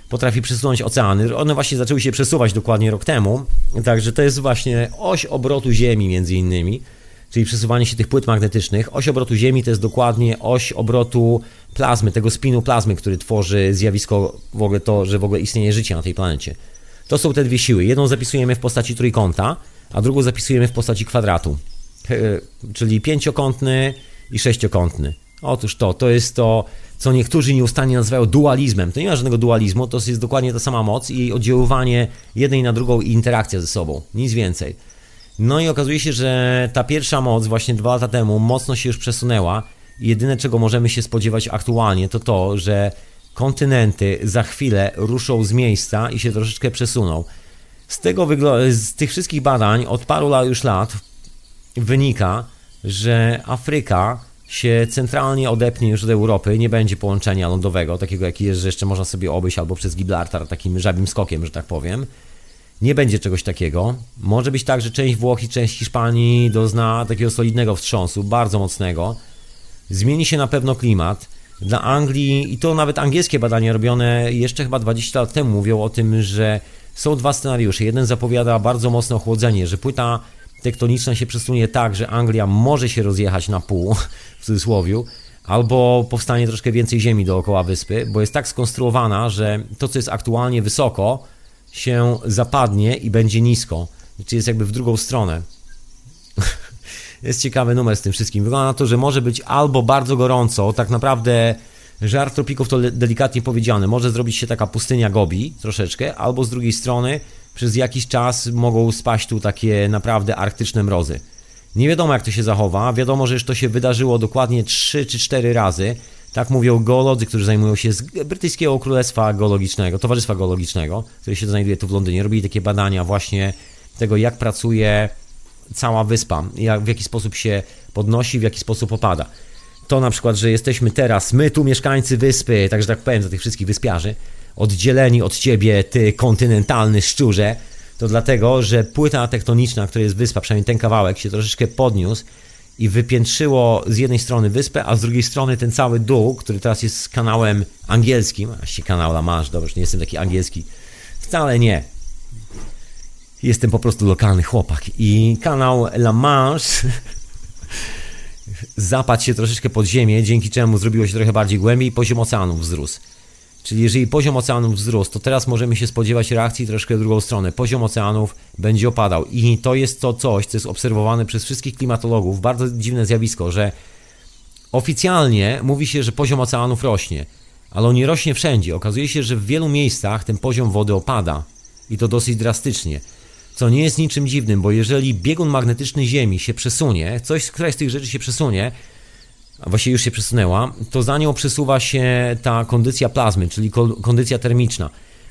Potrafi przesunąć oceany. One właśnie zaczęły się przesuwać dokładnie rok temu. Także to jest właśnie oś obrotu Ziemi między innymi, czyli przesuwanie się tych płyt magnetycznych. Oś obrotu Ziemi to jest dokładnie oś obrotu plazmy, tego spinu plazmy, który tworzy zjawisko w ogóle to, że w ogóle istnieje życie na tej planecie. To są te dwie siły. Jedną zapisujemy w postaci trójkąta, a drugą zapisujemy w postaci kwadratu, czyli pięciokątny i sześciokątny. Otóż to, to jest to, co niektórzy nieustannie nazywają dualizmem. To nie ma żadnego dualizmu, to jest dokładnie ta sama moc i jej oddziaływanie jednej na drugą i interakcja ze sobą, nic więcej. No i okazuje się, że ta pierwsza moc właśnie dwa lata temu mocno się już przesunęła i jedyne, czego możemy się spodziewać aktualnie, to to, że kontynenty za chwilę ruszą z miejsca i się troszeczkę przesuną. Z tego wygl- z tych wszystkich badań od paru już lat wynika, że Afryka się centralnie odepnie już od Europy, nie będzie połączenia lądowego, takiego jaki jest, że jeszcze można sobie obejść albo przez Gibraltar, takim żabim skokiem, że tak powiem. Nie będzie czegoś takiego. Może być tak, że część Włoch i część Hiszpanii dozna takiego solidnego wstrząsu, bardzo mocnego. Zmieni się na pewno klimat. Dla Anglii, i to nawet angielskie badania robione jeszcze chyba dwadzieścia lat temu mówią o tym, że są dwa scenariusze. Jeden zapowiada bardzo mocne ochłodzenie, że płyta tektoniczna się przesunie tak, że Anglia może się rozjechać na pół, w cudzysłowiu, albo powstanie troszkę więcej ziemi dookoła wyspy, bo jest tak skonstruowana, że to, co jest aktualnie wysoko, się zapadnie i będzie nisko. Czyli jest jakby w drugą stronę. Jest ciekawy numer z tym wszystkim. Wygląda na to, że może być albo bardzo gorąco, tak naprawdę żar tropików to delikatnie powiedziane, może zrobić się taka pustynia Gobi troszeczkę, albo z drugiej strony przez jakiś czas mogą spaść tu takie naprawdę arktyczne mrozy. Nie wiadomo, jak to się zachowa, wiadomo, że już to się wydarzyło dokładnie trzy czy cztery razy, tak mówią geolodzy, którzy zajmują się z brytyjskiego królestwa geologicznego, towarzystwa geologicznego, które się znajduje tu w Londynie, robili takie badania właśnie tego, jak pracuje cała wyspa, jak, w jaki sposób się podnosi, w jaki sposób opada. To na przykład, że jesteśmy teraz, my tu mieszkańcy wyspy, także tak powiem za tych wszystkich wyspiarzy, oddzieleni od ciebie, ty kontynentalny szczurze, to dlatego, że płyta tektoniczna, która jest wyspa, przynajmniej ten kawałek, się troszeczkę podniósł i wypiętrzyło z jednej strony wyspę, a z drugiej strony ten cały dół, który teraz jest kanałem angielskim, właściwie kanał La Manche, dobrze, nie jestem taki angielski, wcale nie. Jestem po prostu lokalny chłopak i kanał La Manche zapadł się troszeczkę pod ziemię, dzięki czemu zrobiło się trochę bardziej głębiej i poziom oceanów wzrósł. Czyli jeżeli poziom oceanów wzrósł, to teraz możemy się spodziewać reakcji troszkę w drugą stronę. Poziom oceanów będzie opadał i to jest to coś, co jest obserwowane przez wszystkich klimatologów. Bardzo dziwne zjawisko, że oficjalnie mówi się, że poziom oceanów rośnie, ale on nie rośnie wszędzie. Okazuje się, że w wielu miejscach ten poziom wody opada i to dosyć drastycznie. Co nie jest niczym dziwnym, bo jeżeli biegun magnetyczny Ziemi się przesunie, coś, któraś z tych rzeczy się przesunie, a właściwie już się przesunęła, to za nią przesuwa się ta kondycja plazmy, czyli kondycja termiczna.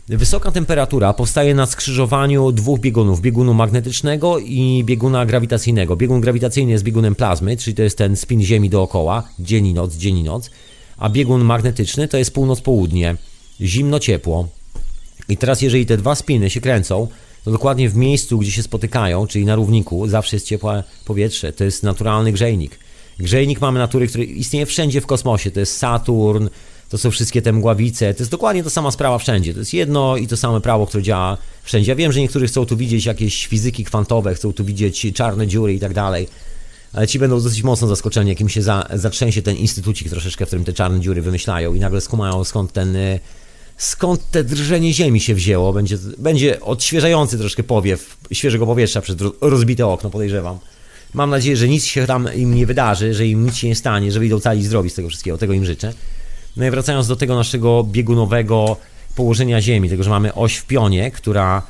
Wysoka temperatura powstaje na skrzyżowaniu dwóch biegunów, biegunu magnetycznego i bieguna grawitacyjnego. Biegun grawitacyjny jest biegunem plazmy, czyli to jest ten spin Ziemi dookoła, dzień i noc, dzień i noc, a biegun magnetyczny to jest północ-południe, zimno-ciepło. I teraz jeżeli te dwa spiny się kręcą, to dokładnie w miejscu, gdzie się spotykają, czyli na równiku, zawsze jest ciepłe powietrze, to jest naturalny grzejnik. Grzejnik mamy natury, który istnieje wszędzie w kosmosie, to jest Saturn, to są wszystkie te mgławice, to jest dokładnie ta sama sprawa wszędzie, to jest jedno i to samo prawo, które działa wszędzie. Ja wiem, że niektórzy chcą tu widzieć jakieś fizyki kwantowe, chcą tu widzieć czarne dziury i tak dalej, ale ci będą dosyć mocno zaskoczeni, jakim się za, zatrzęsie ten instytucik troszeczkę, w którym te czarne dziury wymyślają i nagle skumają, skąd ten... Skąd te drżenie ziemi się wzięło? Będzie, będzie odświeżający troszkę powiew świeżego powietrza przez rozbite okno, podejrzewam. Mam nadzieję, że nic się tam im nie wydarzy, że im nic się nie stanie, że wyjdą cali zdrowi z tego wszystkiego. Tego im życzę. No i wracając do tego naszego biegunowego położenia ziemi, tego, że mamy oś w pionie, która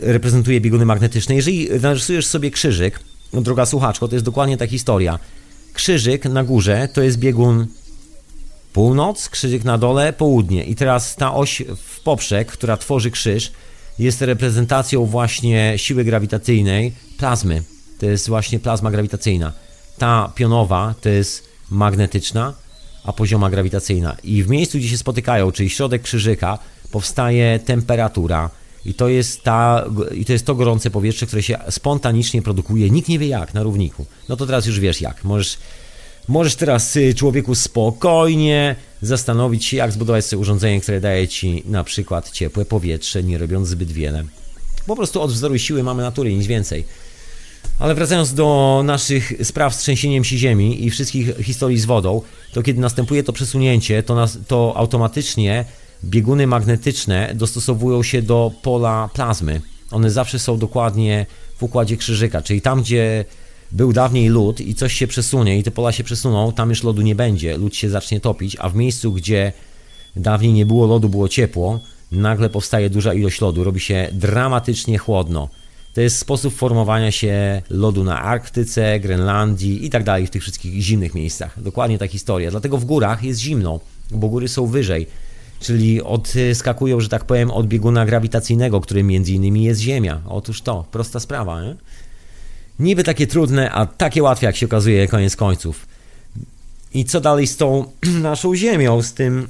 reprezentuje bieguny magnetyczne. Jeżeli narysujesz sobie krzyżyk, no droga słuchaczko, to jest dokładnie ta historia. Krzyżyk na górze to jest biegun północ, krzyżyk na dole, południe. I teraz ta oś w poprzek, która tworzy krzyż, jest reprezentacją właśnie siły grawitacyjnej plazmy. To jest właśnie plazma grawitacyjna. Ta pionowa to jest magnetyczna, a pozioma grawitacyjna. I w miejscu, gdzie się spotykają, czyli środek krzyżyka, powstaje temperatura. I to jest, ta, i to jest to gorące powietrze, które się spontanicznie produkuje. Nikt nie wie jak, na równiku. No to teraz już wiesz jak. Możesz... Możesz teraz, człowieku, spokojnie zastanowić się, jak zbudować sobie urządzenie, które daje Ci na przykład ciepłe powietrze, nie robiąc zbyt wiele. Po prostu odwzoruj siły mamy natury, nic więcej. Ale wracając do naszych spraw z trzęsieniem się ziemi i wszystkich historii z wodą, to kiedy następuje to przesunięcie, to, nas, to automatycznie bieguny magnetyczne dostosowują się do pola plazmy. One zawsze są dokładnie w układzie krzyżyka, czyli tam, gdzie... Był dawniej lód i coś się przesunie i te pola się przesuną, tam już lodu nie będzie, lód się zacznie topić, a w miejscu, gdzie dawniej nie było lodu, było ciepło, nagle powstaje duża ilość lodu, robi się dramatycznie chłodno. To jest sposób formowania się lodu na Arktyce, Grenlandii i tak dalej, w tych wszystkich zimnych miejscach. Dokładnie ta historia, dlatego w górach jest zimno, bo góry są wyżej, czyli odskakują, że tak powiem, od bieguna grawitacyjnego, którym między innymi jest Ziemia. Otóż to, prosta sprawa, nie? Niby takie trudne, a takie łatwe, jak się okazuje, koniec końców. I co dalej z tą naszą ziemią, z tym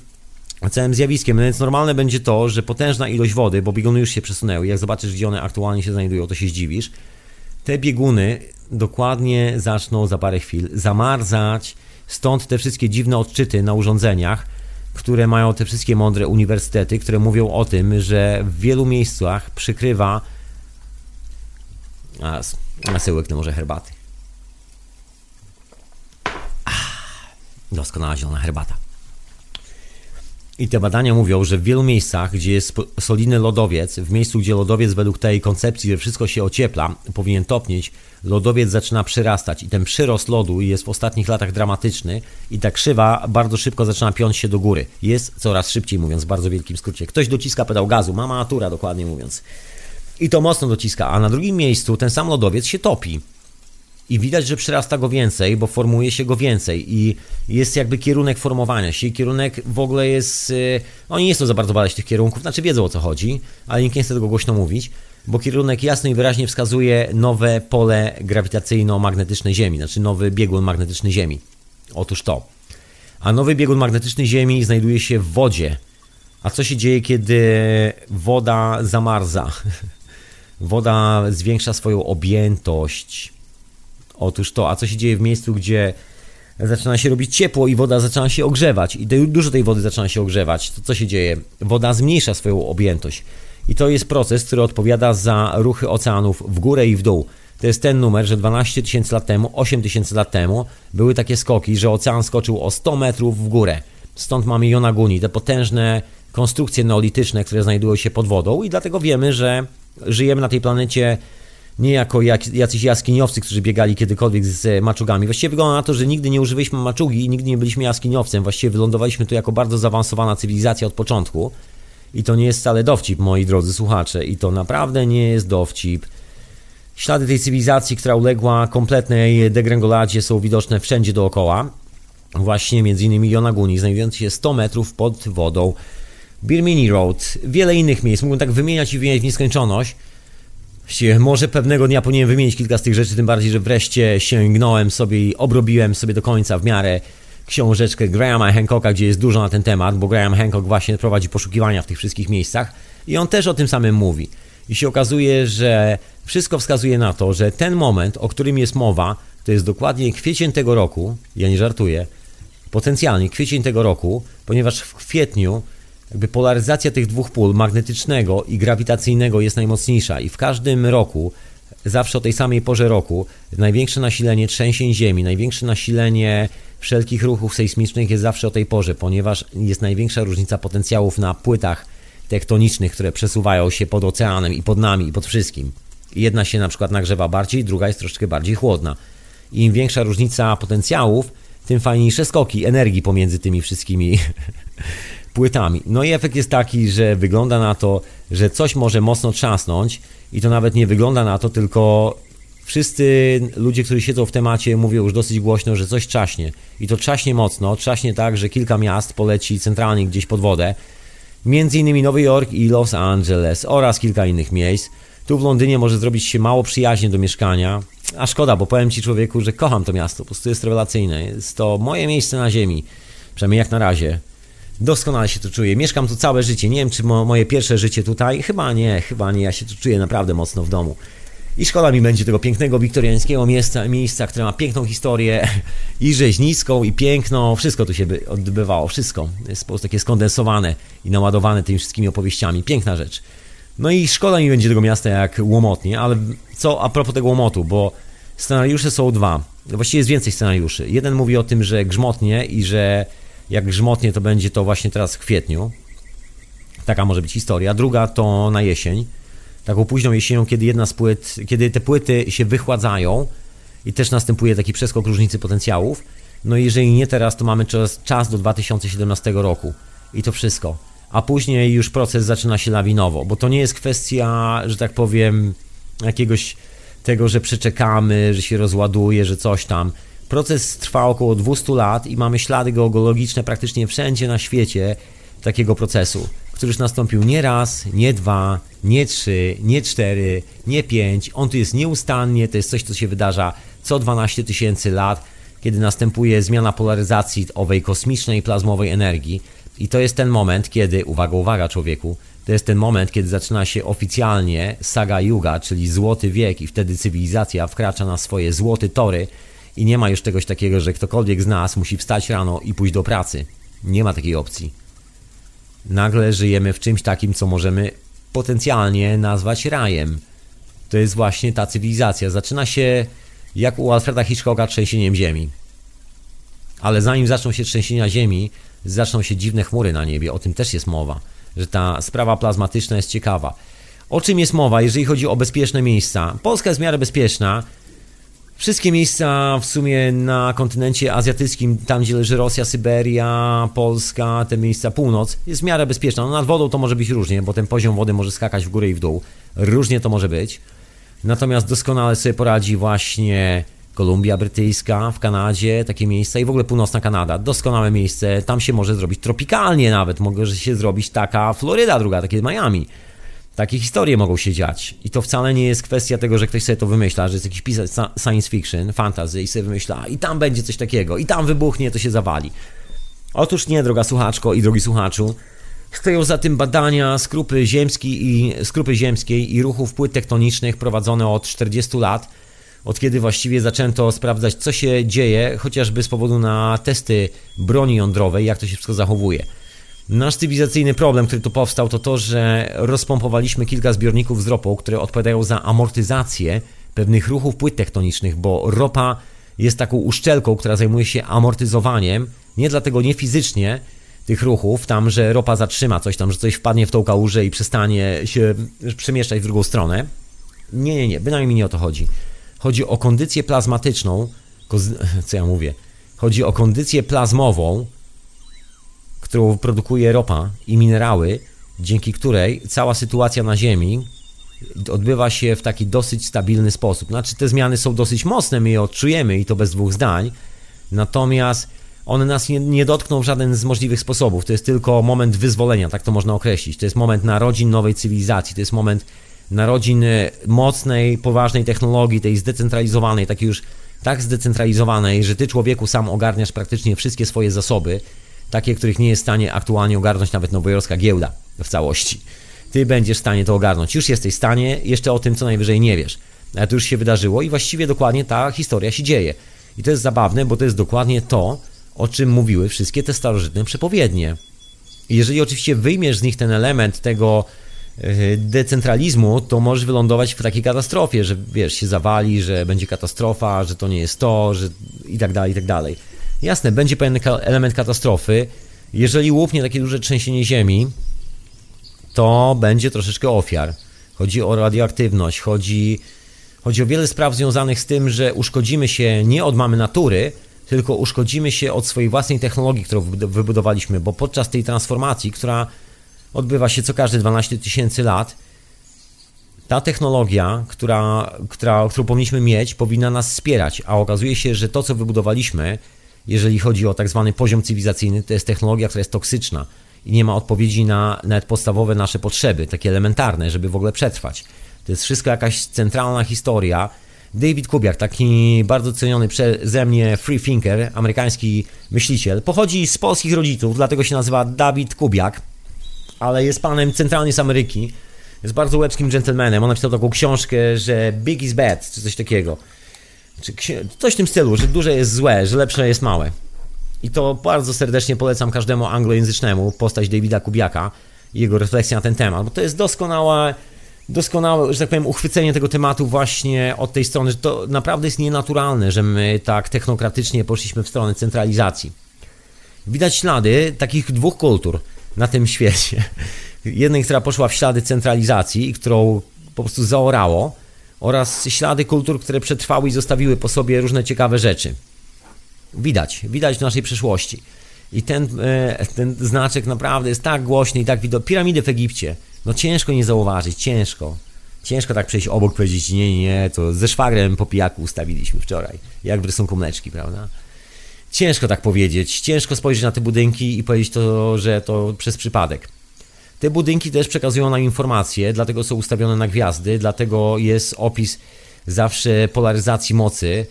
całym zjawiskiem? No więc normalne będzie to, że potężna ilość wody, bo bieguny już się przesunęły, jak zobaczysz, gdzie one aktualnie się znajdują, to się zdziwisz. Te bieguny dokładnie zaczną za parę chwil zamarzać, stąd te wszystkie dziwne odczyty na urządzeniach, które mają te wszystkie mądre uniwersytety, które mówią o tym, że w wielu miejscach przykrywa... A, na syłek to może herbaty. Ach, doskonała zielona herbata. I te badania mówią, że w wielu miejscach, gdzie jest solidny lodowiec, w miejscu, gdzie lodowiec według tej koncepcji, że wszystko się ociepla, powinien topnieć, lodowiec zaczyna przyrastać i ten przyrost lodu jest w ostatnich latach dramatyczny i ta krzywa bardzo szybko zaczyna piąć się do góry. Jest coraz szybciej, mówiąc w bardzo wielkim skrócie. Ktoś dociska pedał gazu, mama natura, dokładnie mówiąc. I to mocno dociska, a na drugim miejscu ten sam lodowiec się topi. I widać, że przyrasta go więcej, bo formuje się go więcej i jest jakby kierunek formowania się. Kierunek w ogóle jest... Oni nie chcą za bardzo badać tych kierunków, znaczy wiedzą o co chodzi, ale nikt nie chce tego głośno mówić, bo kierunek jasno i wyraźnie wskazuje nowe pole grawitacyjno-magnetyczne Ziemi, znaczy nowy biegun magnetyczny Ziemi. Otóż to. A nowy biegun magnetyczny Ziemi znajduje się w wodzie. A co się dzieje, kiedy woda zamarza? Woda zwiększa swoją objętość. Otóż to, a co się dzieje w miejscu, gdzie zaczyna się robić ciepło i woda zaczyna się ogrzewać i dużo tej wody zaczyna się ogrzewać, to co się dzieje? Woda zmniejsza swoją objętość i to jest proces, który odpowiada za ruchy oceanów w górę i w dół. to jest ten numer, że dwanaście tysięcy lat temu, osiem tysięcy lat temu były takie skoki, że ocean skoczył o sto metrów w górę. Stąd mamy Yonaguni, te potężne konstrukcje neolityczne, które znajdują się pod wodą i dlatego wiemy, że żyjemy na tej planecie nie jako jacyś jaskiniowcy, którzy biegali kiedykolwiek z maczugami. Właściwie wygląda na to, że nigdy nie używaliśmy maczugi i nigdy nie byliśmy jaskiniowcem. Właściwie wylądowaliśmy tu jako bardzo zaawansowana cywilizacja od początku. I to nie jest wcale dowcip, moi drodzy słuchacze. I to naprawdę nie jest dowcip. Ślady tej cywilizacji, która uległa kompletnej degrengoladzie, są widoczne wszędzie dookoła. Właśnie między innymi Yonaguni, znajdujący się sto metrów pod wodą. Birmini Road, wiele innych miejsc. Mógłbym tak wymieniać i wymieniać w nieskończoność. Może pewnego dnia powinienem wymienić kilka z tych rzeczy, tym bardziej, że wreszcie sięgnąłem sobie i obrobiłem sobie do końca w miarę książeczkę Grahama Hancocka, gdzie jest dużo na ten temat, bo Graham Hancock właśnie prowadzi poszukiwania w tych wszystkich miejscach i on też o tym samym mówi. I się okazuje, że wszystko wskazuje na to, że ten moment, o którym jest mowa, to jest dokładnie kwiecień tego roku, ja nie żartuję, potencjalnie kwiecień tego roku, ponieważ w kwietniu jakby polaryzacja tych dwóch pól, magnetycznego i grawitacyjnego, jest najmocniejsza i w każdym roku, zawsze o tej samej porze roku, największe nasilenie trzęsień ziemi, największe nasilenie wszelkich ruchów sejsmicznych jest zawsze o tej porze, ponieważ jest największa różnica potencjałów na płytach tektonicznych, które przesuwają się pod oceanem i pod nami i pod wszystkim. Jedna się na przykład nagrzewa bardziej, druga jest troszeczkę bardziej chłodna. I im większa różnica potencjałów, tym fajniejsze skoki energii pomiędzy tymi wszystkimi płytami. No i efekt jest taki, że wygląda na to, że coś może mocno trzasnąć i to nawet nie wygląda na to, tylko wszyscy ludzie, którzy siedzą w temacie, mówią już dosyć głośno, że coś trzaśnie. I to trzaśnie mocno, trzaśnie tak, że kilka miast poleci centralnie gdzieś pod wodę. Między innymi Nowy Jork i Los Angeles oraz kilka innych miejsc. Tu w Londynie może zrobić się mało przyjaźnie do mieszkania. A szkoda, bo powiem Ci, człowieku, że kocham to miasto, po prostu jest rewelacyjne. Jest to moje miejsce na ziemi, przynajmniej jak na razie. Doskonale się tu czuję, mieszkam tu całe życie, nie wiem czy mo- moje pierwsze życie tutaj, chyba nie, chyba nie, ja się tu czuję naprawdę mocno w domu. I szkoda mi będzie tego pięknego wiktoriańskiego miejsca, miejsca, które ma piękną historię i rzeźnicką, i piękną, wszystko tu się by odbywało, wszystko. Jest po prostu takie skondensowane i naładowane tymi wszystkimi opowieściami, piękna rzecz. No i szkoda mi będzie tego miasta jak łomotnie, ale co a propos tego łomotu, bo scenariusze są dwa, właściwie jest więcej scenariuszy. Jeden mówi o tym, że grzmotnie i że jak grzmotnie, to będzie to właśnie teraz w kwietniu. Taka może być historia. Druga to na jesień. Taką późną jesienią, kiedy jedna z płyt, kiedy te płyty się wychładzają i też następuje taki przeskok różnicy potencjałów. No i jeżeli nie teraz, to mamy czas, czas do dwa tysiące siedemnastego roku. I to wszystko. A później już proces zaczyna się lawinowo, bo to nie jest kwestia, że tak powiem, jakiegoś tego, że przeczekamy, że się rozładuje, że coś tam. Proces trwa około dwieście lat i mamy ślady geologiczne praktycznie wszędzie na świecie takiego procesu, który już nastąpił nie raz, nie dwa, nie trzy, nie cztery, nie pięć. On tu jest nieustannie, to jest coś, co się wydarza co dwanaście tysięcy lat, kiedy następuje zmiana polaryzacji owej kosmicznej, plazmowej energii. I to jest ten moment, kiedy, uwaga, uwaga człowieku, to jest ten moment, kiedy zaczyna się oficjalnie saga Juga, czyli złoty wiek i wtedy cywilizacja wkracza na swoje złote tory. I nie ma już czegoś takiego, że ktokolwiek z nas musi wstać rano i pójść do pracy. Nie ma takiej opcji. Nagle żyjemy w czymś takim, co możemy potencjalnie nazwać rajem. To jest właśnie ta cywilizacja. Zaczyna się jak u Alfreda Hitchcocka trzęsieniem ziemi. Ale zanim zaczną się trzęsienia ziemi, zaczną się dziwne chmury na niebie. O tym też jest mowa, że ta sprawa plazmatyczna jest ciekawa. O czym jest mowa, jeżeli chodzi o bezpieczne miejsca? Polska jest w miarę bezpieczna. Wszystkie miejsca w sumie na kontynencie azjatyckim, tam gdzie leży Rosja, Syberia, Polska, te miejsca, północ, jest w miarę bezpieczna. No, nad wodą to może być różnie, bo ten poziom wody może skakać w górę i w dół. Różnie to może być. Natomiast doskonale sobie poradzi właśnie Kolumbia Brytyjska w Kanadzie, takie miejsca i w ogóle północna Kanada. Doskonałe miejsce, tam się może zrobić tropikalnie nawet. Może się zrobić taka Floryda druga, takie Miami. Takie historie mogą się dziać i to wcale nie jest kwestia tego, że ktoś sobie to wymyśla, że jest jakiś pisarz science fiction, fantasy i sobie wymyśla i tam będzie coś takiego i tam wybuchnie, to się zawali. Otóż nie, droga słuchaczko i drogi słuchaczu, stoją za tym badania skrupy ziemskiej i, skrupy ziemskiej i ruchów płyt tektonicznych prowadzone od czterdziestu lat, od kiedy właściwie zaczęto sprawdzać, co się dzieje, chociażby z powodu na testy broni jądrowej, jak to się wszystko zachowuje. Nasz cywilizacyjny problem, który tu powstał, to to, że rozpompowaliśmy kilka zbiorników z ropą, które odpowiadają za amortyzację pewnych ruchów płyt tektonicznych, bo ropa jest taką uszczelką, która zajmuje się amortyzowaniem, nie dlatego nie fizycznie tych ruchów, tam, że ropa zatrzyma coś tam, że coś wpadnie w tą kałużę i przestanie się przemieszczać w drugą stronę. Nie, nie, nie, bynajmniej nie o to chodzi. Chodzi o kondycję plazmatyczną, co ja mówię, chodzi o kondycję plazmową, którą produkuje ropa i minerały, dzięki której cała sytuacja na Ziemi odbywa się w taki dosyć stabilny sposób. Znaczy te zmiany są dosyć mocne, my je odczujemy i to bez dwóch zdań, natomiast one nas nie, nie dotkną w żaden z możliwych sposobów. To jest tylko moment wyzwolenia, tak to można określić. To jest moment narodzin nowej cywilizacji, to jest moment narodzin mocnej, poważnej technologii, tej zdecentralizowanej, takiej już tak zdecentralizowanej, że ty, człowieku, sam ogarniasz praktycznie wszystkie swoje zasoby, takie, których nie jest w stanie aktualnie ogarnąć nawet nowojorska giełda w całości. Ty będziesz w stanie to ogarnąć. Już jesteś w stanie, jeszcze o tym co najwyżej nie wiesz. Ale to już się wydarzyło i właściwie dokładnie ta historia się dzieje. I to jest zabawne, bo to jest dokładnie to, o czym mówiły wszystkie te starożytne przepowiednie. I jeżeli oczywiście wyjmiesz z nich ten element tego decentralizmu, to możesz wylądować w takiej katastrofie, że wiesz, się zawali, że będzie katastrofa, że to nie jest to, że i tak dalej, i tak dalej. Jasne, będzie pewien element katastrofy. Jeżeli łupnie takie duże trzęsienie ziemi, to będzie troszeczkę ofiar. Chodzi o radioaktywność, chodzi, chodzi o wiele spraw związanych z tym, że uszkodzimy się nie od mamy natury, tylko uszkodzimy się od swojej własnej technologii, którą wybudowaliśmy, bo podczas tej transformacji, która odbywa się co każde dwanaście tysięcy lat, ta technologia, która, która, którą powinniśmy mieć, powinna nas wspierać, a okazuje się, że to, co wybudowaliśmy, jeżeli chodzi o tak zwany poziom cywilizacyjny, to jest technologia, która jest toksyczna i nie ma odpowiedzi na nawet podstawowe nasze potrzeby, takie elementarne, żeby w ogóle przetrwać. To jest wszystko jakaś centralna historia. David Kubiak, taki bardzo ceniony przeze mnie free thinker, amerykański myśliciel, pochodzi z polskich rodziców, dlatego się nazywa David Kubiak, ale jest panem centralnie z Ameryki, jest bardzo łebskim gentlemanem. On napisał taką książkę, że Big is bad, czy coś takiego. Czy coś w tym stylu, że duże jest złe, że lepsze jest małe. I to bardzo serdecznie polecam każdemu anglojęzycznemu postać Davida Kubiaka i jego refleksja na ten temat, bo to jest doskonałe, doskonałe, że tak powiem, uchwycenie tego tematu właśnie od tej strony, że to naprawdę jest nienaturalne, że my tak technokratycznie poszliśmy w stronę centralizacji. Widać ślady takich dwóch kultur na tym świecie. Jednej, która poszła w ślady centralizacji i którą po prostu zaorało, oraz ślady kultur, które przetrwały i zostawiły po sobie różne ciekawe rzeczy. Widać, widać w naszej przeszłości. I ten, ten znaczek naprawdę jest tak głośny i tak widoczny. Piramidy w Egipcie, no ciężko nie zauważyć, ciężko. Ciężko tak przejść obok, powiedzieć, nie, nie, to ze szwagrem po pijaku ustawiliśmy wczoraj, jak w rysunku Mleczki, prawda? Ciężko tak powiedzieć, ciężko spojrzeć na te budynki i powiedzieć to, że to przez przypadek. Te budynki też przekazują nam informacje, dlatego są ustawione na gwiazdy, dlatego jest opis zawsze polaryzacji mocy.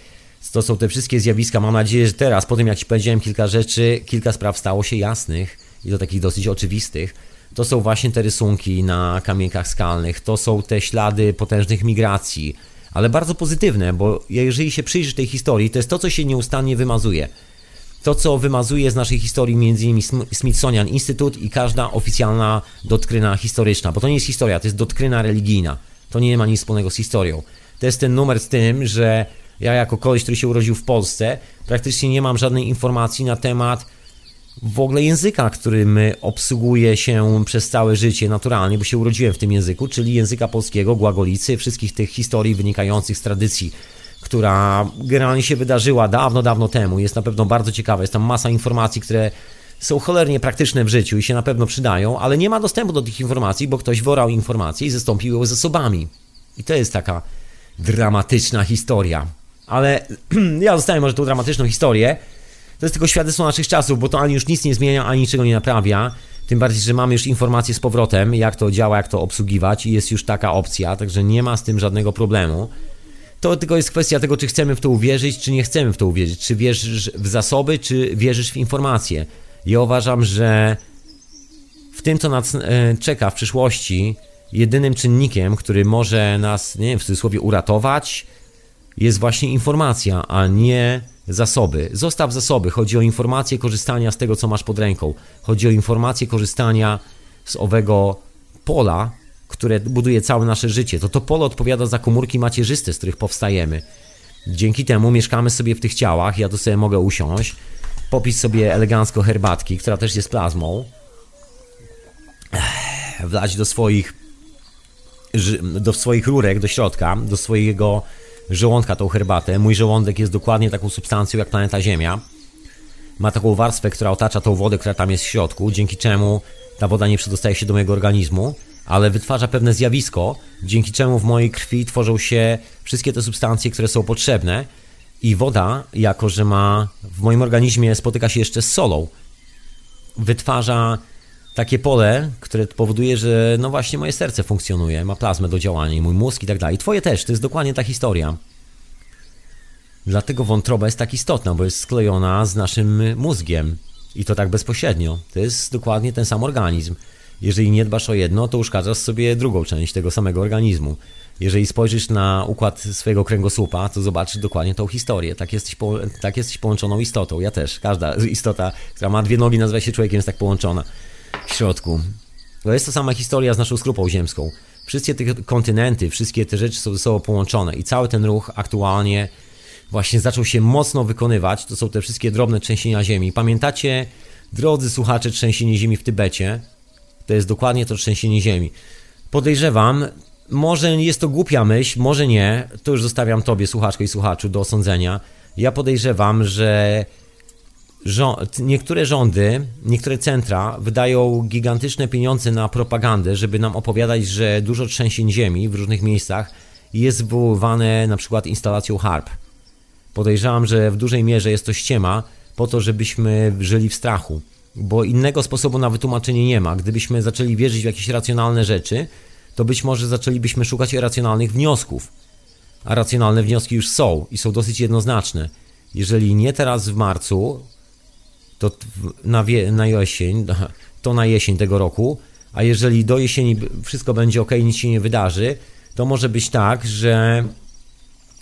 To są te wszystkie zjawiska. Mam nadzieję, że teraz, po tym jak Ci powiedziałem kilka rzeczy, kilka spraw stało się jasnych i do takich dosyć oczywistych. To są właśnie te rysunki na kamienkach skalnych, to są te ślady potężnych migracji, ale bardzo pozytywne, bo jeżeli się przyjrzysz tej historii, to jest to, co się nieustannie wymazuje. To, co wymazuje z naszej historii między innymi Smithsonian Institute i każda oficjalna doktryna historyczna, bo to nie jest historia, to jest doktryna religijna. To nie ma nic wspólnego z historią. To jest ten numer z tym, że ja jako koleś, który się urodził w Polsce, praktycznie nie mam żadnej informacji na temat w ogóle języka, którym obsługuje się przez całe życie naturalnie, bo się urodziłem w tym języku, czyli języka polskiego, głagolicy, wszystkich tych historii wynikających z tradycji, która generalnie się wydarzyła dawno, dawno temu. Jest na pewno bardzo ciekawa, jest tam masa informacji, które są cholernie praktyczne w życiu i się na pewno przydają, ale nie ma dostępu do tych informacji, bo ktoś worał informacje i zastąpił je zasobami. I to jest taka dramatyczna historia. Ale ja zostawiam może tą dramatyczną historię. To jest tylko świadectwo naszych czasów, bo to ani już nic nie zmienia, ani niczego nie naprawia. Tym bardziej, że mamy już informacje z powrotem, jak to działa, jak to obsługiwać i jest już taka opcja, także nie ma z tym żadnego problemu. To tylko jest kwestia tego, czy chcemy w to uwierzyć, czy nie chcemy w to uwierzyć. Czy wierzysz w zasoby, czy wierzysz w informacje. Ja uważam, że w tym, co nas czeka w przyszłości, jedynym czynnikiem, który może nas, nie wiem, w cudzysłowie uratować, jest właśnie informacja, a nie zasoby. Zostaw zasoby. Chodzi o informację korzystania z tego, co masz pod ręką. Chodzi o informację korzystania z owego pola, które buduje całe nasze życie, to to pole odpowiada za komórki macierzyste, z których powstajemy. Dzięki temu mieszkamy sobie w tych ciałach, ja tu sobie mogę usiąść, popić sobie elegancko herbatki, która też jest plazmą, wlać do swoich, do swoich rurek, do środka, do swojego żołądka tą herbatę. Mój żołądek jest dokładnie taką substancją jak planeta Ziemia. Ma taką warstwę, która otacza tą wodę, która tam jest w środku, dzięki czemu ta woda nie przedostaje się do mojego organizmu, ale wytwarza pewne zjawisko, dzięki czemu w mojej krwi tworzą się wszystkie te substancje, które są potrzebne. I woda, jako że ma w moim organizmie, spotyka się jeszcze z solą, wytwarza takie pole, które powoduje, że no właśnie moje serce funkcjonuje, ma plazmę do działania i mój mózg i tak dalej. Twoje też, to jest dokładnie ta historia. Dlatego wątroba jest tak istotna, bo jest sklejona z naszym mózgiem i to tak bezpośrednio. To jest dokładnie ten sam organizm. Jeżeli nie dbasz o jedno, to uszkadzasz sobie drugą część tego samego organizmu. Jeżeli spojrzysz na układ swojego kręgosłupa, to zobaczysz dokładnie tą historię. Tak jesteś, po, tak jesteś połączoną istotą. Ja też. Każda istota, która ma dwie nogi, nazywa się człowiekiem, jest tak połączona w środku. To jest to sama historia z naszą skrupą ziemską. Wszystkie te kontynenty, wszystkie te rzeczy są ze sobą połączone i cały ten ruch aktualnie właśnie zaczął się mocno wykonywać. To są te wszystkie drobne trzęsienia ziemi. Pamiętacie, drodzy słuchacze, trzęsienie ziemi w Tybecie? To jest dokładnie to trzęsienie ziemi. Podejrzewam, może jest to głupia myśl, może nie. To już zostawiam tobie, słuchaczko i słuchaczu, do osądzenia. Ja podejrzewam, że rząd, niektóre rządy, niektóre centra wydają gigantyczne pieniądze na propagandę, żeby nam opowiadać, że dużo trzęsień ziemi w różnych miejscach jest wywoływane na przykład instalacją harp. Podejrzewam, że w dużej mierze jest to ściema po to, żebyśmy żyli w strachu, bo innego sposobu na wytłumaczenie nie ma. Gdybyśmy zaczęli wierzyć w jakieś racjonalne rzeczy, to być może zaczęlibyśmy szukać racjonalnych wniosków, a racjonalne wnioski już są i są dosyć jednoznaczne. Jeżeli nie teraz w marcu, to na, wie, na jesień, to na jesień tego roku, a jeżeli do jesieni wszystko będzie ok, nic się nie wydarzy, to może być tak, że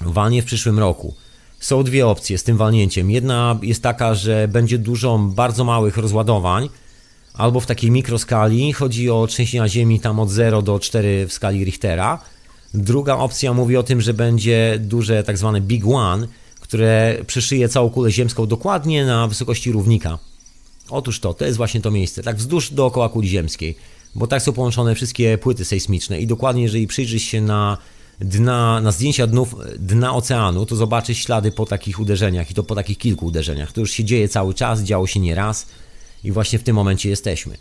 walnie w przyszłym roku. Są dwie opcje z tym walnięciem. Jedna jest taka, że będzie dużo bardzo małych rozładowań, albo w takiej mikroskali, chodzi o trzęsienia ziemi tam od zera do czterech w skali Richtera. Druga opcja mówi o tym, że będzie duże tak zwane Big One, które przyszyje całą kulę ziemską dokładnie na wysokości równika. Otóż to, to jest właśnie to miejsce, tak wzdłuż dookoła kuli ziemskiej, bo tak są połączone wszystkie płyty sejsmiczne i dokładnie jeżeli przyjrzysz się na dna, na zdjęcia dnów, dna oceanu, to zobaczysz ślady po takich uderzeniach i to po takich kilku uderzeniach. To już się dzieje cały czas, działo się nieraz i właśnie w tym momencie jesteśmy.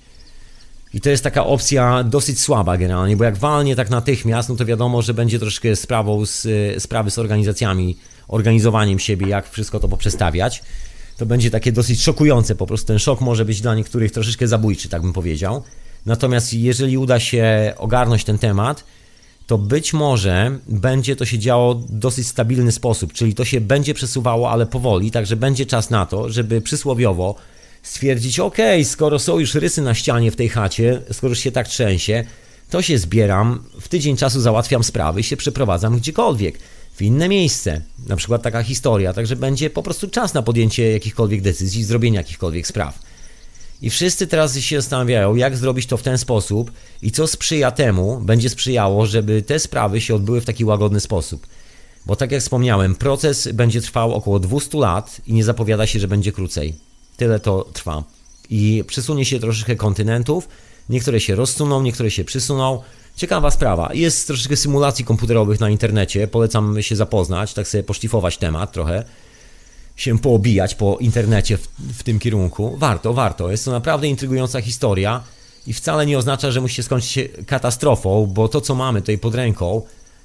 I to jest taka opcja dosyć słaba generalnie, bo jak walnie tak natychmiast, no to wiadomo, że będzie troszkę sprawą z, sprawy z organizacjami, organizowaniem siebie, jak wszystko to poprzestawiać. To będzie takie dosyć szokujące po prostu. Ten szok może być dla niektórych troszeczkę zabójczy, tak bym powiedział. Natomiast jeżeli uda się ogarnąć ten temat, to być może będzie to się działo w dosyć stabilny sposób, czyli to się będzie przesuwało, ale powoli, także będzie czas na to, żeby przysłowiowo stwierdzić, ok, skoro są już rysy na ścianie w tej chacie, skoro już się tak trzęsie, to się zbieram, w tydzień czasu załatwiam sprawy i się przeprowadzam gdziekolwiek, w inne miejsce, na przykład taka historia, także będzie po prostu czas na podjęcie jakichkolwiek decyzji, zrobienie jakichkolwiek spraw. I wszyscy teraz się zastanawiają, jak zrobić to w ten sposób i co sprzyja temu, będzie sprzyjało, żeby te sprawy się odbyły w taki łagodny sposób. Bo tak jak wspomniałem, proces będzie trwał około dwieście lat i nie zapowiada się, że będzie krócej. Tyle to trwa. I przesunie się troszeczkę kontynentów, niektóre się rozsuną, niektóre się przysuną. Ciekawa sprawa. Jest troszeczkę symulacji komputerowych na internecie, polecam się zapoznać, tak sobie poszlifować temat trochę. Się poobijać po internecie w, w tym kierunku. Warto, warto. Jest to naprawdę intrygująca historia i wcale nie oznacza, że musi się skończyć katastrofą, bo to, co mamy tutaj pod ręką,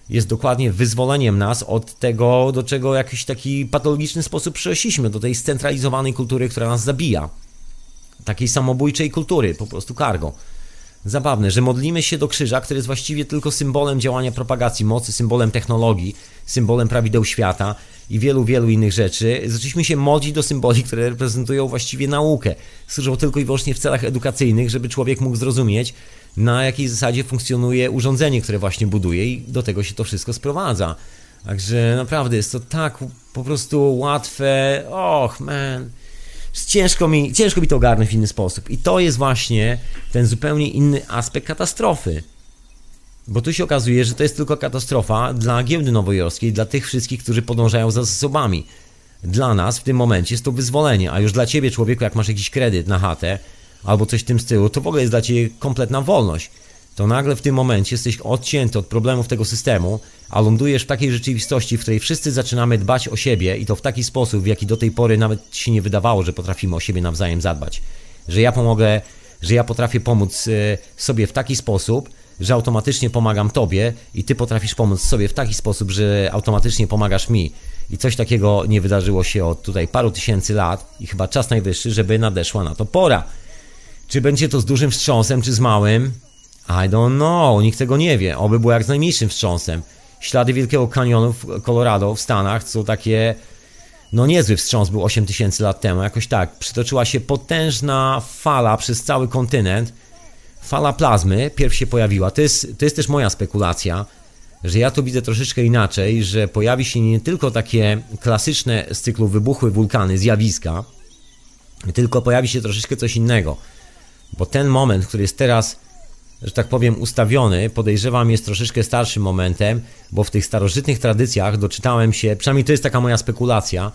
jest dokładnie wyzwoleniem nas od tego, do czego w jakiś taki patologiczny sposób przyszliśmy, do tej scentralizowanej kultury, która nas zabija. Takiej samobójczej kultury, po prostu cargo. Zabawne, że modlimy się do krzyża, który jest właściwie tylko symbolem działania propagacji mocy, symbolem technologii, symbolem prawideł świata i wielu, wielu innych rzeczy. Zaczęliśmy się modlić do symboli, które reprezentują właściwie naukę. Służą tylko i wyłącznie w celach edukacyjnych, żeby człowiek mógł zrozumieć, na jakiej zasadzie funkcjonuje urządzenie, które właśnie buduje i do tego się to wszystko sprowadza. Także naprawdę jest to tak po prostu łatwe. Och, man... Ciężko mi, ciężko mi to ogarnąć w inny sposób. I to jest właśnie ten zupełnie inny aspekt katastrofy. Bo tu się okazuje, że to jest tylko katastrofa dla giełdy nowojorskiej, dla tych wszystkich, którzy podążają za zasobami. Dla nas w tym momencie jest to wyzwolenie, a już dla ciebie, człowieku, jak masz jakiś kredyt na chatę albo coś w tym stylu, to w ogóle jest dla ciebie kompletna wolność. To nagle w tym momencie jesteś odcięty od problemów tego systemu, a lądujesz w takiej rzeczywistości, w której wszyscy zaczynamy dbać o siebie i to w taki sposób, w jaki do tej pory nawet się nie wydawało, że potrafimy o siebie nawzajem zadbać. Że ja pomogę, że ja potrafię pomóc sobie w taki sposób, że automatycznie pomagam tobie i ty potrafisz pomóc sobie w taki sposób, że automatycznie pomagasz mi. I coś takiego nie wydarzyło się od tutaj paru tysięcy lat i chyba czas najwyższy, żeby nadeszła na to pora. Czy będzie to z dużym wstrząsem, czy z małym? I don't know, nikt tego nie wie. Oby było jak z najmniejszym wstrząsem. Ślady Wielkiego Kanionu w Colorado w Stanach są takie... No niezły wstrząs był osiem tysięcy lat temu, jakoś tak. Przytoczyła się potężna fala przez cały kontynent. Fala plazmy pierw się pojawiła. To jest, to jest też moja spekulacja, że ja to widzę troszeczkę inaczej, że pojawi się nie tylko takie klasyczne z cyklu wybuchły wulkany, zjawiska, tylko pojawi się troszeczkę coś innego. Bo ten moment, który jest teraz, że tak powiem, ustawiony, podejrzewam, jest troszeczkę starszym momentem, bo w tych starożytnych tradycjach doczytałem się, przynajmniej to jest taka moja spekulacja,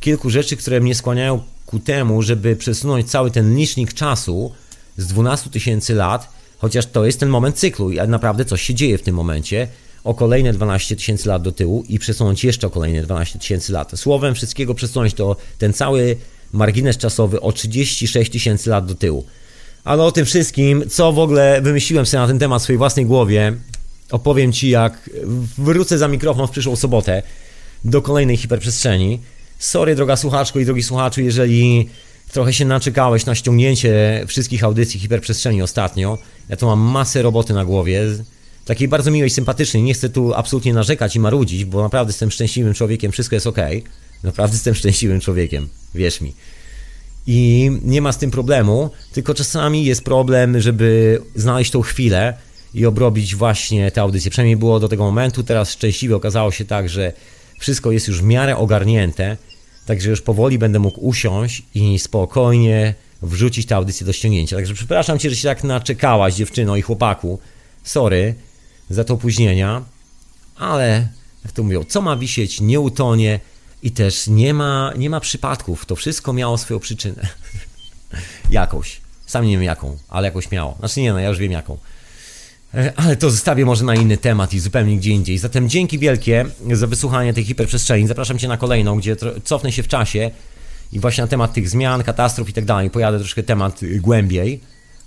kilku rzeczy, które mnie skłaniają ku temu, żeby przesunąć cały ten licznik czasu z dwunastu tysięcy lat, chociaż to jest ten moment cyklu i naprawdę coś się dzieje w tym momencie, o kolejne dwanaście tysięcy lat do tyłu i przesunąć jeszcze o kolejne dwanaście tysięcy lat. Słowem wszystkiego przesunąć to ten cały margines czasowy o trzydzieści sześć tysięcy lat do tyłu. Ale o tym wszystkim, co w ogóle wymyśliłem sobie na ten temat w swojej własnej głowie, opowiem Ci, jak wrócę za mikrofon w przyszłą sobotę do kolejnej hiperprzestrzeni. Sorry, droga słuchaczko i drogi słuchaczu, jeżeli trochę się naczekałeś na ściągnięcie wszystkich audycji hiperprzestrzeni ostatnio. Ja tu mam masę roboty na głowie, takiej bardzo miłej, sympatycznej. Nie chcę tu absolutnie narzekać i marudzić, bo naprawdę jestem szczęśliwym człowiekiem, wszystko jest okej. Okay. Naprawdę jestem szczęśliwym człowiekiem, wierz mi. I nie ma z tym problemu, tylko czasami jest problem, żeby znaleźć tą chwilę i obrobić właśnie tę audycję. Przynajmniej było do tego momentu, teraz szczęśliwie okazało się tak, że wszystko jest już w miarę ogarnięte, także już powoli będę mógł usiąść i spokojnie wrzucić tę audycję do ściągnięcia. Także przepraszam Cię, że się tak naczekałaś, dziewczyno i chłopaku. Sorry za to opóźnienia, ale jak to mówią, co ma wisieć, nie utonie. I też nie ma, nie ma przypadków. To wszystko miało swoją przyczynę. Jakąś. Sam nie wiem jaką, ale jakoś miało. Znaczy nie, no ja już wiem jaką. Ale to zostawię może na inny temat i zupełnie gdzie indziej. Zatem dzięki wielkie za wysłuchanie tej hiperprzestrzeni. Zapraszam Cię na kolejną, gdzie cofnę się w czasie i właśnie na temat tych zmian, katastrof i tak dalej. Pojadę troszkę temat głębiej.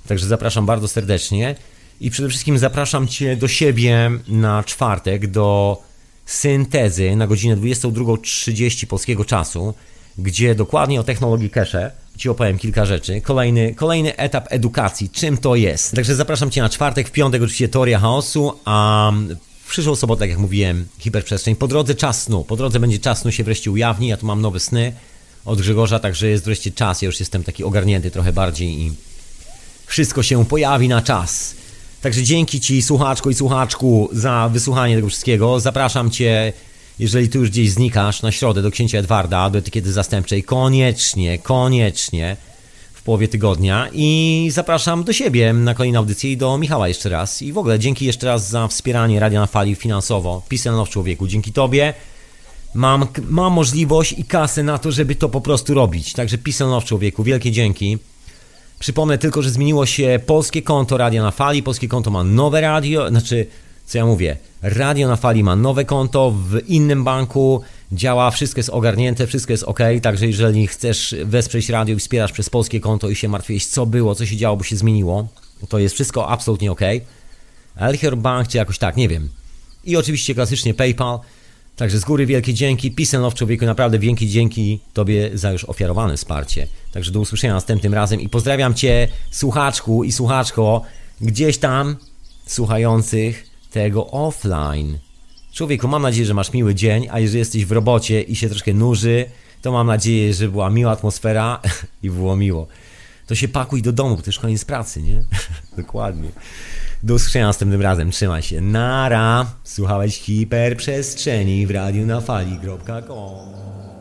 Także zapraszam bardzo serdecznie. I przede wszystkim zapraszam Cię do siebie na czwartek, do... syntezy na godzinę dwudziestą drugą trzydzieści polskiego czasu, gdzie dokładnie o technologii Keshe Ci opowiem kilka rzeczy. Kolejny, kolejny etap edukacji, czym to jest. Także zapraszam Cię na czwartek, w piątek oczywiście teoria chaosu, a w przyszłą sobotę, jak mówiłem, hiperprzestrzeń. Po drodze czas snu, po drodze będzie czas snu, się wreszcie ujawni. Ja tu mam nowe sny od Grzegorza, także jest wreszcie czas. Ja już jestem taki ogarnięty trochę bardziej i wszystko się pojawi na czas. Także dzięki Ci, słuchaczko i słuchaczku, za wysłuchanie tego wszystkiego. Zapraszam Cię, jeżeli Ty już gdzieś znikasz, na środę do księcia Edwarda, do etykiety zastępczej. Koniecznie, koniecznie w połowie tygodnia. I zapraszam do siebie na kolejną audycję i do Michała jeszcze raz. I w ogóle dzięki jeszcze raz za wspieranie Radia na Fali finansowo. Pisano w człowieku. Dzięki Tobie mam, mam możliwość i kasę na to, żeby to po prostu robić. Także pisano w człowieku. Wielkie dzięki. Przypomnę tylko, że zmieniło się polskie konto Radia na Fali. Polskie konto ma nowe radio, znaczy, co ja mówię, Radio na Fali ma nowe konto w innym banku, działa, wszystko jest ogarnięte, wszystko jest ok, także jeżeli chcesz wesprzeć radio i wspierasz przez polskie konto i się martwiłeś, co było, co się działo, bo się zmieniło, to jest wszystko absolutnie ok. Elcher Bank czy jakoś tak, nie wiem. I oczywiście klasycznie PayPal, także z góry wielkie dzięki. Peace and love, człowieku, naprawdę wielkie dzięki Tobie za już ofiarowane wsparcie. Także do usłyszenia następnym razem i pozdrawiam Cię, słuchaczku i słuchaczko, gdzieś tam słuchających tego offline. Człowieku, mam nadzieję, że masz miły dzień, a jeżeli jesteś w robocie i się troszkę nuży, to mam nadzieję, że była miła atmosfera i było miło. To się pakuj do domu, bo to już koniec pracy, nie? Dokładnie. Do usłyszenia następnym razem. Trzymaj się. Nara. Słuchałeś hiperprzestrzeni w radiu na fali kropka com.